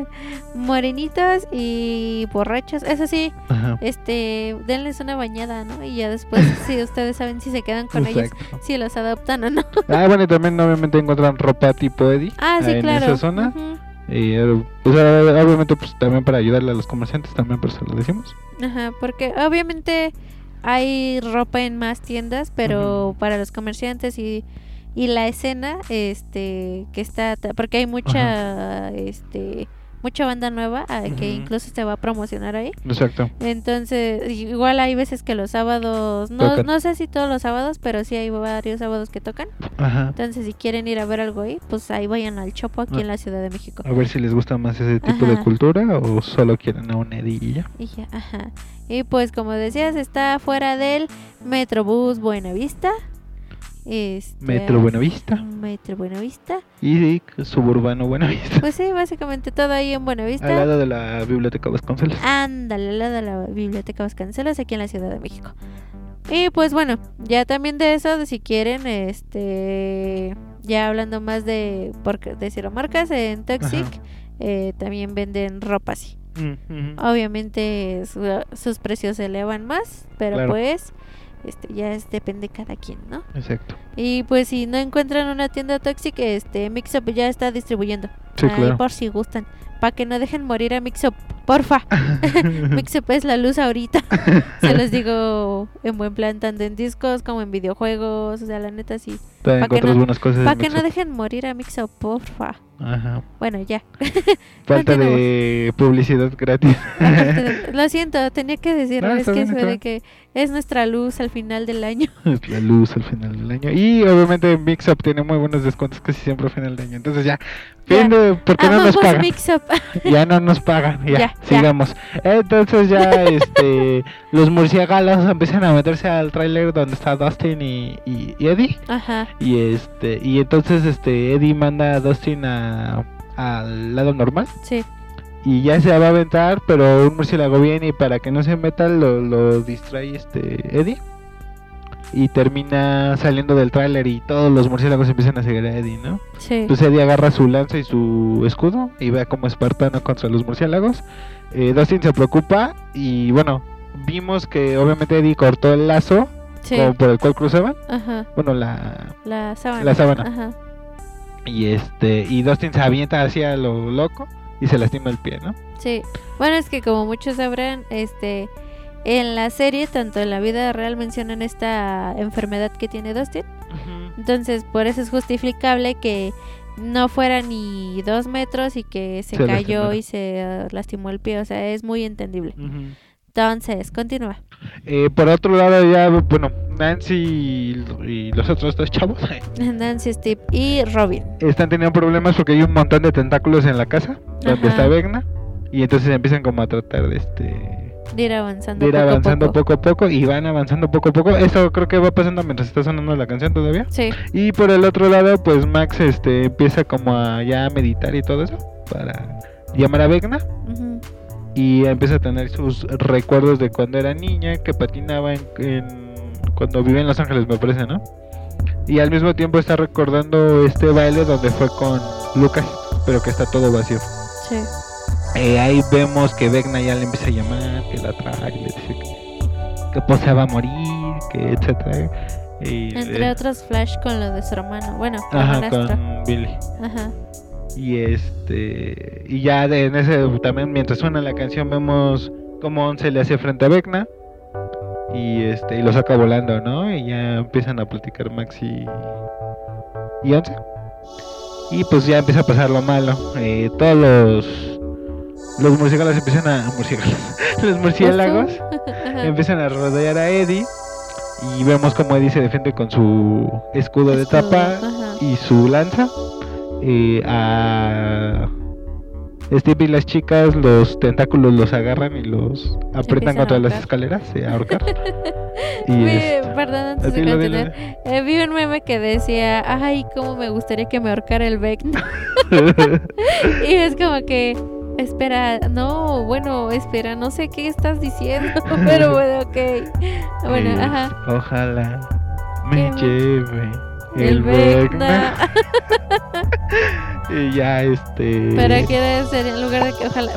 Morenitos y borrachos, eso sí. Ajá. Denles una bañada, ¿no? Y ya después, si ustedes saben si se quedan con ellos, si los adoptan o no. Bueno, y también obviamente encuentran ropa tipo Eddie. Sí, claro. En esa zona. Uh-huh. Y pues obviamente pues también para ayudarle a los comerciantes también, por eso lo decimos. Ajá, porque obviamente hay ropa en más tiendas, pero para los comerciantes y la escena que está, porque hay mucha mucha banda nueva que incluso se va a promocionar ahí. Exacto. Entonces, igual hay veces que los sábados, no sé si todos los sábados, pero sí hay varios sábados que tocan. Ajá. Entonces, si quieren ir a ver algo ahí, pues ahí vayan al Chopo aquí en la Ciudad de México. A ver si les gusta más ese tipo de cultura o solo quieren a un edilla. Y ya, ajá. Y pues como decías, está fuera del Metrobús Buenavista. Metro Buenavista. Metro Buenavista. Y Suburbano Buenavista. Pues sí, básicamente todo ahí en Buenavista. Al lado de la Biblioteca Vasconcelos. Ándale, al lado de la Biblioteca Vasconcelos, aquí en la Ciudad de México. Y pues bueno, ya también de eso, de si quieren, ya hablando más de ciromarcas, en Toxic también venden ropa así. Obviamente sus precios se elevan más, pero pues... ya es, depende de cada quien, ¿no? Exacto. Y pues si no encuentran una tienda Toxic, Mixup ya está distribuyendo. Sí, ahí, claro. Por si gustan, para que no dejen morir a Mixup, porfa. Mixup es la luz ahorita. Se los digo en buen plan, tanto en discos como en videojuegos, o sea, la neta sí. Para que, no dejen morir a Mixup, porfa. Ajá. Bueno, ya. Falta de publicidad gratis. Lo siento, tenía que decir, no, es que bien, de que es nuestra luz al final del año. Es la luz al final del año. Y obviamente Mixup tiene muy buenos descuentos casi siempre al final del año. Entonces ya, fin de, porque no nos pagan. Ya no nos pagan, ya sigamos. Entonces ya los murciélagos empiezan a meterse al tráiler donde está Dustin y Eddie. Ajá. Y entonces Eddie manda a Dustin al lado normal. Sí. Y ya se va a aventar, pero un murciélago viene y para que no se meta lo distrae Eddie. Y termina saliendo del tráiler y todos los murciélagos empiezan a seguir a Eddie, ¿no? Sí. Entonces Eddie agarra su lanza y su escudo y va como espartano contra los murciélagos. Dustin se preocupa y bueno, vimos que obviamente Eddie cortó el lazo, sí, por el cual cruzaban. Ajá. Bueno, la sábana. La sábana. Ajá. Y Dustin se avienta hacia lo loco y se lastima el pie, ¿no? Sí. Bueno, es que como muchos sabrán, en la serie, tanto en la vida real, mencionan esta enfermedad que tiene Dustin. Uh-huh. Entonces, por eso es justificable que no fuera ni 2 metros y que se cayó lastimó. Y se lastimó el pie. O sea, es muy entendible. Uh-huh. Entonces, continúa. Por otro lado, ya, bueno, Nancy y los otros 2 chavos. Nancy, Steve y Robin. Están teniendo problemas porque hay un montón de tentáculos en la casa, ajá, donde está Vecna. Y entonces empiezan como a tratar de ir avanzando poco a poco y van avanzando poco a poco. Eso creo que va pasando mientras está sonando la canción todavía. Sí. Y por el otro lado, pues Max empieza como a ya meditar y todo eso para llamar a Vecna. Uh-huh. Y empieza a tener sus recuerdos de cuando era niña, que patinaba cuando vivía en Los Ángeles, me parece, ¿no? Y al mismo tiempo está recordando este baile donde fue con Lucas, pero que está todo vacío. Sí. Ahí vemos que Vecna ya le empieza a llamar, que la trae, le dice que pues se va a morir, que etcétera. Entre otros flash con lo de su hermano, bueno, ajá, con Billy. Ajá. Y ya en ese también, mientras suena la canción, vemos cómo Once le hace frente a Vecna y lo saca volando, ¿no? Y ya empiezan a platicar Max y Once. Y pues ya empieza a pasar lo malo. Todos los murciélagos empiezan a... Los murciélagos empiezan a rodear a Eddie. Y vemos como Eddie se defiende con su escudo de tapa, ajá, y su lanza. A Steve y las chicas, los tentáculos los agarran y los aprietan contra las escaleras, a ahorcar. Perdón, antes de continuar, vi un meme que decía: ay, cómo me gustaría que me ahorcara el Vecna. Y es como que... Espera, no sé qué estás diciendo, pero bueno, ok. Bueno, ajá. Ojalá me lleve el Vecna. Y ya Pero quiere ser, en lugar de que ojalá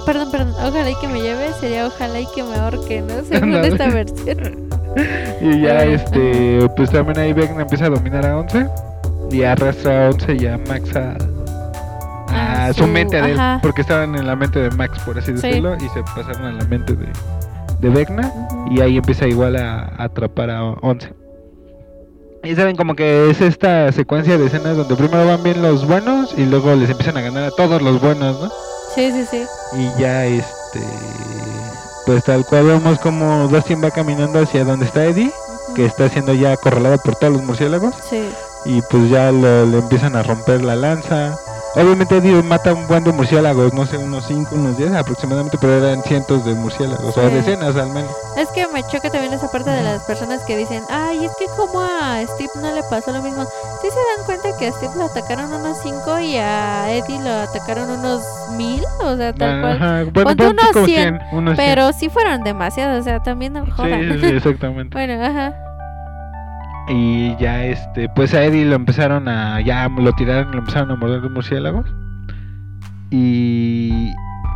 y que me lleve, sería ojalá y que me ahorque, ¿no? Según esta versión. Y ya pues también ahí Vecna empieza a dominar a Once y arrastra a Once y a Max a su mente, a él, ajá, porque estaban en la mente de Max, por así decirlo, sí, y se pasaron a la mente de Vecna, uh-huh, y ahí empieza igual a atrapar a Once. Y saben, como que es esta secuencia de escenas donde primero van bien los buenos y luego les empiezan a ganar a todos los buenos, ¿no? Sí, sí, sí. Y ya pues tal cual vemos como Dustin va caminando hacia donde está Eddie, uh-huh, que está siendo ya acorralado por todos los murciélagos. Sí. Y pues ya le empiezan a romper la lanza. Obviamente Eddie mata un buen de murciélagos, no sé, unos 5, unos 10 aproximadamente, pero eran cientos de murciélagos, sí, o decenas al menos. Es que me choca también esa parte, uh-huh, de las personas que dicen: ay, es que como a Steve no le pasó lo mismo. ¿Sí se dan cuenta que a Steve lo atacaron unos 5 y a Eddie lo atacaron unos 1000? O sea, tal cual. Bueno, unos 100, pero sí fueron demasiados, o sea, también no jodan. Sí, exactamente. Bueno, ajá. Y ya pues a Eddie lo tiraron y lo empezaron a morder los murciélagos. Y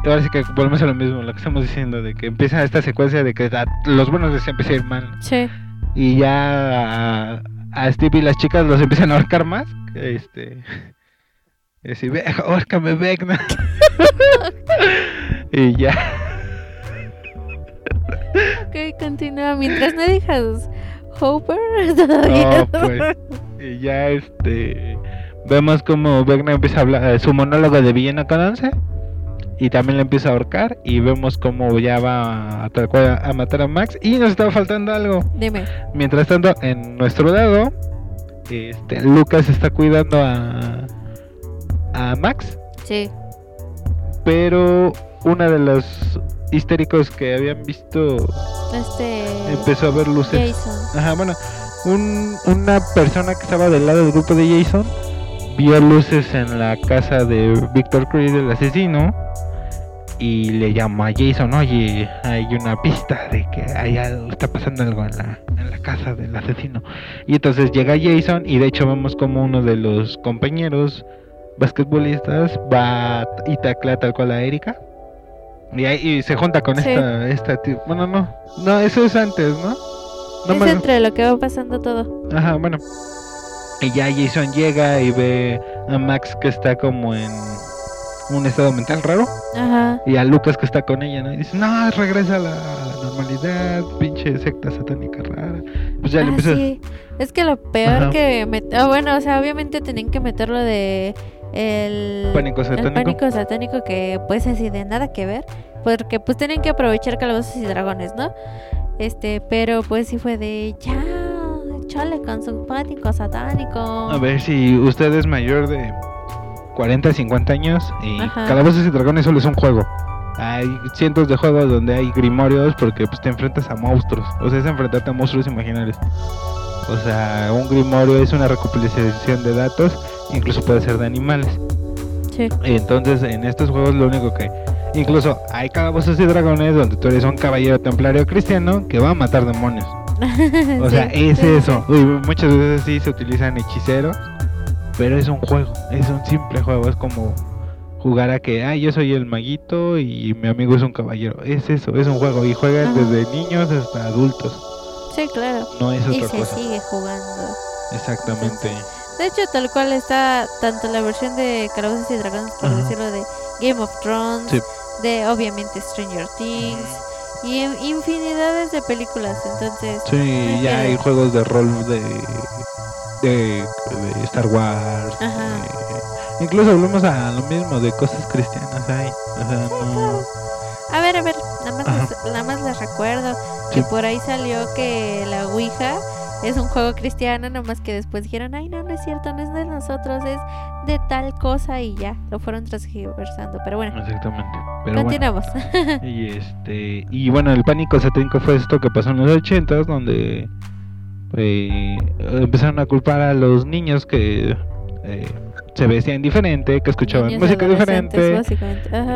ahora sí que volvemos a lo mismo, lo que estamos diciendo, de que empieza esta secuencia de que los buenos les empieza a ir mal. Sí. y ya a Steve y las chicas los empiezan a ahorcar más. Decir, ahórcame, Vecna. Y ya. Ok, continúa. Mientras no digas Hopper, no, pues. Y ya vemos como Vecna empieza a hablar su monólogo de villano con 11. Y también le empieza a ahorcar. Y vemos como ya va a matar a Max. Y nos estaba faltando algo. Dime. Mientras tanto, en nuestro lado, Lucas está cuidando a Max. Sí. Pero uno de los histéricos que habían visto empezó a ver luces. Jason. Ajá, bueno, una persona que estaba del lado del grupo de Jason vio luces en la casa de Victor Creed, el asesino, y le llamó a Jason: oye, hay una pista de que está pasando algo en la casa del asesino. Y entonces llega Jason, y de hecho vemos como uno de los compañeros basquetbolistas va y tacla tal cual a Erika, y se junta con sí. esta tío. Bueno, no, eso es antes, ¿no? Es entre lo que va pasando todo. Ajá, bueno. Y ya Jason llega y ve a Max que está como en un estado mental raro. Ajá. Y a Lucas que está con ella, ¿no? Y dice, no, regresa a la normalidad, pinche secta satánica rara. Pues ya le empieza. Sí. Es que lo peor Ajá. que... bueno, o sea, obviamente tenían que meterlo de... El pánico satánico que pues así de nada que ver. Porque pues tenían que aprovechar calabozos y dragones, ¿no? Pero pues sí fue de... ya, chale con su pánico satánico. A ver si usted es mayor de... 40, 50 años y Ajá. Calabozos y Dragones solo es un juego. Hay cientos de juegos donde hay grimorios porque pues te enfrentas a monstruos. O sea, es enfrentarte a monstruos imaginarios. O sea, un grimorio es una recopilación de datos, incluso puede ser de animales. Sí. Entonces, en estos juegos lo único que... Incluso hay Calabozos y Dragones donde tú eres un caballero templario cristiano que va a matar demonios. O sea, sí, es sí. eso. Uy, muchas veces sí se utilizan hechiceros. Pero es un juego, es un simple juego, es como jugar a que, yo soy el maguito y mi amigo es un caballero. Es eso, es un juego y juegan Ajá. desde niños hasta adultos. Sí, claro. No es otra cosa. Y se sigue jugando. Exactamente. Entonces, de hecho, tal cual está tanto la versión de Calabozos y Dragones, por Ajá. decirlo, de Game of Thrones, sí. de obviamente Stranger Things y infinidades de películas. Entonces, sí, ya hay juegos de rol de Star Wars, incluso hablamos a lo mismo de cosas cristianas ahí. O sea, sí, no... a ver, nada más les recuerdo sí. que por ahí salió que la Ouija es un juego cristiano, nada más que después dijeron, no es cierto, no es de nosotros, es de tal cosa y ya, lo fueron transversando, pero bueno. Exactamente. Pero continuamos. Bueno. Y bueno, el pánico satánico fue esto que pasó en los 80s, donde... empezaron a culpar a los niños que se vestían diferente, que escuchaban niños música diferente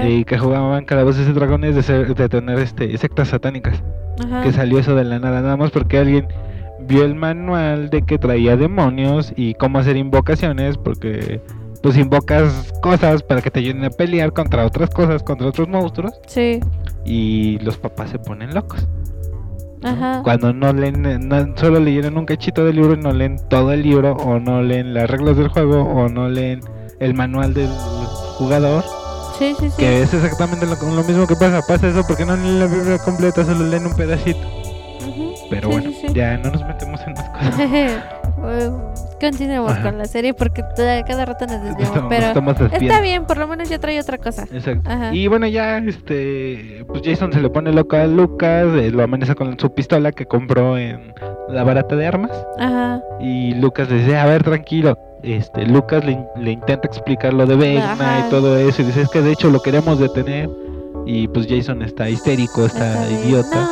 y que jugaban Calabozos y Dragones de tener sectas satánicas. Ajá. Que salió eso de la nada, nada más porque alguien vio el manual de que traía demonios y cómo hacer invocaciones, porque pues invocas cosas para que te ayuden a pelear contra otras cosas, contra otros monstruos. Sí. Y los papás se ponen locos. Ajá. Cuando no leen, solo leyeron un cachito del libro y no leen todo el libro, o no leen las reglas del juego, o no leen el manual del jugador. Sí. Que es exactamente lo mismo que pasa eso porque no leen la Biblia completa, solo leen un pedacito. Uh-huh. Pero bueno. Ya no nos metemos en más cosas. Continuemos Ajá. con la serie porque cada rato nos desviamos, pero está bien, por lo menos ya trae otra cosa. Exacto. Ajá. Y bueno, ya pues Jason se le pone loco a Lucas, lo amenaza con su pistola que compró en la barata de armas. Ajá. Y Lucas le dice, a ver, tranquilo. Lucas le intenta explicar lo de Vecna y todo eso, y dice, es que de hecho lo queremos detener. Y pues Jason está histérico, está idiota.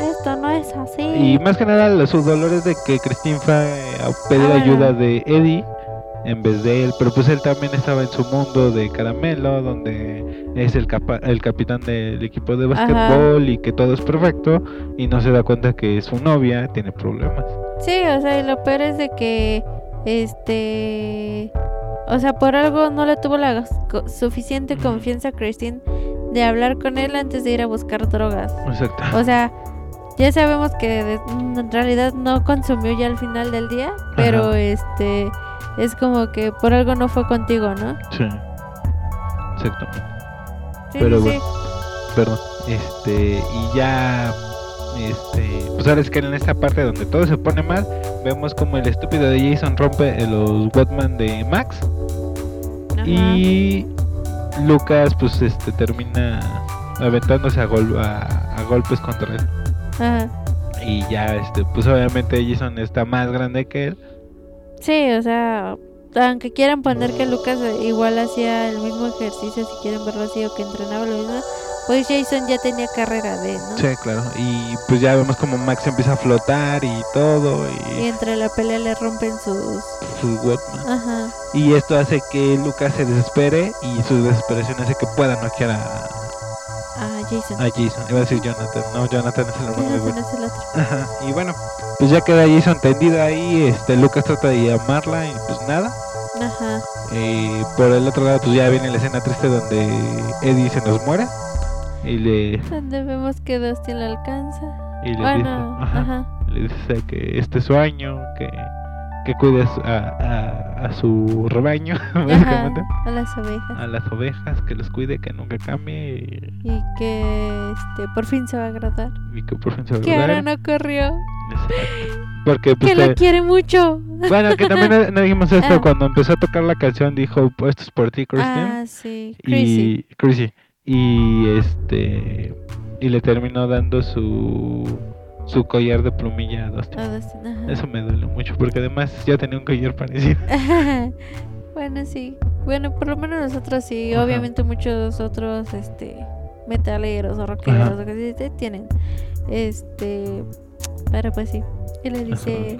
Esto no es así. Y más que nada sus dolores de que Christine fue a pedir ayuda de Eddie en vez de él, pero pues él también estaba en su mundo de caramelo, donde es el capitán del equipo de básquetbol Ajá. y que todo es perfecto, y no se da cuenta que su novia tiene problemas. Sí, o sea, y lo peor es de que o sea, por algo no le tuvo la suficiente confianza a Christine de hablar con él antes de ir a buscar drogas. Exacto. O sea, ya sabemos que en realidad no consumió ya al final del día, pero ajá, es como que por algo no fue contigo, ¿no? Sí, exacto. Sí, pero sí, bueno, sí, perdón, y ya, pues ahora es que en esta parte donde todo se pone mal, vemos como el estúpido de Jason rompe los Watman de Max. Ajá. Y Lucas pues termina aventándose a golpes contra él. Ajá. Y ya pues obviamente Jason está más grande que él. Sí, o sea, aunque quieran poner que Lucas igual hacía el mismo ejercicio, si quieren verlo así, o que entrenaba lo mismo, pues Jason ya tenía carrera de, ¿no? Sí, claro, y pues ya vemos como Max empieza a flotar y todo. Y entre la pelea le rompen sus Watman. Ajá. Y esto hace que Lucas se desespere, y su desesperación hace que pueda noquear a Jason. A Jason, iba a decir Jonathan, no, Jonathan es el hermano de Will. Es el otro. Ajá. Y bueno, pues ya queda Jason tendido ahí, Lucas trata de llamarla y pues nada. Ajá. Por el otro lado pues ya viene la escena triste donde Eddie se nos muere. Y donde vemos que Dustin lo alcanza y le dice, no, ajá, le dice que sueño, que cuides a su rebaño, ajá, a las ovejas, que los cuide, que nunca cambie, y que por fin se va a agradar, que ahora no corrió. Exacto. Porque pues, que lo quiere mucho. Bueno, que también no dijimos esto, cuando empezó a tocar la canción dijo, esto es por ti, Christian. Ah, sí, Chrissy. Y y le terminó dando su collar de plumilla a Dustin. Eso me duele mucho porque además yo tenía un collar parecido. Bueno, sí. Bueno, por lo menos nosotros sí. Ajá. Obviamente muchos otros metaleros o rockeros, ajá, o que sí tienen. Pero pues sí. Y le dice,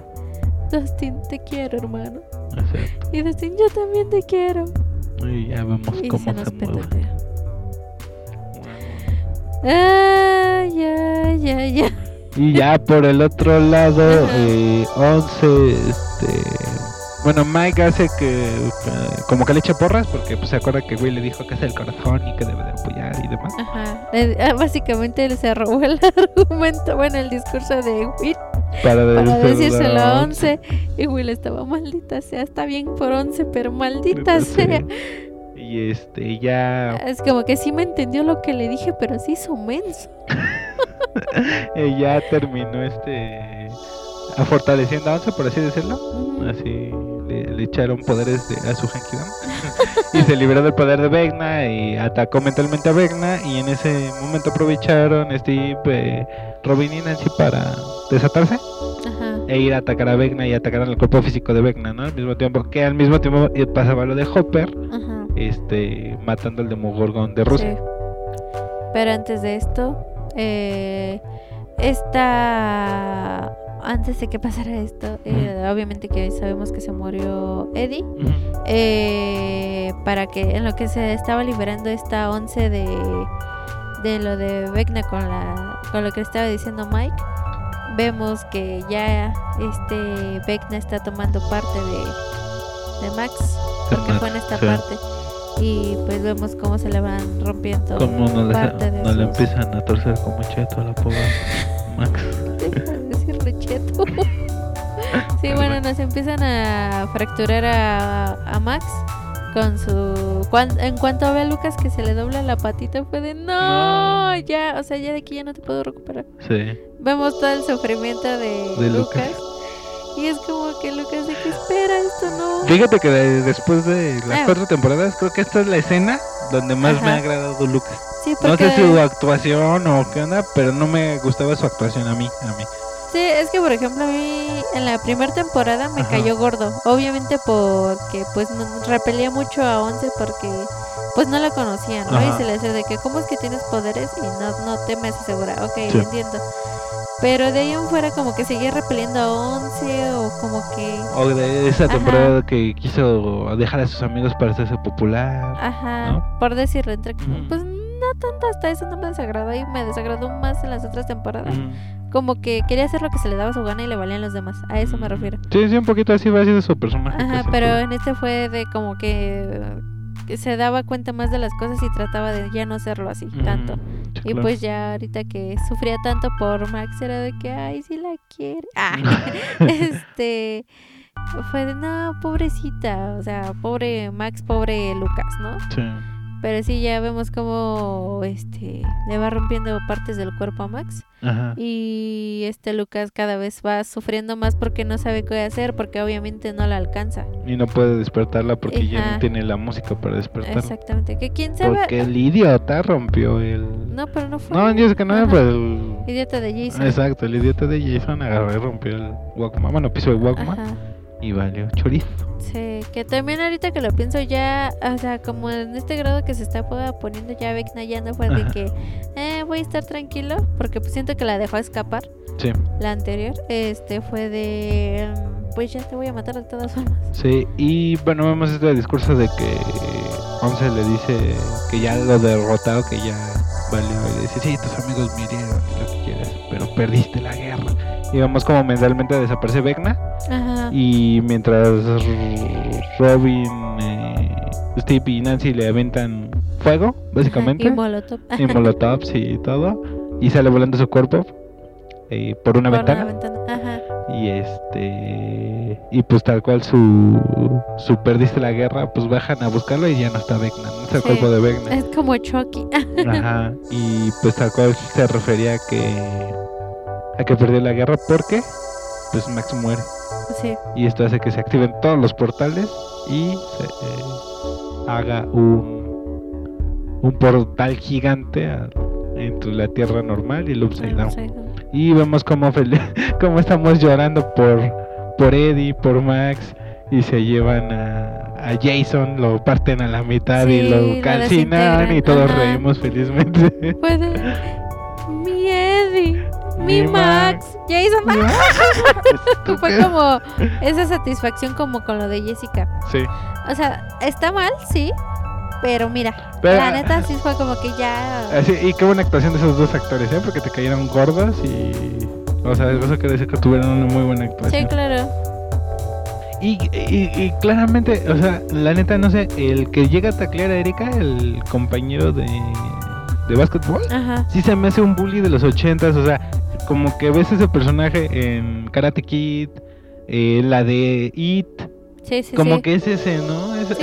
ajá, Dustin, te quiero, hermano. Exacto. Y Dustin, yo también te quiero. Y ya vemos y cómo se mueve. Ya. Y ya por el otro lado, 11, bueno, Mike hace que como que le eche porras, porque pues se acuerda que güey le dijo que es el corazón y que debe de apoyar y demás. Ajá. Básicamente él se robó el argumento, bueno, el discurso de Will para decírselo a 11. Y Will estaba, maldita sea, está bien por 11, pero maldita sea. Y ya... Es como que sí me entendió lo que le dije, pero sí hizo menso. Ella terminó fortaleciendo a Once, por así decirlo. Uh-huh. Así le echaron poderes a su Genkidama. Y se liberó del poder de Vecna y atacó mentalmente a Vecna. Y en ese momento aprovecharon Steve, Robin y Nancy para desatarse. Ajá. E ir a atacar a Vecna y atacar al cuerpo físico de Vecna, ¿no? Al mismo tiempo pasaba lo de Hopper. Ajá. Matando al Demogorgon de Rusia. Sí. Pero antes de esto, antes de que pasara esto, obviamente que sabemos que se murió Eddie. Uh-huh. Para que en lo que se estaba liberando esta 11 de lo de Vecna con lo que estaba diciendo Mike, vemos que ya Vecna está tomando parte de Max, porque fue en esta, sí, parte. Y pues vemos cómo se le van rompiendo. Como le empiezan a torcer como cheto a la pobre Max. Deja de decirle cheto. Sí, bueno, nos empiezan a fracturar a Max con su... En cuanto ve a Lucas que se le dobla la patita, fue de no, ya, o sea, ya de aquí ya no te puedo recuperar. Sí. Vemos todo el sufrimiento de Lucas. Y es como que Lucas de que espera, esto no... Fíjate que después de las 4 temporadas, creo que esta es la escena donde más, ajá, me ha agradado Lucas. Sí, porque... No sé su actuación o qué onda, pero no me gustaba su actuación a mí. Sí, es que por ejemplo a mí en la primera temporada me, ajá, cayó gordo. Obviamente porque pues repelía mucho a Once porque pues no la conocían, ¿no? Ajá. Y se le decía de que cómo es que tienes poderes y no te me asegura. Ok, sí, entiendo. Pero de ahí en fuera como que seguía repeliendo a Once o como que... O de esa temporada, ajá, que quiso dejar a sus amigos para hacerse popular. Ajá, ¿no? Por decirlo, entre... Pues no tanto, hasta eso no me desagradó y me desagradó más en las otras temporadas. Como que quería hacer lo que se le daba su gana y le valían los demás, a eso me refiero. Sí, sí, un poquito así va siendo su personaje. Ajá, pero en este fue de como que se daba cuenta más de las cosas y trataba de ya no hacerlo así tanto. Sí. Y claro, pues ya ahorita que sufría tanto por Max, era de que, ay, si la quiere. Fue de, no, pobrecita, o sea, pobre Max, pobre Lucas, ¿no? Sí. Pero sí, ya vemos cómo le va rompiendo partes del cuerpo a Max. Ajá. Y Lucas cada vez va sufriendo más porque no sabe qué hacer, porque obviamente no la alcanza. Y no puede despertarla porque ya no tiene la música para despertarla. Exactamente, que quién sabe. Porque el idiota rompió el... No, pero no fue... No, yo sé que no era, pero el... Idiota de Jason. Exacto, el idiota de Jason agarró y rompió el Walkman, bueno, piso de Walkman. Ajá. Y valió chorizo. Sí, que también ahorita que lo pienso ya, o sea, como en este grado que se está poniendo ya Vecna, ya no fue de que voy a estar tranquilo, porque pues siento que la dejó escapar. Sí. La anterior, fue de pues ya te voy a matar de todas formas. Sí, y bueno, vemos este discurso de que Once le dice que ya lo derrotado, que ya valió, y le dice, sí, tus amigos me hirieron, lo que quieras, pero perdiste la guerra. Y vemos como mentalmente desaparece Vecna. Ajá. Y mientras Robin, Steve y Nancy le aventan fuego, básicamente. Ajá, y molotov. Y molotovs y todo. Y sale volando su cuerpo por una ventana. Ajá. Y y pues tal cual su perdiste la guerra, pues bajan a buscarlo y ya no está Vecna, no está el cuerpo de Vecna. Es como Chucky. Ajá. Y pues tal cual se refería a que perdió la guerra porque pues Max muere. Sí. Y esto hace que se activen todos los portales y se haga un portal gigante entre la Tierra normal y el Upside Down. Y vemos cómo estamos llorando por Eddie, por Max, y se llevan a Jason, lo parten a la mitad, sí, y lo calcinan y todos reímos felizmente. Pues, mi Eddie. Mi Max, Jason Max. Fue como esa satisfacción como con lo de Jessica. Sí. O sea, está mal, sí, pero mira, la neta sí fue como que ya... Así, y qué buena actuación de esos dos actores, ¿eh? Porque te cayeron gordas y... O sea, eso quiere decir que tuvieron una muy buena actuación. Sí, claro. Y claramente, o sea, la neta, no sé, el que llega a taclear a Erika, el compañero de básquetbol, ajá, sí se me hace un bully de los 80s, o sea... Como que ves ese personaje en Karate Kid, la de It. Sí, sí, como sí, que es ese, ¿no? Ese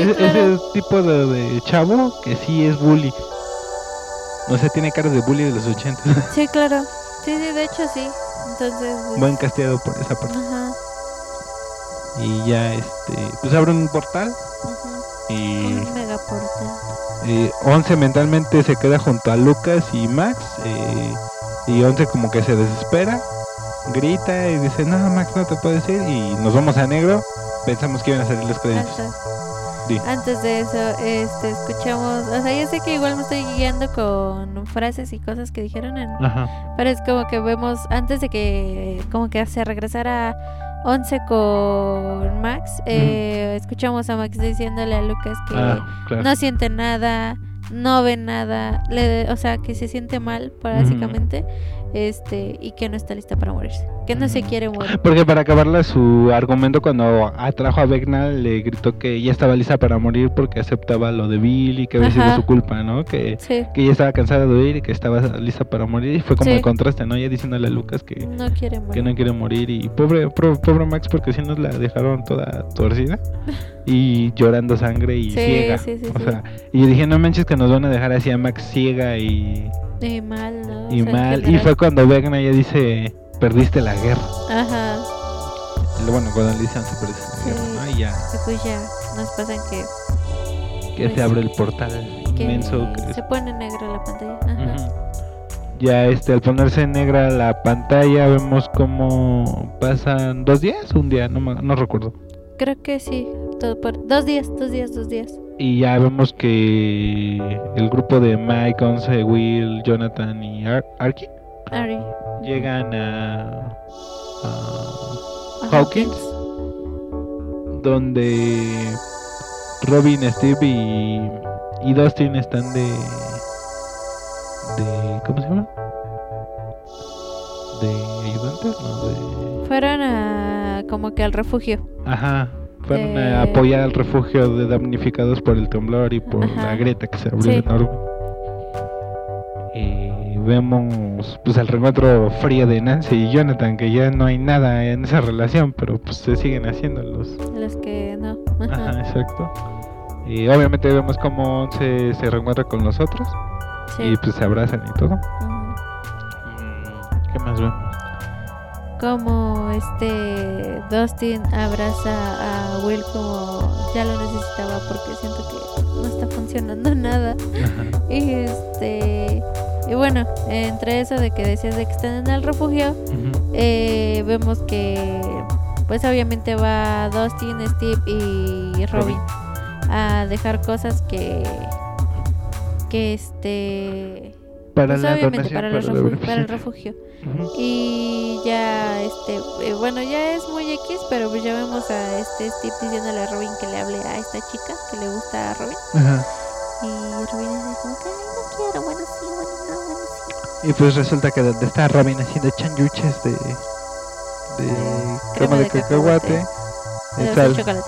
tipo de chavo que sí es bully. O sea, tiene cara de bully de los 80. Sí, claro. Sí, de hecho sí. Entonces, pues... Buen casteado por esa parte. Ajá. Y ya, pues abren un portal. Ajá. Y... Un megaportal. Once mentalmente se queda junto a Lucas y Max. Y Once como que se desespera, grita y dice, no, Max, no te puedes ir. Y nos vamos a negro, pensamos que iban a salir los créditos. Antes de eso, escuchamos, o sea, yo sé que igual me estoy guiando con frases y cosas que dijeron en... Ajá. Pero es como que vemos, antes de que como que se regresara Once con Max, escuchamos a Max diciéndole a Lucas que no siente nada, no ve nada, o sea, que se siente mal básicamente, y que no está lista para morirse, que no se quiere morir. Porque para acabarla, su argumento cuando atrajo a Vecna, le gritó que ya estaba lista para morir porque aceptaba lo de Billy, que había sido su culpa, ¿no? Que ya estaba cansada de huir y que estaba lista para morir, y fue como el contraste, ¿no? Ya diciéndole a Lucas que no quiere morir, y pobre Max, porque si nos la dejaron toda torcida y llorando sangre y ciega. Sí. Sea, y yo dije, no manches que nos van a dejar así a Max ciega y mal, ¿no? Y o sea, mal. Y fue cuando Vecna ya dice, perdiste la guerra. Ajá. Bueno, cuando le dicen, perdiste la guerra, ¿no? Y ya. Y pues ya, nos pasan que pues, se abre el portal inmenso. Que se pone negra la pantalla. Ajá. Ya al ponerse negra la pantalla, vemos cómo pasan 2 días, un día, no recuerdo. Creo que sí, dos días. Y ya vemos que el grupo de Mike, Once, Will, Jonathan y Ari llegan a Hawkins, donde Robin, Steve y Dustin están de ¿cómo se llama? De ayudantes, ¿no? Fueron como que al refugio. Ajá. Fueron a apoyar al refugio de damnificados por el temblor y por la grieta que se abrió enorme. vemos pues el reencuentro frío de Nancy y Jonathan, que ya no hay nada en esa relación, pero pues se siguen haciendo los que no. Ajá, exacto. Y obviamente vemos cómo se reencuentra con los otros, sí, y pues se abrazan y todo. ¿Qué más vemos? Como Dustin abraza a Will como ya lo necesitaba, porque siento que no está funcionando nada. Ajá. Y y bueno, entre eso de que decías de que están en el refugio, vemos que pues obviamente va Dustin, Steve y Robin a dejar cosas que para, pues obviamente para el refugio. Uh-huh. Y ya bueno, ya es muy X, pero pues ya vemos a Steve diciéndole a Robin que le hable a esta chica que le gusta a Robin. Ajá. Y Robin es como que no quiero, bueno sí. Y pues resulta que donde está Robin haciendo changuches de crema de cacahuate, está el chocolate.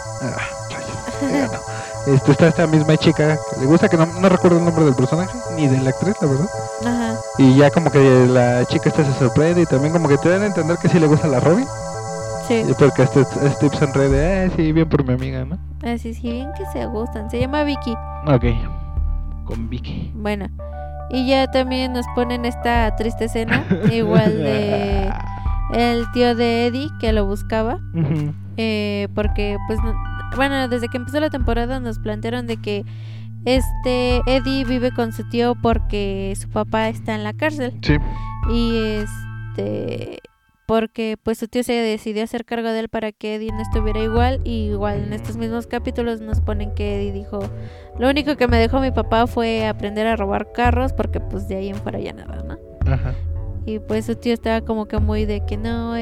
Está esta misma chica que le gusta, que no recuerdo el nombre del personaje ni de la actriz, la verdad. Ajá. Y ya como que la chica se sorprende, y también como que te dan a entender que sí le gusta la Robin. Sí. Porque Steve sonríe de sí, bien por mi amiga, ¿no? Así sí, bien que se gustan. Se llama Vicky. Ok. Con Vicky. Bueno. Y ya también nos ponen esta triste escena igual de el tío de Eddie que lo buscaba. Uh-huh. Porque pues no, bueno, desde que empezó la temporada nos plantearon de que Eddie vive con su tío porque su papá está en la cárcel. Sí. Y porque pues su tío se decidió hacer cargo de él para que Eddie no estuviera igual. Y igual en estos mismos capítulos nos ponen que Eddie dijo: lo único que me dejó mi papá fue aprender a robar carros, porque pues de ahí en fuera ya nada, ¿no? Ajá. Y pues su tío estaba como que muy de que no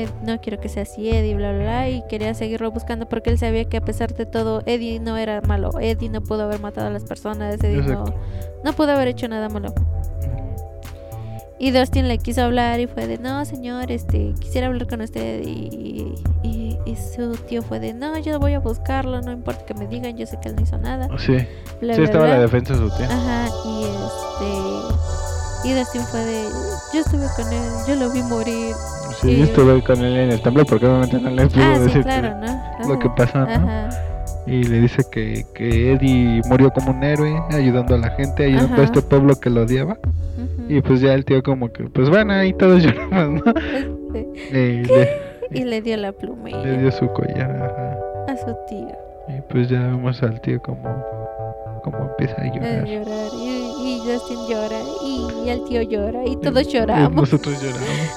quiero que sea así Eddie, bla, bla, bla. Y quería seguirlo buscando porque él sabía que a pesar de todo Eddie no era malo. Eddie no pudo haber matado a las personas, Eddie no pudo haber hecho nada malo. Y Dustin le quiso hablar y fue de: no señor, quisiera hablar con usted. Y su tío fue de: no, yo voy a buscarlo, no importa que me digan, yo sé que él no hizo nada. Sí, bla, sí, bla, estaba bla. La defensa de su tío. Ajá. Y y Dustin fue de: yo estuve con él, yo lo vi morir. Sí, yo estuve con él en el templo, porque obviamente no le pudo decir claro, ¿no? Ajá, lo que pasó, ¿no? Ajá. Y le dice que Eddie murió como un héroe, ayudando a la gente, ayudando a este pueblo que lo odiaba. Uh-huh. Y pues ya el tío como que, pues bueno, ahí todos lloramos, ¿no? Y le dio la pluma. Le dio su collar a su tío. Y pues ya vemos al tío como empieza a llorar. Y Dustin llora, y el tío llora, y todos lloramos. Nosotros lloramos,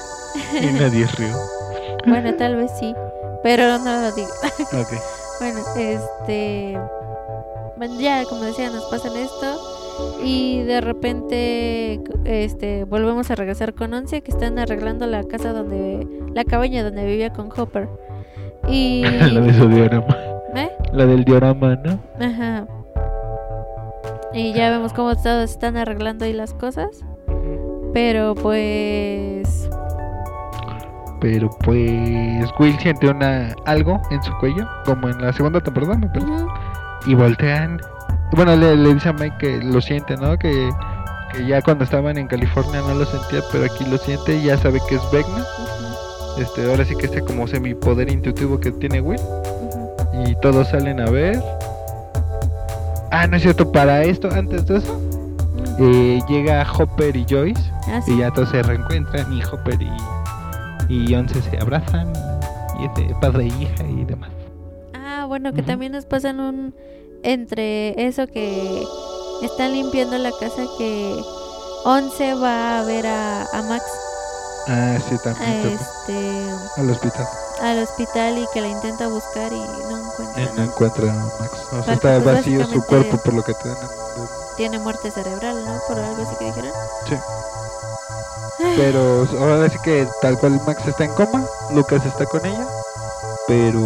y nadie rió. Bueno, tal vez sí, pero no lo digo. Okay. Bueno, ya como decía, nos pasan esto, y de repente volvemos a regresar con Once, que están arreglando la casa la cabaña donde vivía con Hopper. Y la de su diorama. La del diorama, ¿no? Ajá. Y ya vemos cómo todos están arreglando ahí las cosas. Pero pues Will siente algo en su cuello, como en la segunda temporada, me parece. Uh-huh. Y voltean. Bueno, le dice a Mike que lo siente, ¿no? Que ya cuando estaban en California no lo sentía, pero aquí lo siente, ya sabe que es Vecna. Uh-huh. Ahora sí que como semipoder intuitivo que tiene Will. Uh-huh. Y todos salen a ver. Ah, no es cierto, para esto, antes de eso, llega Hopper y Joyce, sí. Y ya todos se reencuentran, y Hopper y Once se abrazan, y padre e hija y demás. Ah, bueno, que también nos pasan entre eso que están limpiando la casa, que Once va a ver a Max. Ah, sí, también. Al hospital. Al hospital, y que la intenta buscar y no encuentra. No encuentra a Max. O sea, está vacío su cuerpo, por lo que te dan. Tiene muerte cerebral, ¿no? Por algo así que dijeron. Sí. Pero ahora sí que tal cual Max está en coma, Lucas está con ella, pero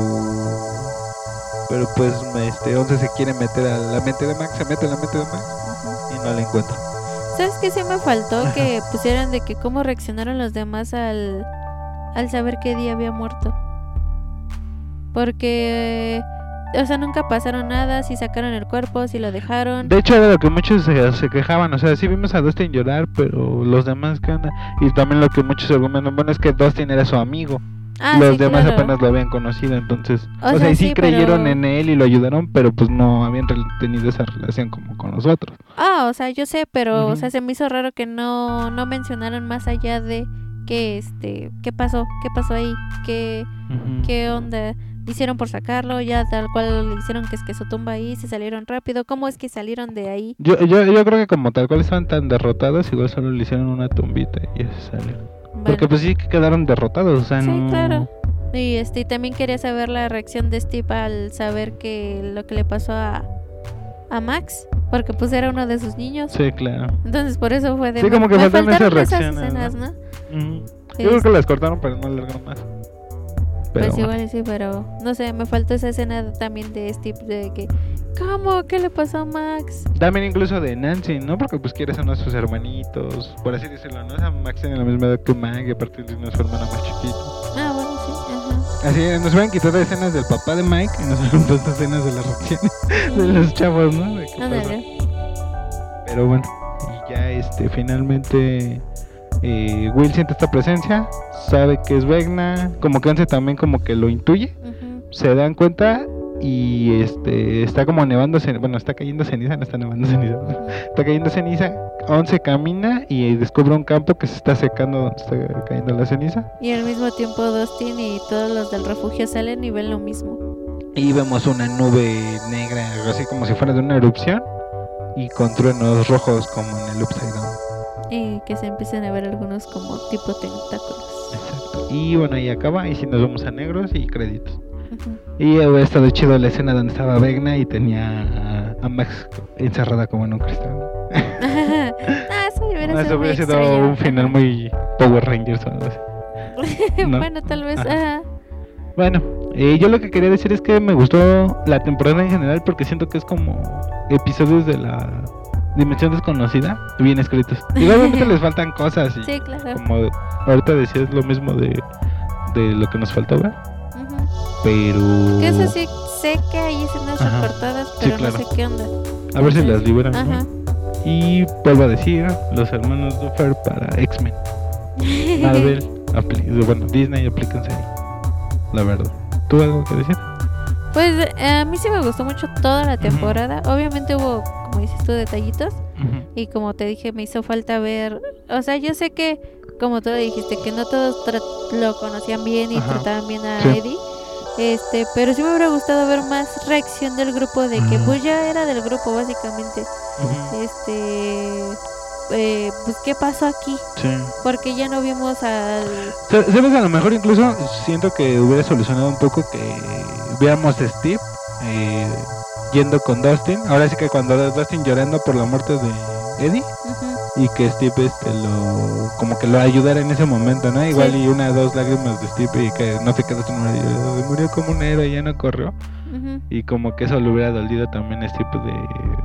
pues Once se quiere meter a la mente de Max, se mete a la mente de Max. Uh-huh. Y no la encuentra. ¿Sabes qué? Sí me faltó que pusieran de que cómo reaccionaron los demás al saber que Eddie había muerto. Porque o sea, nunca pasaron nada, si sacaron el cuerpo, si lo dejaron. De hecho, era lo que muchos se quejaban, o sea, sí vimos a Dustin llorar, pero los demás, ¿qué onda? Y también lo que muchos argumentan, bueno, es que Dustin era su amigo. Ah, los sí, demás claro, apenas lo habían conocido, entonces, o sea sí, creyeron en él y lo ayudaron, pero pues no habían tenido esa relación como con nosotros. Ah, o sea, yo sé, pero o sea, se me hizo raro que no mencionaron más allá de que qué pasó ahí, qué onda hicieron por sacarlo, ya tal cual le hicieron que es que su tumba ahí, se salieron rápido, ¿cómo es que salieron de ahí? Yo creo que como tal cual estaban tan derrotados, igual solo le hicieron una tumbita y ya se salieron. Bueno. Porque pues sí que quedaron derrotados, o sea, sí, no... claro. Y también quería saber la reacción de Steve al saber que lo que le pasó a Max, porque pues era uno de sus niños. Sí, claro. Entonces por eso fue de... Sí, como que faltaron esas escenas, ¿no? Uh-huh. Sí, yo creo que las cortaron, pero no alargaron más. Pero pues igual sí, pero no sé, me faltó esa escena también de Steve, de que ¿cómo? ¿Qué le pasó a Max? También incluso de Nancy, ¿no? Porque pues quieres a nuestros hermanitos, por así decirlo, ¿no? A Max tiene la misma edad que Max y aparte de una hermana más chiquita. Ah, bueno, sí, ajá. Así nos hubieran quitado escenas del papá de Mike y nos hubieran puesto escenas de las reacciones de los chavos, ¿no? De pero bueno, y ya finalmente... Will siente esta presencia, sabe que es Vecna, como que Anse también como que lo intuye, se dan cuenta y está como nevando, bueno, está cayendo ceniza, no está nevando ceniza, está cayendo ceniza. Once camina y descubre un campo que se está secando, está cayendo la ceniza. Y al mismo tiempo Dustin y todos los del refugio salen y ven lo mismo. Y vemos una nube negra, así como si fuera de una erupción y con truenos rojos como en el Upside Down. Y que se empiecen a ver algunos como tipo tentáculos. Exacto. Y bueno, ahí acaba. Y si nos vamos a negros y créditos. Y había estado chido la escena donde estaba Vecna y tenía a Max encerrada como en un cristal. Eso hubiera sido extraño. Un final muy Power Rangers o algo así. ¿No? Bueno, tal vez. Ajá. Bueno, yo lo que quería decir es que me gustó la temporada en general porque siento que es como episodios de la Dimensión Desconocida, bien escritos. Y obviamente les faltan cosas. Y sí, claro. Como ahorita decías lo mismo de lo que nos faltó ver. Pero... Que eso sí, sé que hay escenas recortadas, pero sí, claro, no sé qué onda. A ver si las liberan. Ajá. Y vuelvo a decir, los hermanos Duffer para X-Men. Marvel, Disney, aplíquense ahí. La verdad. ¿Tú algo que decir? Pues a mí sí me gustó mucho toda la temporada. Obviamente hubo, como dices tú, detallitos. Y como te dije, me hizo falta ver... O sea, yo sé que, como tú dijiste, que no todos lo conocían bien y trataban bien a Eddie. Pero sí me hubiera gustado ver más reacción del grupo, de que pues ya era del grupo, básicamente. Pues qué pasó aquí, porque ya no vimos al... ¿Sabes? A lo mejor incluso siento que hubiera solucionado un poco que viéramos a Steve yendo con Dustin, ahora sí que cuando Dustin llorando por la muerte de Eddie y que Steve lo como que lo ayudara en ese momento, ¿no? Igual y una o dos lágrimas de Steve y que no se quedó sin murió como un héroe, ya no corrió. Y como que eso le hubiera dolido también este tipo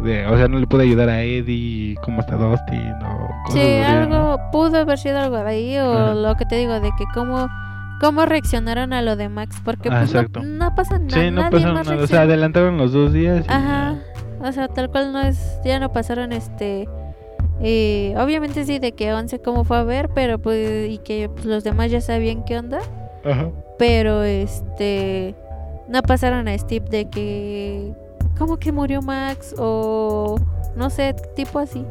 de o sea, no le pude ayudar a Eddie, como está Dustin o cosas. Sí, algo pudo haber sido algo de ahí o lo que te digo de que cómo reaccionaron a lo de Max, porque pues no pasa nada. Sí, no pasa nada, o sea, adelantaron los 2 días. Ajá. Ya. O sea, tal cual no es, ya no pasaron obviamente sí de que Once cómo fue a ver, pero pues y que pues, los demás ya sabían qué onda. Ajá. Pero no pasaron a Steve de que ¿cómo que murió Max? O no sé, tipo así.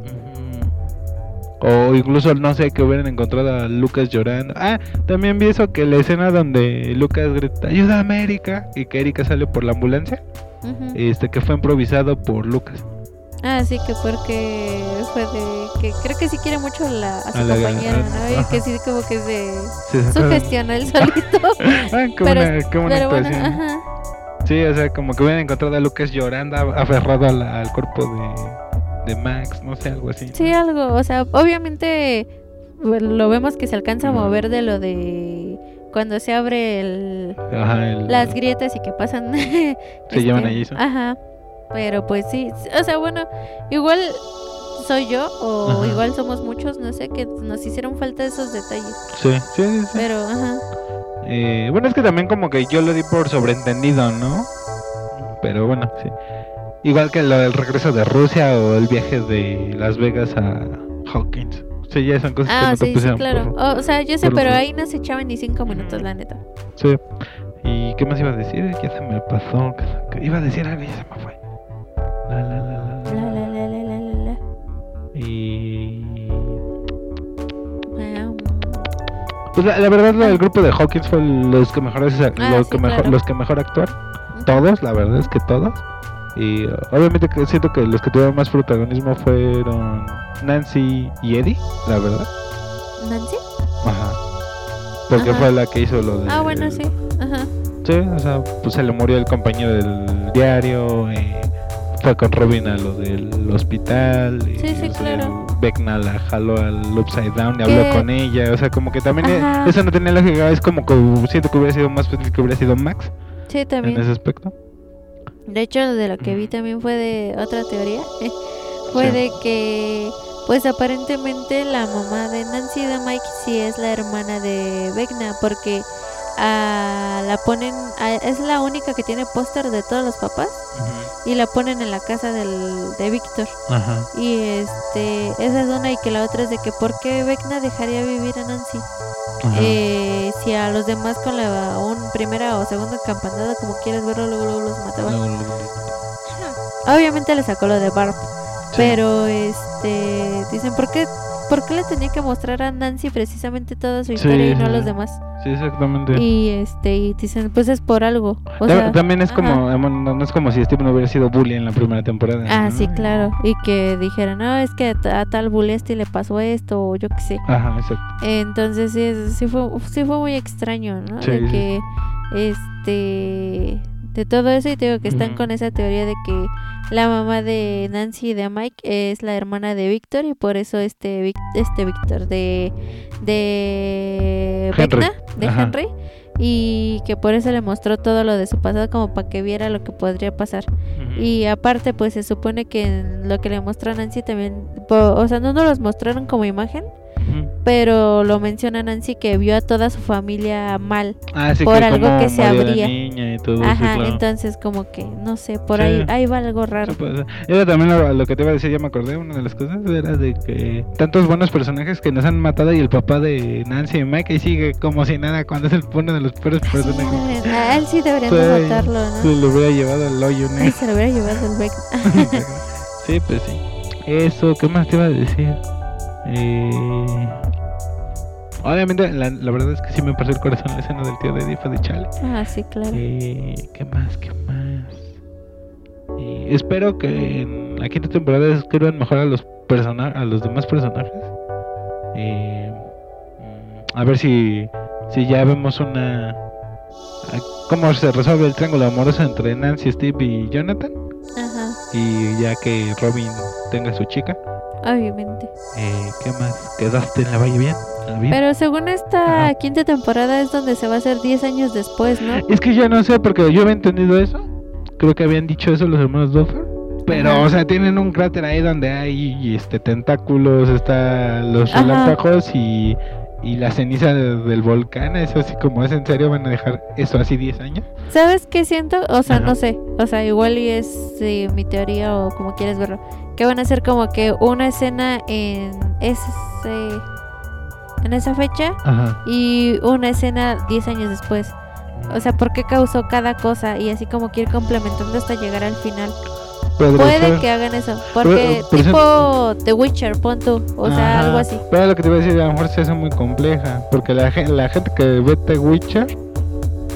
O incluso no sé, que hubieran encontrado a Lucas llorando. Ah, también vi eso, que la escena donde Lucas grita ¡ayuda a América! Y que Erika sale por la ambulancia. Que fue improvisado por Lucas. Ah, sí, que porque fue de que creo que sí quiere mucho a su compañera, ¿no? Y que sí como que se sugestiona él solito. Ah, qué buena actuación. Bueno, ajá. Sí, o sea, como que hubieran encontrado a Lucas llorando aferrado al cuerpo de Max, no sé, algo así. Sí, algo, o sea, obviamente lo vemos que se alcanza a mover de lo de cuando se abre las grietas y que pasan. Se llevan allí, ¿sí? Ajá. Pero pues sí, o sea, bueno, igual soy yo o igual somos muchos, no sé, que nos hicieron falta esos detalles. Sí. Pero, bueno, es que también como que yo lo di por sobreentendido, ¿no? pero bueno, sí. Igual que lo del regreso de Rusia o el viaje de Las Vegas a Hawkins. Sí, ya son cosas que no te pusieron. Ah, sí, claro. Por, o sea, yo sé, pero los... ahí no se echaban ni 5 minutos, la neta. Sí. ¿Y qué más iba a decir? Ya se me pasó. Iba a decir algo y ya se me fue. La. Y... pues la verdad, el grupo de Hawkins fue los que mejor, los que mejor actuaron. Todos, la verdad es que todos. Y obviamente siento que los que tuvieron más protagonismo fueron Nancy y Eddie, la verdad. ¿Nancy? Ajá. Porque fue la que hizo lo de... Ah, bueno, sí. Ajá. Sí, o sea, pues se le murió el compañero del diario, fue con Robin a lo del hospital. Sí, y, sí, claro. Vecna la jaló al Upside Down y habló con ella, o sea, como que también eso no tenía lógica, es como que siento que hubiera sido más fácil que hubiera sido Max. Sí, también. En ese aspecto. De hecho, de lo que vi también fue de otra teoría, fue de que, pues aparentemente la mamá de Nancy de Mike sí es la hermana de Vecna, porque la ponen, es la única que tiene póster de todos los papás, y la ponen en la casa de Víctor, y esa es una, y que la otra es de que ¿por qué Vecna dejaría vivir a Nancy? Si a los demás con la primera o segunda campanada, como quieres verlo, luego los mataban. Obviamente le sacó lo de Barb, pero dicen ¿por qué le tenía que mostrar a Nancy precisamente toda su historia y no a los demás? Sí, exactamente. Y y dicen, pues es por algo. O sea, también es como, no es como si Steve no hubiera sido bully en la primera temporada. Ah, ¿no? Sí, claro. Y que dijeran, no, es que a tal bully este le pasó esto, o yo qué sé. Ajá, exacto. Entonces sí fue muy extraño, ¿no? Sí, de que de todo eso, y te digo que están con esa teoría de que la mamá de Nancy y de Mike es la hermana de Víctor, y por eso Víctor de Vecna, de Henry, y que por eso le mostró todo lo de su pasado como para que viera lo que podría pasar. Y aparte, pues se supone que lo que le mostró a Nancy también, o sea, no nos los mostraron como imagen, pero lo menciona Nancy, que vio a toda su familia mal por que algo que se abría. Niña y todo, sí, claro. Entonces como que, no sé, por ahí va algo raro. Era también lo que te iba a decir, ya me acordé, una de las cosas era de que tantos buenos personajes que nos han matado, y el papá de Nancy y Mike sigue como si nada, cuando es el uno de los peores personajes. A él sí deberían matarlo, ¿no? Se lo hubiera llevado al hoyo, ¿no? Se lo hubiera llevado al Beck. Sí, pues sí. Eso, ¿qué más te iba a decir? Obviamente, la verdad es que sí me partió el corazón la escena del tío de Eddie, fue de chale. Ah, sí, claro. ¿Qué más? Espero que en la quinta temporada escriban mejor a los demás personajes. A ver si ya vemos cómo se resuelve el triángulo amoroso entre Nancy, Steve y Jonathan. Ajá. Y ya que Robin tenga a su chica. Obviamente. ¿Qué más? ¿Quedaste en la valle bien? Pero según esta quinta temporada es donde se va a hacer 10 años después, ¿no? Es que ya no sé, porque yo había entendido eso. Creo que habían dicho eso los hermanos Duffer. Pero, o sea, tienen un cráter ahí donde hay tentáculos, están los relámpagos y la ceniza del volcán. Es así como, ¿es en serio? ¿Van a dejar eso así 10 años? ¿Sabes qué siento? O sea, no sé. O sea, igual y es mi teoría, o como quieres verlo, que van a hacer como que una escena en esa fecha y una escena 10 años después. O sea, ¿por qué causó cada cosa? Y así como que ir complementando hasta llegar al final. Puede que hagan eso, porque por tipo The Witcher, pon tú, o sea, algo así. Pero lo que te voy a decir, a lo mejor se hace muy compleja, porque la gente que ve The Witcher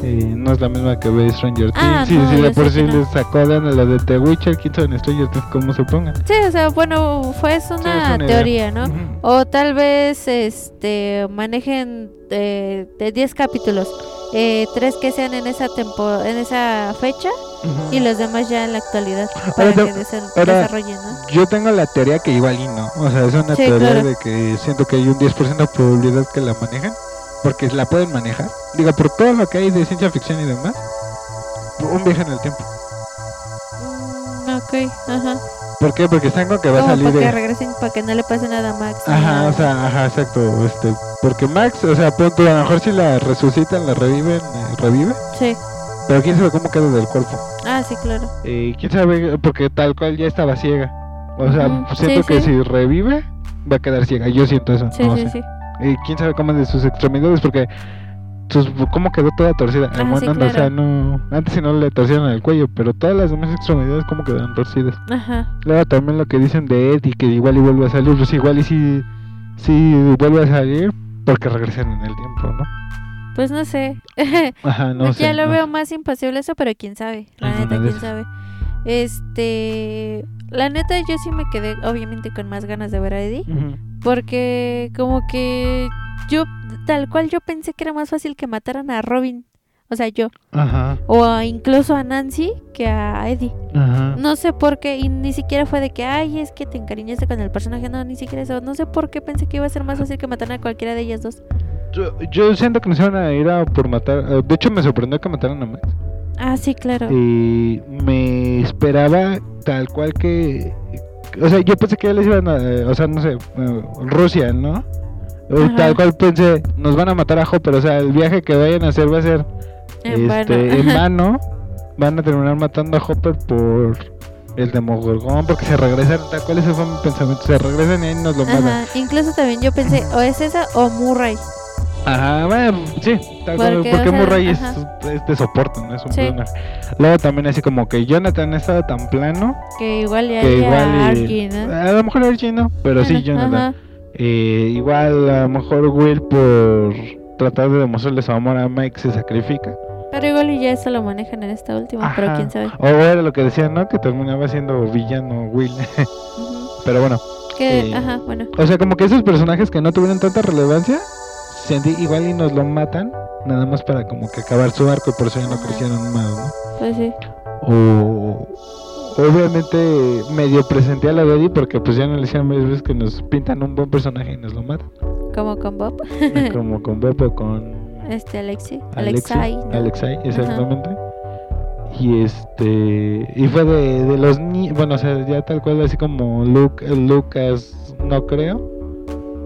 no es la misma que ve Stranger Things. Sí, de por sí les acodan a la de The Witcher, quién sabe en Stranger Things cómo se pongan. Sí, o sea, bueno, es una teoría, ¿no? O tal vez manejen de 10 capítulos, 3 que sean en esa fecha, y los demás ya en la actualidad, para que desarrollen, ¿no? Yo tengo la teoría que igual y no, o sea, es una teoría, claro, de que siento que hay un 10% de probabilidad que la manejen, porque la pueden manejar, digo, por todo lo que hay de ciencia ficción y demás, un viaje en el tiempo. Ok, ajá. ¿Por qué? Porque están con que va a salir para que regresen, para que no le pase nada a Max. Ajá, o sea, exacto, porque Max, o sea, pronto a lo mejor si la resucitan, la reviven, revive. Sí. Pero quién sabe cómo queda del cuerpo. Ah, sí, claro. Quién sabe, porque tal cual ya estaba ciega. O sea, siento que si revive, va a quedar ciega. Yo siento eso. Sí, no sé. Quién sabe cómo es de sus extremidades, porque cómo quedó toda torcida. Ah, bueno, sí, claro. O sea, no, antes si no le torcieron el cuello, pero todas las demás extremidades como quedaron torcidas. Ajá. Luego también lo que dicen de Eddie, que igual y vuelve a salir, pues igual y sí vuelve a salir porque regresan en el tiempo, ¿no? Pues no sé. Ajá, no sé. Ya lo veo más imposible eso, pero quién sabe. La neta, quién sabe. La neta yo sí me quedé obviamente con más ganas de ver a Eddie, uh-huh, porque como que yo tal cual yo pensé que era más fácil que mataran a Robin, o sea yo, ajá, o incluso a Nancy que a Eddie, ajá, no sé por qué, y ni siquiera fue de que ay es que te encariñaste con el personaje, no, ni siquiera eso, no sé por qué pensé que iba a ser más fácil que mataran a cualquiera de ellas dos. Yo siento que nos iban a ir a por matar, de hecho me sorprendió que mataran a Max. Ah, sí, claro. Y me esperaba tal cual que... O sea, yo pensé que ya les iban a... o sea, no sé, Rusia, ¿no? Ajá. Tal cual pensé, nos van a matar a Hope, pero o sea, el viaje que vayan a hacer va a ser en vano. Van a terminar matando a Hopper por el Demogorgón, porque se regresan, tal cual ese fue mi pensamiento. Se regresan y ahí nos lo matan. Ajá, incluso también yo pensé, o es esa o Murray. Ajá, bueno, sí, tal cual, porque o sea, Murray es de soporte, ¿no? Es un plano. Luego también así como que Jonathan estaba tan plano que igual ya era Archie, ¿no? A lo mejor Archie no, pero sí Jonathan. Igual a lo mejor Will, por tratar de demostrarle su amor a Mike, se sacrifica. Pero igual y ya eso lo manejan en esta última, ajá, pero quién sabe. O era lo que decían, ¿no? Que terminaba siendo villano Will. Uh-huh. Pero bueno. Ajá, bueno. O sea, como que esos personajes que no tuvieron tanta relevancia... Igual y nos lo matan, nada más para como que acabar su arco, y por eso ya no crecieron más, ¿no? Pues sí. O obviamente medio presenté a la Betty, porque pues ya no le hicieron varias veces que nos pintan un buen personaje y nos lo matan. ¿Como con Bob? Como con Bob o con... Alexei, exactamente. Uh-huh. Y fue de los niños, bueno, o sea, ya tal cual así como Lucas, no creo.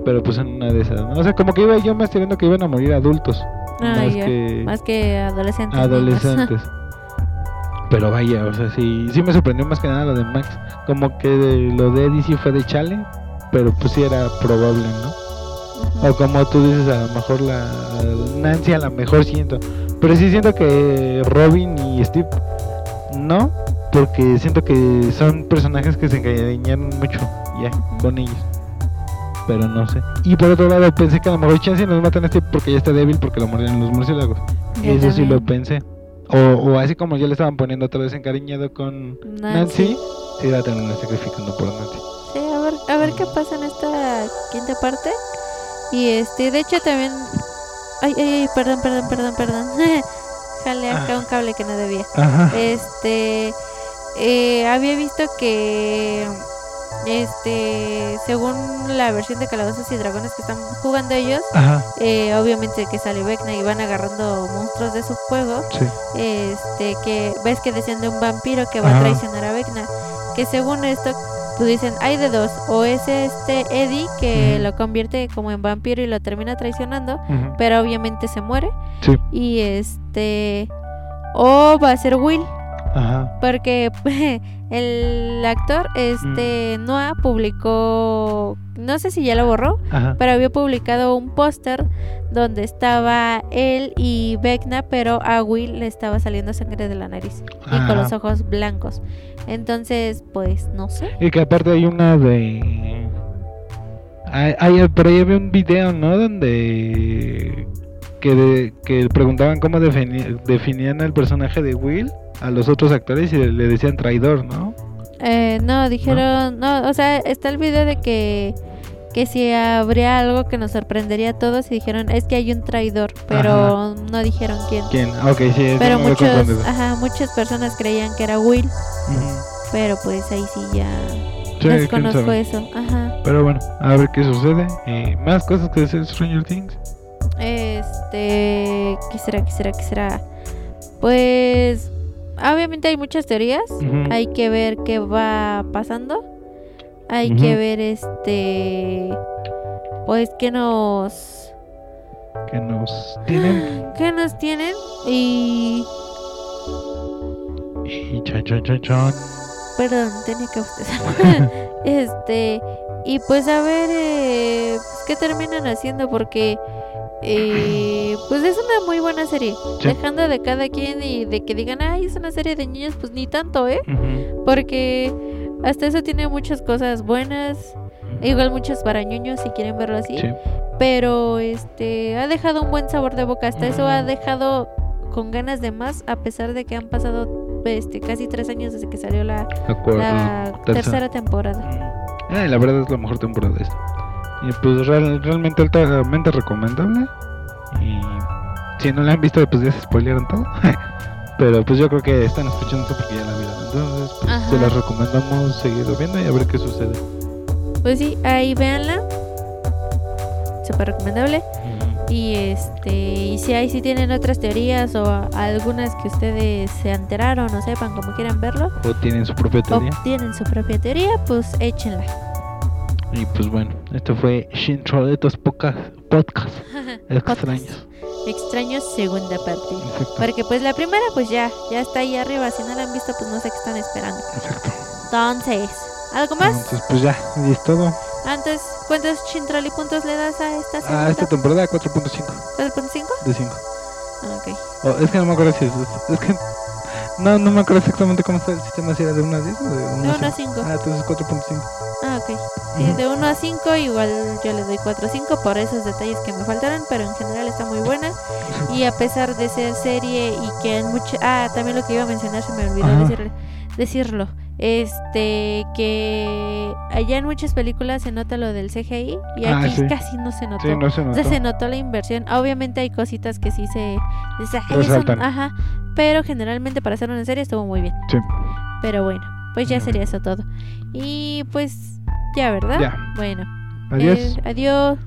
Pero pues en una de esas, ¿no? O sea, como que iba yo más teniendo que iban a morir adultos, más que adolescentes. Pero vaya, o sea, sí me sorprendió más que nada lo de Max. Como que lo de Eddie sí fue de chale, pero pues sí era probable, ¿no? Uh-huh. O como tú dices, a lo mejor la Nancy, a lo mejor siento. Pero sí siento que Robin y Steve, no, porque siento que son personajes que se encariñaron mucho ya, uh-huh, con ellos. Pero no sé. Y por otro lado pensé que a lo mejor chance nos matan a este porque ya está débil, porque lo mordieron los murciélagos. Yo eso también. Sí lo pensé. O así como ya le estaban poniendo otra vez encariñado con Nancy, sí la terminan sacrificando por Nancy. Sí, a ver qué pasa en esta quinta parte. Y de hecho también... Ay, perdón. Jale acá un cable que no debía. Ajá. Había visto que... según la versión de Calabozos y Dragones que están jugando ellos, obviamente que sale Vecna y van agarrando monstruos de su juego, que ves que decían de un vampiro que va, ajá, a traicionar a Vecna, que según esto tú dicen, hay de dos, o es Eddie que, uh-huh, lo convierte como en vampiro y lo termina traicionando, uh-huh, pero obviamente se muere, sí, y o va a ser Will. Ajá. Porque el actor Noah publicó, no sé si ya lo borró, ajá, pero había publicado un póster donde estaba él y Vecna, pero a Will le estaba saliendo sangre de la nariz, ajá, y con los ojos blancos. Entonces, pues no sé. Y que aparte hay una de... pero ahí había un video, ¿no? Donde que preguntaban cómo definían al personaje de Will a los otros actores y le decían traidor, ¿no? No, dijeron... No, o sea, está el video de que si habría algo que nos sorprendería a todos y dijeron, es que hay un traidor, pero, ajá, no dijeron quién. ¿Quién? Ok, sí. Pero muchas personas creían que era Will, uh-huh, pero pues ahí sí ya... Sí, desconozco eso, ajá. Pero bueno, a ver qué sucede. ¿Más cosas que hacer Stranger Things? ¿Qué será? Pues... Obviamente hay muchas teorías, uh-huh, hay que ver qué va pasando, hay, uh-huh, que ver pues que nos tienen y Y chan. Perdón, tenía que bostezar. Y pues a ver pues qué terminan haciendo, porque pues es una muy buena serie, sí. Dejando de cada quien y de que digan, ay, es una serie de niños, pues ni tanto, uh-huh. Porque hasta eso tiene muchas cosas buenas, uh-huh. Igual muchas para ñoños si quieren verlo así, sí. Pero ha dejado un buen sabor de boca, hasta uh-huh. Eso ha dejado con ganas de más, a pesar de que han pasado casi 3 años desde que salió la tercera temporada. La verdad es la mejor temporada esta. Y pues realmente altamente recomendable. Y si no la han visto, pues ya se spoilearon todo. Pero pues yo creo que están escuchando esto porque ya la vieron. Entonces pues se las recomendamos seguirlo viendo y a ver qué sucede. Pues sí, ahí véanla. Súper recomendable. Uh-huh. Y y si ahí sí tienen otras teorías o algunas que ustedes se enteraron o sepan, como quieran verlo, o tienen su propia teoría, pues échenla. Y pues bueno, esto fue Chintrolitos Podcast Extraños. Extraños segunda parte. Exacto. Porque pues la primera pues ya está ahí arriba. Si no la han visto pues no sé qué están esperando. Exacto. Entonces, ¿algo más? Entonces pues ya, y es todo. Antes, ¿cuántos chintrolipuntos le das a esta segunda? A esta temporada 4.5. ¿4.5? De 5. Ok. Oh, es que no me acuerdo si es que... No me acuerdo exactamente cómo está el sistema, si era de 1 a 10 o de 1 a 5. Ah, entonces 4.5. Ah, ok. Sí, uh-huh. De 1 a 5 igual yo le doy 4 a 5 por esos detalles que me faltaron, pero en general está muy buena. Y a pesar de ser serie y que en mucho... Ah, también lo que iba a mencionar se me olvidó decirlo. Que allá en muchas películas se nota lo del CGI y aquí sí. Casi no se notó. Sí, no se notó. O sea, se notó la inversión. Obviamente hay cositas que sí se resaltan. Ajá. Pero generalmente para hacer una serie estuvo muy bien. Sí. Pero bueno, pues ya sería eso todo. Y pues ya, ¿verdad? Ya. Bueno. Adiós. Adiós.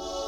Bye.